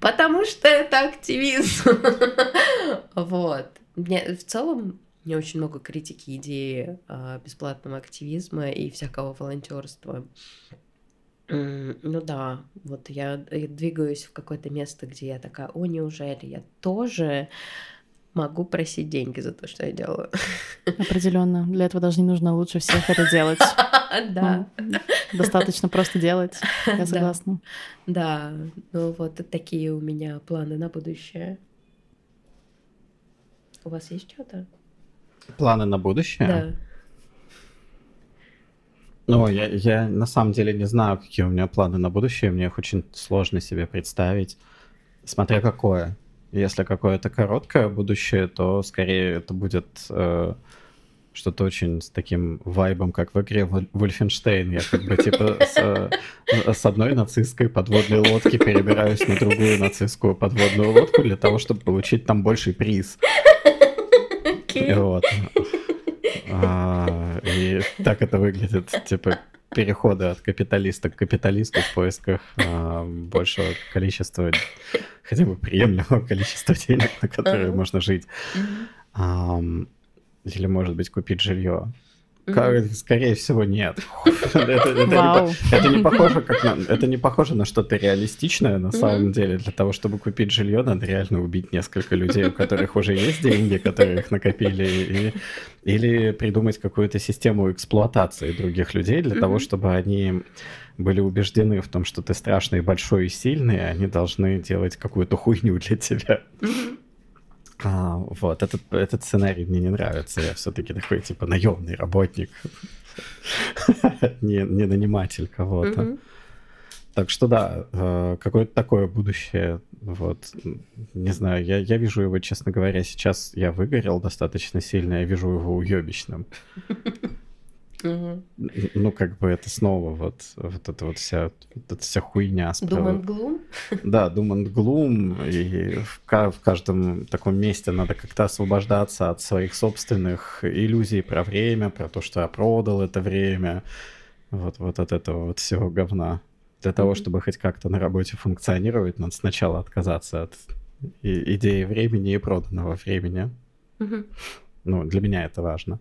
потому что это активизм. Вот. В целом, у меня очень много критики идеи бесплатного активизма и всякого волонтерства. Mm, ну да, вот я, я двигаюсь в какое-то место, где я такая, о, неужели я тоже могу просить деньги за то, что я делаю? Определенно. Для этого даже не нужно лучше всех это делать. Да. Достаточно просто делать, я согласна. Да, ну вот такие у меня планы на будущее. У вас есть что-то? Планы на будущее? Да. Ну, я, я на самом деле не знаю, какие у меня планы на будущее. Мне их очень сложно себе представить. Смотря какое. Если какое-то короткое будущее, то скорее это будет э, что-то очень с таким вайбом, как в игре Вольфенштейн. Я как бы типа с одной нацистской подводной лодки перебираюсь на другую нацистскую подводную лодку для того, чтобы получить там больший приз. Вот. А, и так это выглядит, типа переходы от капиталиста к капиталисту в поисках а, большего количества, хотя бы приемлемого количества денег, на которые uh-huh. можно жить. А, или, может быть, купить жилье. Uh-huh. Скорее всего, нет. это, это, wow. не, это, не похоже, как на, это не похоже на что-то реалистичное, на uh-huh. самом деле. Для того, чтобы купить жилье, надо реально убить несколько людей, у которых уже есть деньги, которые их накопили, и... Или придумать какую-то систему эксплуатации других людей для mm-hmm. того, чтобы они были убеждены в том, что ты страшный, большой и сильный, и они должны делать какую-то хуйню для тебя. Mm-hmm. А, вот, этот, этот сценарий мне не нравится. Я все-таки такой, типа, наемный работник, не наниматель кого-то. Так что да, какое-то такое будущее, вот, не знаю, я, я вижу его, честно говоря, сейчас я выгорел достаточно сильно, я вижу его уёбищным. Ну, как бы это снова вот, вот эта вот вся, эта вся хуйня. Doom and gloom? Да, doom and gloom, и в, в каждом таком месте надо как-то освобождаться от своих собственных иллюзий про время, про то, что я продал это время, вот, вот от этого вот всего говна. Для mm-hmm. того, чтобы хоть как-то на работе функционировать, надо сначала отказаться от и- идеи времени и проданного времени. Mm-hmm. Ну, для меня это важно.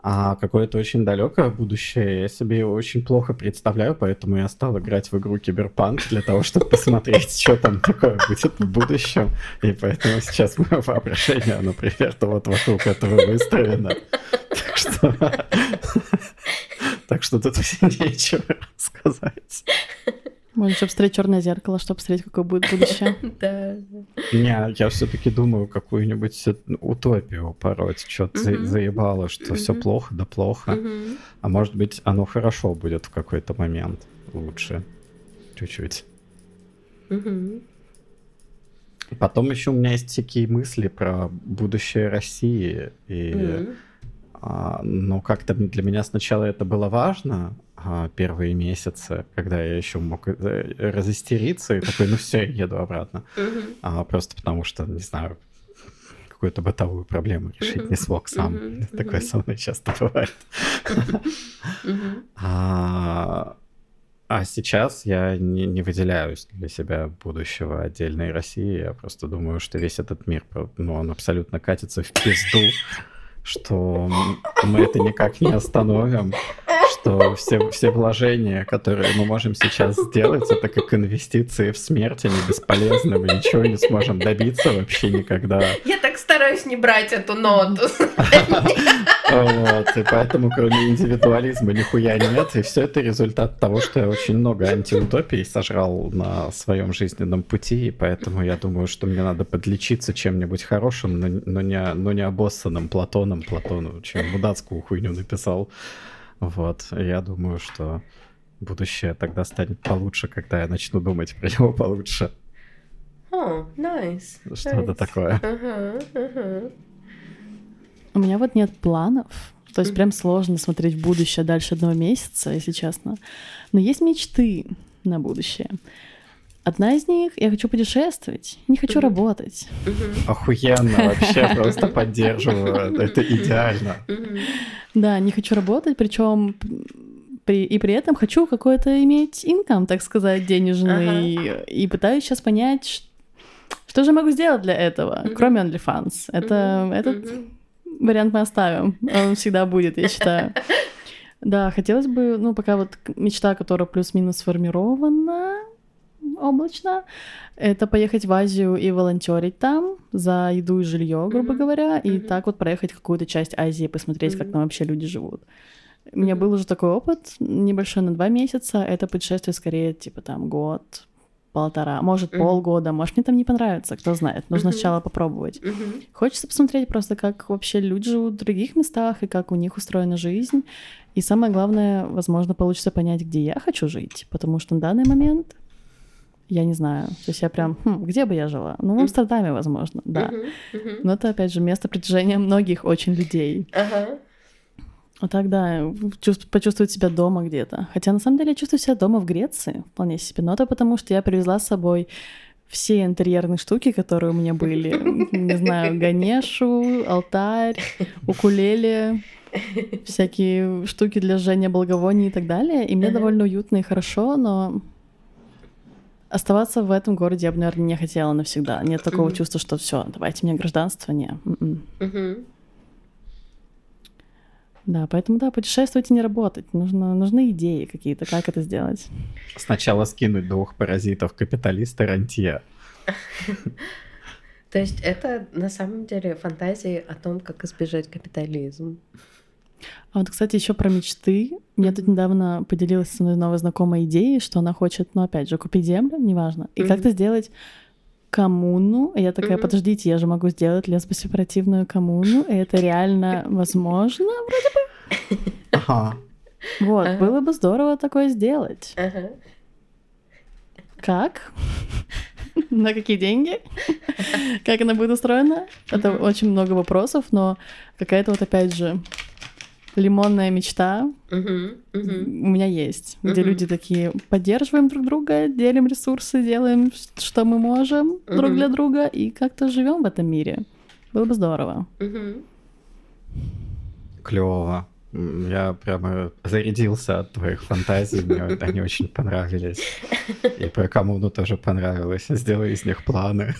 А какое-то очень далекое будущее я себе его очень плохо представляю, поэтому я стал играть в игру Киберпанк для того, чтобы посмотреть, что там такое будет в будущем. И поэтому сейчас мое воображение, оно примерно вот вокруг этого выстроено. Так что... Так что тут нечего сказать. Можно, чтобы посмотреть «Черное зеркало», чтобы посмотреть, какое будет будущее. Да. Не, я все-таки думаю какую-нибудь утопию пороть. Что-то заебало, что все плохо, да плохо. А может быть, оно хорошо будет в какой-то момент. Лучше. Чуть-чуть. Потом еще у меня есть всякие мысли про будущее России и... Но как-то для меня сначала это было важно, первые месяцы, когда я еще мог разистериться и такой, ну все, я еду обратно. Uh-huh. Просто потому что, не знаю, какую-то бытовую проблему решить uh-huh. не смог сам. Uh-huh. Такое со мной часто бывает. Uh-huh. а, а сейчас я не, не выделяю для себя будущего отдельной России. Я просто думаю, что весь этот мир, ну, он абсолютно катится в пизду. Что мы это никак не остановим, что все, все вложения, которые мы можем сейчас сделать, это как инвестиции в смерть, они бесполезны, мы ничего не сможем добиться вообще никогда. Я так стараюсь не брать эту ноту. Вот, и поэтому кроме индивидуализма нихуя нет, и все это результат того, что я очень много антиутопий сожрал на своем жизненном пути, и поэтому я думаю, что мне надо подлечиться чем-нибудь хорошим, но, но, не, но не обоссанным Платоном, Платону, чем мудацкую хуйню написал. Вот, я думаю, что будущее тогда станет получше, когда я начну думать про него получше. О, oh, nice. Что-то nice. Такое. Uh-huh, uh-huh. У меня вот нет планов, то есть прям сложно смотреть в будущее дальше одного месяца, если честно. Но есть мечты на будущее. Одна из них — я хочу путешествовать, не хочу работать. Охуенно, вообще просто поддерживаю, это идеально. Да, не хочу работать, причем и при этом хочу какой-то иметь инкам, так сказать, денежный, и пытаюсь сейчас понять, что же могу сделать для этого, кроме OnlyFans. Это этот вариант мы оставим. Он всегда будет, я считаю. Да, хотелось бы, ну, пока вот мечта, которая плюс-минус сформирована, облачно, это поехать в Азию и волонтерить там за еду и жилье, грубо mm-hmm. говоря, и mm-hmm. так вот проехать какую-то часть Азии, посмотреть, mm-hmm. как там вообще люди живут. У меня mm-hmm. был уже такой опыт, небольшой, на два месяца, это путешествие скорее, типа, там, год, полтора, может, mm-hmm. полгода, может, мне там не понравится, кто знает, нужно mm-hmm. сначала попробовать. Mm-hmm. Хочется посмотреть просто, как вообще люди живут в других местах, и как у них устроена жизнь, и самое главное, возможно, получится понять, где я хочу жить, потому что на данный момент... Я не знаю. То есть я прям, хм, где бы я жила? Ну, в Амстердаме, возможно, да. Uh-huh, uh-huh. Но это, опять же, место притяжения многих очень людей. Uh-huh. Вот так, да, чувств- почувствовать себя дома где-то. Хотя, на самом деле, я чувствую себя дома в Греции вполне себе. Но это потому, что я привезла с собой все интерьерные штуки, которые у меня были. Не знаю, Ганешу, алтарь, укулеле, всякие штуки для жжения благовоний и так далее. И мне uh-huh. довольно уютно и хорошо, но... Оставаться в этом городе я бы, наверное, не хотела навсегда. Нет такого mm-hmm. чувства, что все, давайте мне гражданство, не. Mm-hmm. Да, поэтому, да, путешествовать и не работать. Нужно, нужны идеи какие-то, как это сделать. Сначала скинуть двух паразитов, капиталист и рантье. То есть это, на самом деле, фантазии о том, как избежать капитализм. А вот, кстати, еще про мечты. Мне mm-hmm. тут недавно поделилась со мной новая знакомая идеей, что она хочет, ну, опять же, купить землю, неважно, и mm-hmm. как-то сделать коммуну. И я такая, mm-hmm. подождите, я же могу сделать лесбосепаративную коммуну, и это реально возможно, вроде бы. Ага. Вот, ага. было бы здорово такое сделать. Ага. Как? На какие деньги? Как она будет устроена? Это очень много вопросов, но какая-то вот, опять же... Лимонная мечта uh-huh, uh-huh. у меня есть, где uh-huh. люди такие, поддерживаем друг друга, делим ресурсы, делаем, что мы можем uh-huh. друг для друга, и как-то живем в этом мире. Было бы здорово. Uh-huh. Клево. Я прямо зарядился от твоих фантазий, мне они очень понравились. И про коммуну тоже понравилось. Сделай из них планы.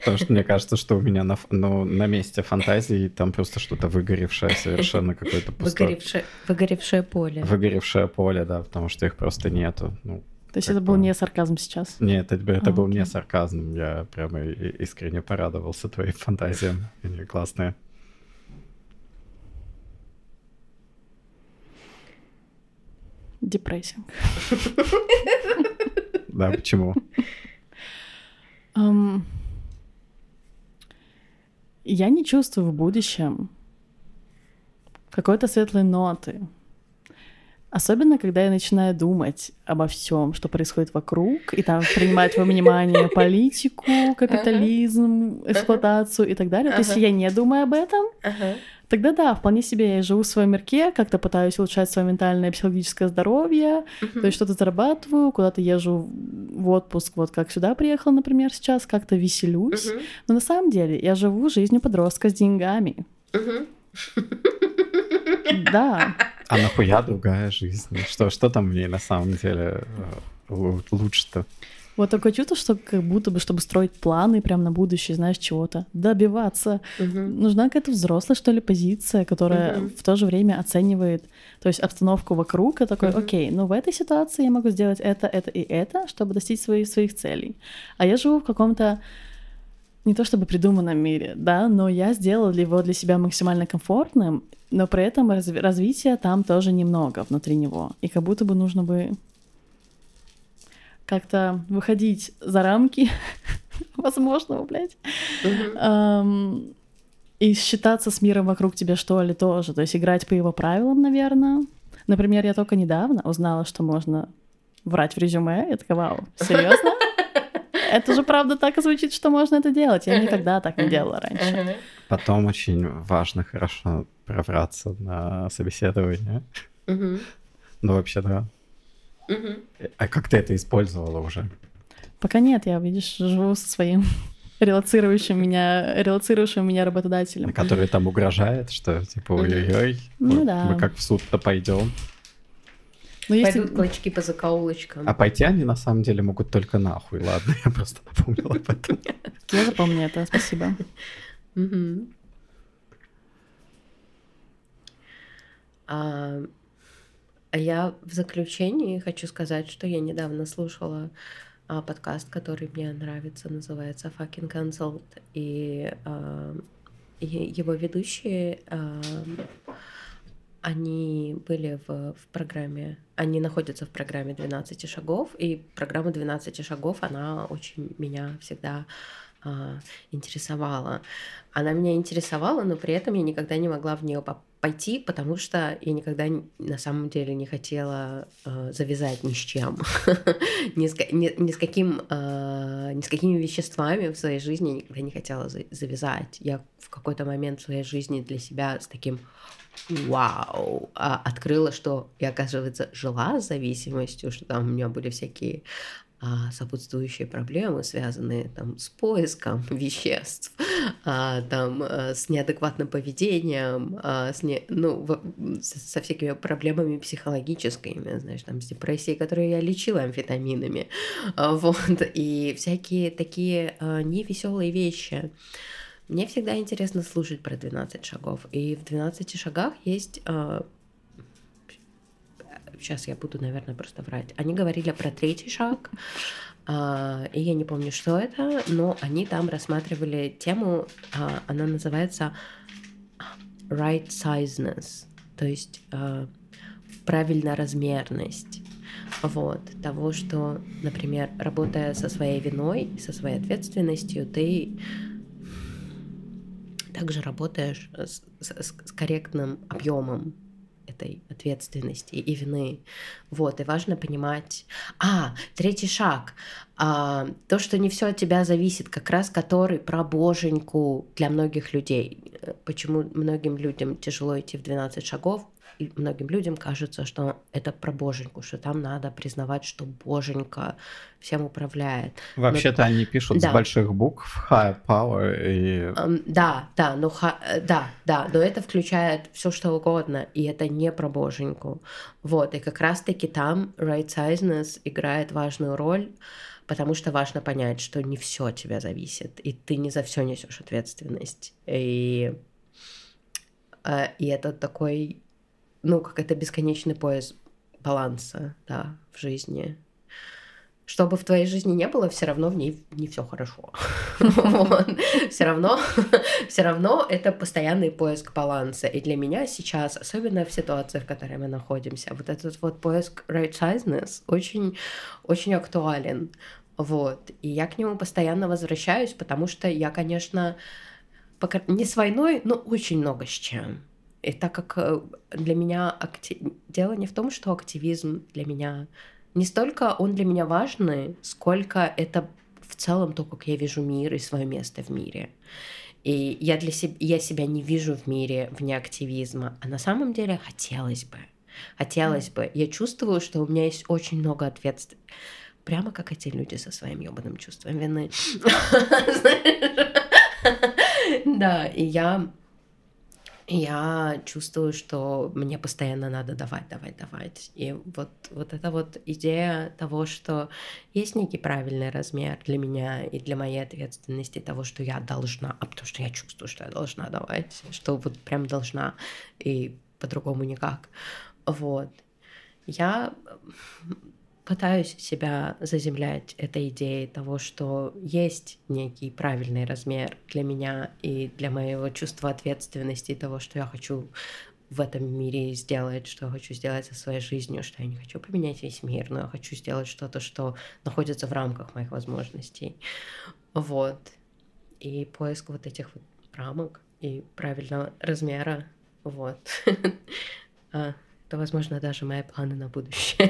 Потому что мне кажется, что у меня на, ну, на месте фантазии там просто что-то выгоревшее, совершенно какое-то пустое. Выгоревшее, выгоревшее поле. Выгоревшее поле, да, потому что их просто нету. Ну, то есть это был не сарказм сейчас? Нет, это, это а, был окей. не сарказм. Я прямо искренне порадовался твоим фантазиям. Они классные. Депрессинг. Да, почему? Я не чувствую в будущем какой-то светлой ноты. Особенно, когда я начинаю думать обо всем, что происходит вокруг, и там принимать во внимание политику, капитализм, uh-huh. эксплуатацию uh-huh. и так далее. Uh-huh. То есть я не думаю об этом, uh-huh. тогда да, вполне себе я живу в своем мирке, как-то пытаюсь улучшать свое ментальное и психологическое здоровье, uh-huh. то есть что-то зарабатываю, куда-то езжу в отпуск, вот как сюда приехала, например, сейчас, как-то веселюсь. Uh-huh. Но на самом деле я живу жизнью подростка с деньгами. Uh-huh. Да. А нахуя другая жизнь? Что, что там в ней на самом деле лучше-то? Вот такое чувство, что как будто бы, чтобы строить планы прям на будущее, знаешь, чего-то, добиваться. Uh-huh. Нужна какая-то взрослая, что ли, позиция, которая uh-huh. в то же время оценивает, то есть обстановку вокруг, и такой, uh-huh. окей, ну в этой ситуации я могу сделать это, это и это, чтобы достичь своих, своих целей. А я живу в каком-то не то чтобы придуманном мире, да, но я сделала его для себя максимально комфортным, но при этом разви- развития там тоже немного внутри него. И как будто бы нужно бы как-то выходить за рамки возможного, блядь, uh-huh. эм, и считаться с миром вокруг тебя, что ли, тоже. То есть играть по его правилам, наверное. Например, я только недавно узнала, что можно врать в резюме. Я такая, вау, серьезно? Это же правда так и звучит, что можно это делать. Я никогда так не делала раньше. Потом очень важно хорошо провраться на собеседование. Ну, вообще, да. А как ты это использовала уже? Пока нет, я, видишь, живу со своим релацирующим меня, релацирующим меня работодателем. Который там угрожает, что типа ой-ой-ой, мы как в суд-то пойдем. Но пойдут если... клочки по закоулочкам. А пойти они на самом деле могут только нахуй. Ладно, я просто напомнила об этом. Я запомню это, спасибо. А я в заключении хочу сказать, что я недавно слушала подкаст, который мне нравится, называется Fucking Cancelled, и его ведущие, они были в, в программе, они находятся в программе двенадцати шагов, и программа двенадцати шагов, она очень меня всегда а, интересовала. Она меня интересовала, но при этом я никогда не могла в нее пойти, потому что я никогда на самом деле не хотела а, завязать ни с чем, ни с какими веществами в своей жизни никогда не хотела завязать. Я в какой-то момент в своей жизни для себя с таким... Вау! Открыла, что я, оказывается, жила с зависимостью, что там у меня были всякие а, сопутствующие проблемы, связанные там, с поиском веществ, а, там, а, с неадекватным поведением, а, с не... ну, в... со всякими проблемами психологическими, знаешь, там, с депрессией, которые я лечила амфетаминами, а, вот, и всякие такие а, невеселые вещи. Мне всегда интересно слушать про двенадцать шагов. И в двенадцати шагах есть... Э, сейчас я буду, наверное, просто врать. Они говорили про третий шаг. Э, и я не помню, что это. Но они там рассматривали тему. Э, она называется right-sizeness. То есть э, правильно-размерность. Вот. Того, что, например, работая со своей виной, со своей ответственностью, ты... также работаешь с, с, с корректным объемом этой ответственности и вины. Вот, и важно понимать... А, третий шаг. А, то, что не все от тебя зависит, как раз который про боженьку для многих людей. Почему многим людям тяжело идти в двенадцать шагов, и многим людям кажется, что это про боженьку, что там надо признавать, что боженька всем управляет. Вообще-то но... они пишут да. с больших букв high power и... Да, да, но, да, да, но это включает все что угодно, и это не про боженьку. Вот, и как раз-таки там right-sizeness играет важную роль, потому что важно понять, что не все от тебя зависит, и ты не за все несешь ответственность. И, и это такой... Ну, как это бесконечный поиск баланса, да, в жизни. Что бы в твоей жизни не было, все равно в ней не все хорошо. Все равно, все равно это постоянный поиск баланса. И для меня сейчас, особенно в ситуации, в которой мы находимся, вот этот вот поиск right-sizeness очень, очень актуален. Вот. И я к нему постоянно возвращаюсь, потому что я, конечно, пока не с войной, но очень много с чем. И так как для меня актив... дело не в том, что активизм для меня не столько он для меня важный, сколько это в целом то, как я вижу мир и свое место в мире. И я для себя я себя не вижу в мире вне активизма, а на самом деле хотелось бы, хотелось mm. бы. Я чувствую, что у меня есть очень много ответственности, прямо как эти люди со своим ёбаным чувством вины. Да, и я Я чувствую, что мне постоянно надо давать, давать, давать. И вот, вот эта вот идея того, что есть некий правильный размер для меня и для моей ответственности, того, что я должна, а потому что я чувствую, что я должна давать, что вот прям должна, и по-другому никак. Вот. Я пытаюсь себя заземлять этой идеей того, что есть некий правильный размер для меня и для моего чувства ответственности, того, что я хочу в этом мире сделать, что я хочу сделать со своей жизнью, что я не хочу поменять весь мир, но я хочу сделать что-то, что находится в рамках моих возможностей. Вот. И поиск вот этих вот рамок и правильного размера. Вот. Это, возможно, даже мои планы на будущее.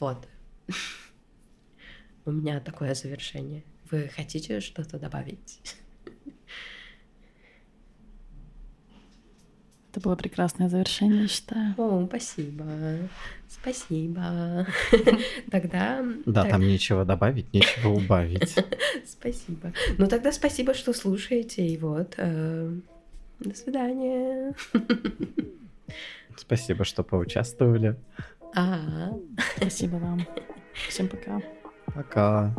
Вот. У меня такое завершение. Вы хотите что-то добавить? Это было прекрасное завершение, я считаю. О, спасибо. Спасибо. Тогда... Да, там нечего добавить, нечего убавить. Спасибо. Ну тогда спасибо, что слушаете. И вот. До свидания. Спасибо, что поучаствовали. А-а-а. Спасибо вам. Всем пока. Пока.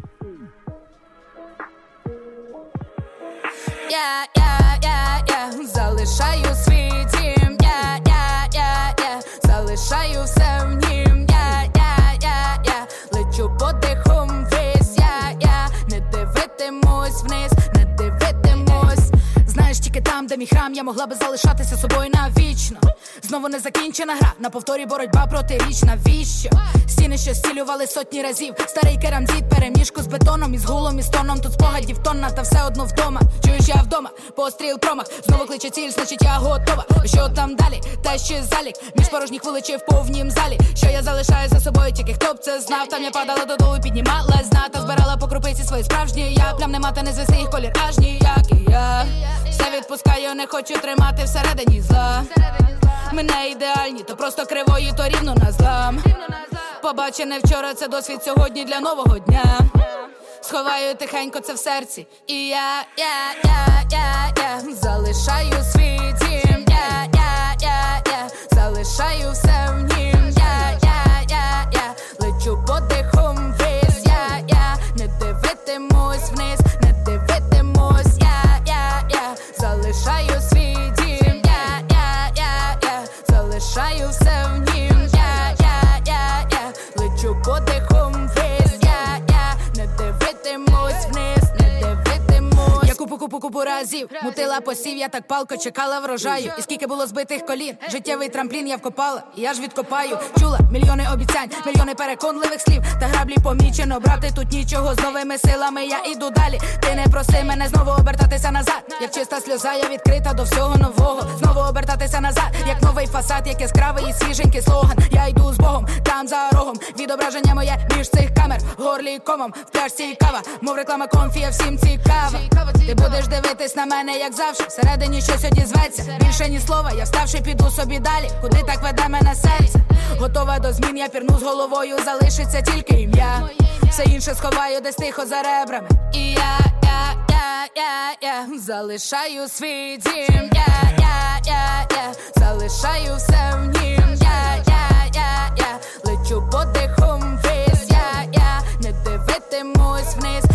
Я, я, я, я залишаю свій Бросаю всем ним, я, я, я, я лечу подихом вниз, я, я не дивитимусь вниз, не дивитимусь. Знаєш, тільки там, де мій храм, я могла би залишатися собою навічно. Знову незакінчена гра, на повторі боротьба проти річ, навіщо? Стіни, що стілювали сотні разів, старий керамзіт, переміжку з бетоном, із гулом, із тоном, тут спогадів тонна, та все одно вдома. Чуєш, я вдома, постріл тромах, знову кличе ціль, значить я готова. Що там далі? Та ще залік, між порожніх вуличів в повнім залі. Що я залишаю за собою, тільки хто б це знав, там я падала додолу, піднімалась знато, збирала по крупиці свої справжні я. Плям нема, та не звести їх колір аж ніяк, і я все відпускаю, не хочу тримати всередині зла. Ми не ідеальні, то просто кривої, то рівно на злам. Побачене вчора, це досвід сьогодні для нового дня. Сховаю тихенько це в серці. І я, я, я, я, я залишаю свій дім. Я, я, я, я залишаю все в нім. Я, я, я, я лечу подихом вниз. Я, я не дивитимусь вниз, не дивитимусь. Я, я, я залишаю свій дім. Я, я, я, я залишаю все в нім. Я, я, я, я лечу подихом вниз. Я, я не дивитимусь вниз, не дивитимусь. Я купу, купу, купу разів мутила посів, я так палко чекала врожаю. І скільки було збитих колін, життєвий трамплін я вкопала, і я ж відкопаю. Чула мільйони обіцянь, мільйони переконливих слів, та граблі помічено, брати тут нічого. З новими силами я іду далі. Ти не проси мене знову обертатися назад. Як чиста сльоза, я відкрита до всього нового. Знову обертатися назад, як новий фасад, як яскравий і свіженький слоган. Я йду з Богом, там за рогом відображення моє між цих камер, горлі комом, в пляшці і кава, мов реклама комфія, всім цікава. Ти будеш дивитись на мене, як завжди, всередині щось одізветься. Більше ні слова, я вставши піду собі далі. Куди так веде мене серце? Готова до змін, я пірну з головою, залишиться тільки ім'я. Все інше сховаю десь тихо за ребрами. І я, я, я, я, я залишаю свій дім. Я, я, я, я залишаю все в нім. Я, я, я, я лечу подихом вниз. Я, я не дивитимусь вниз.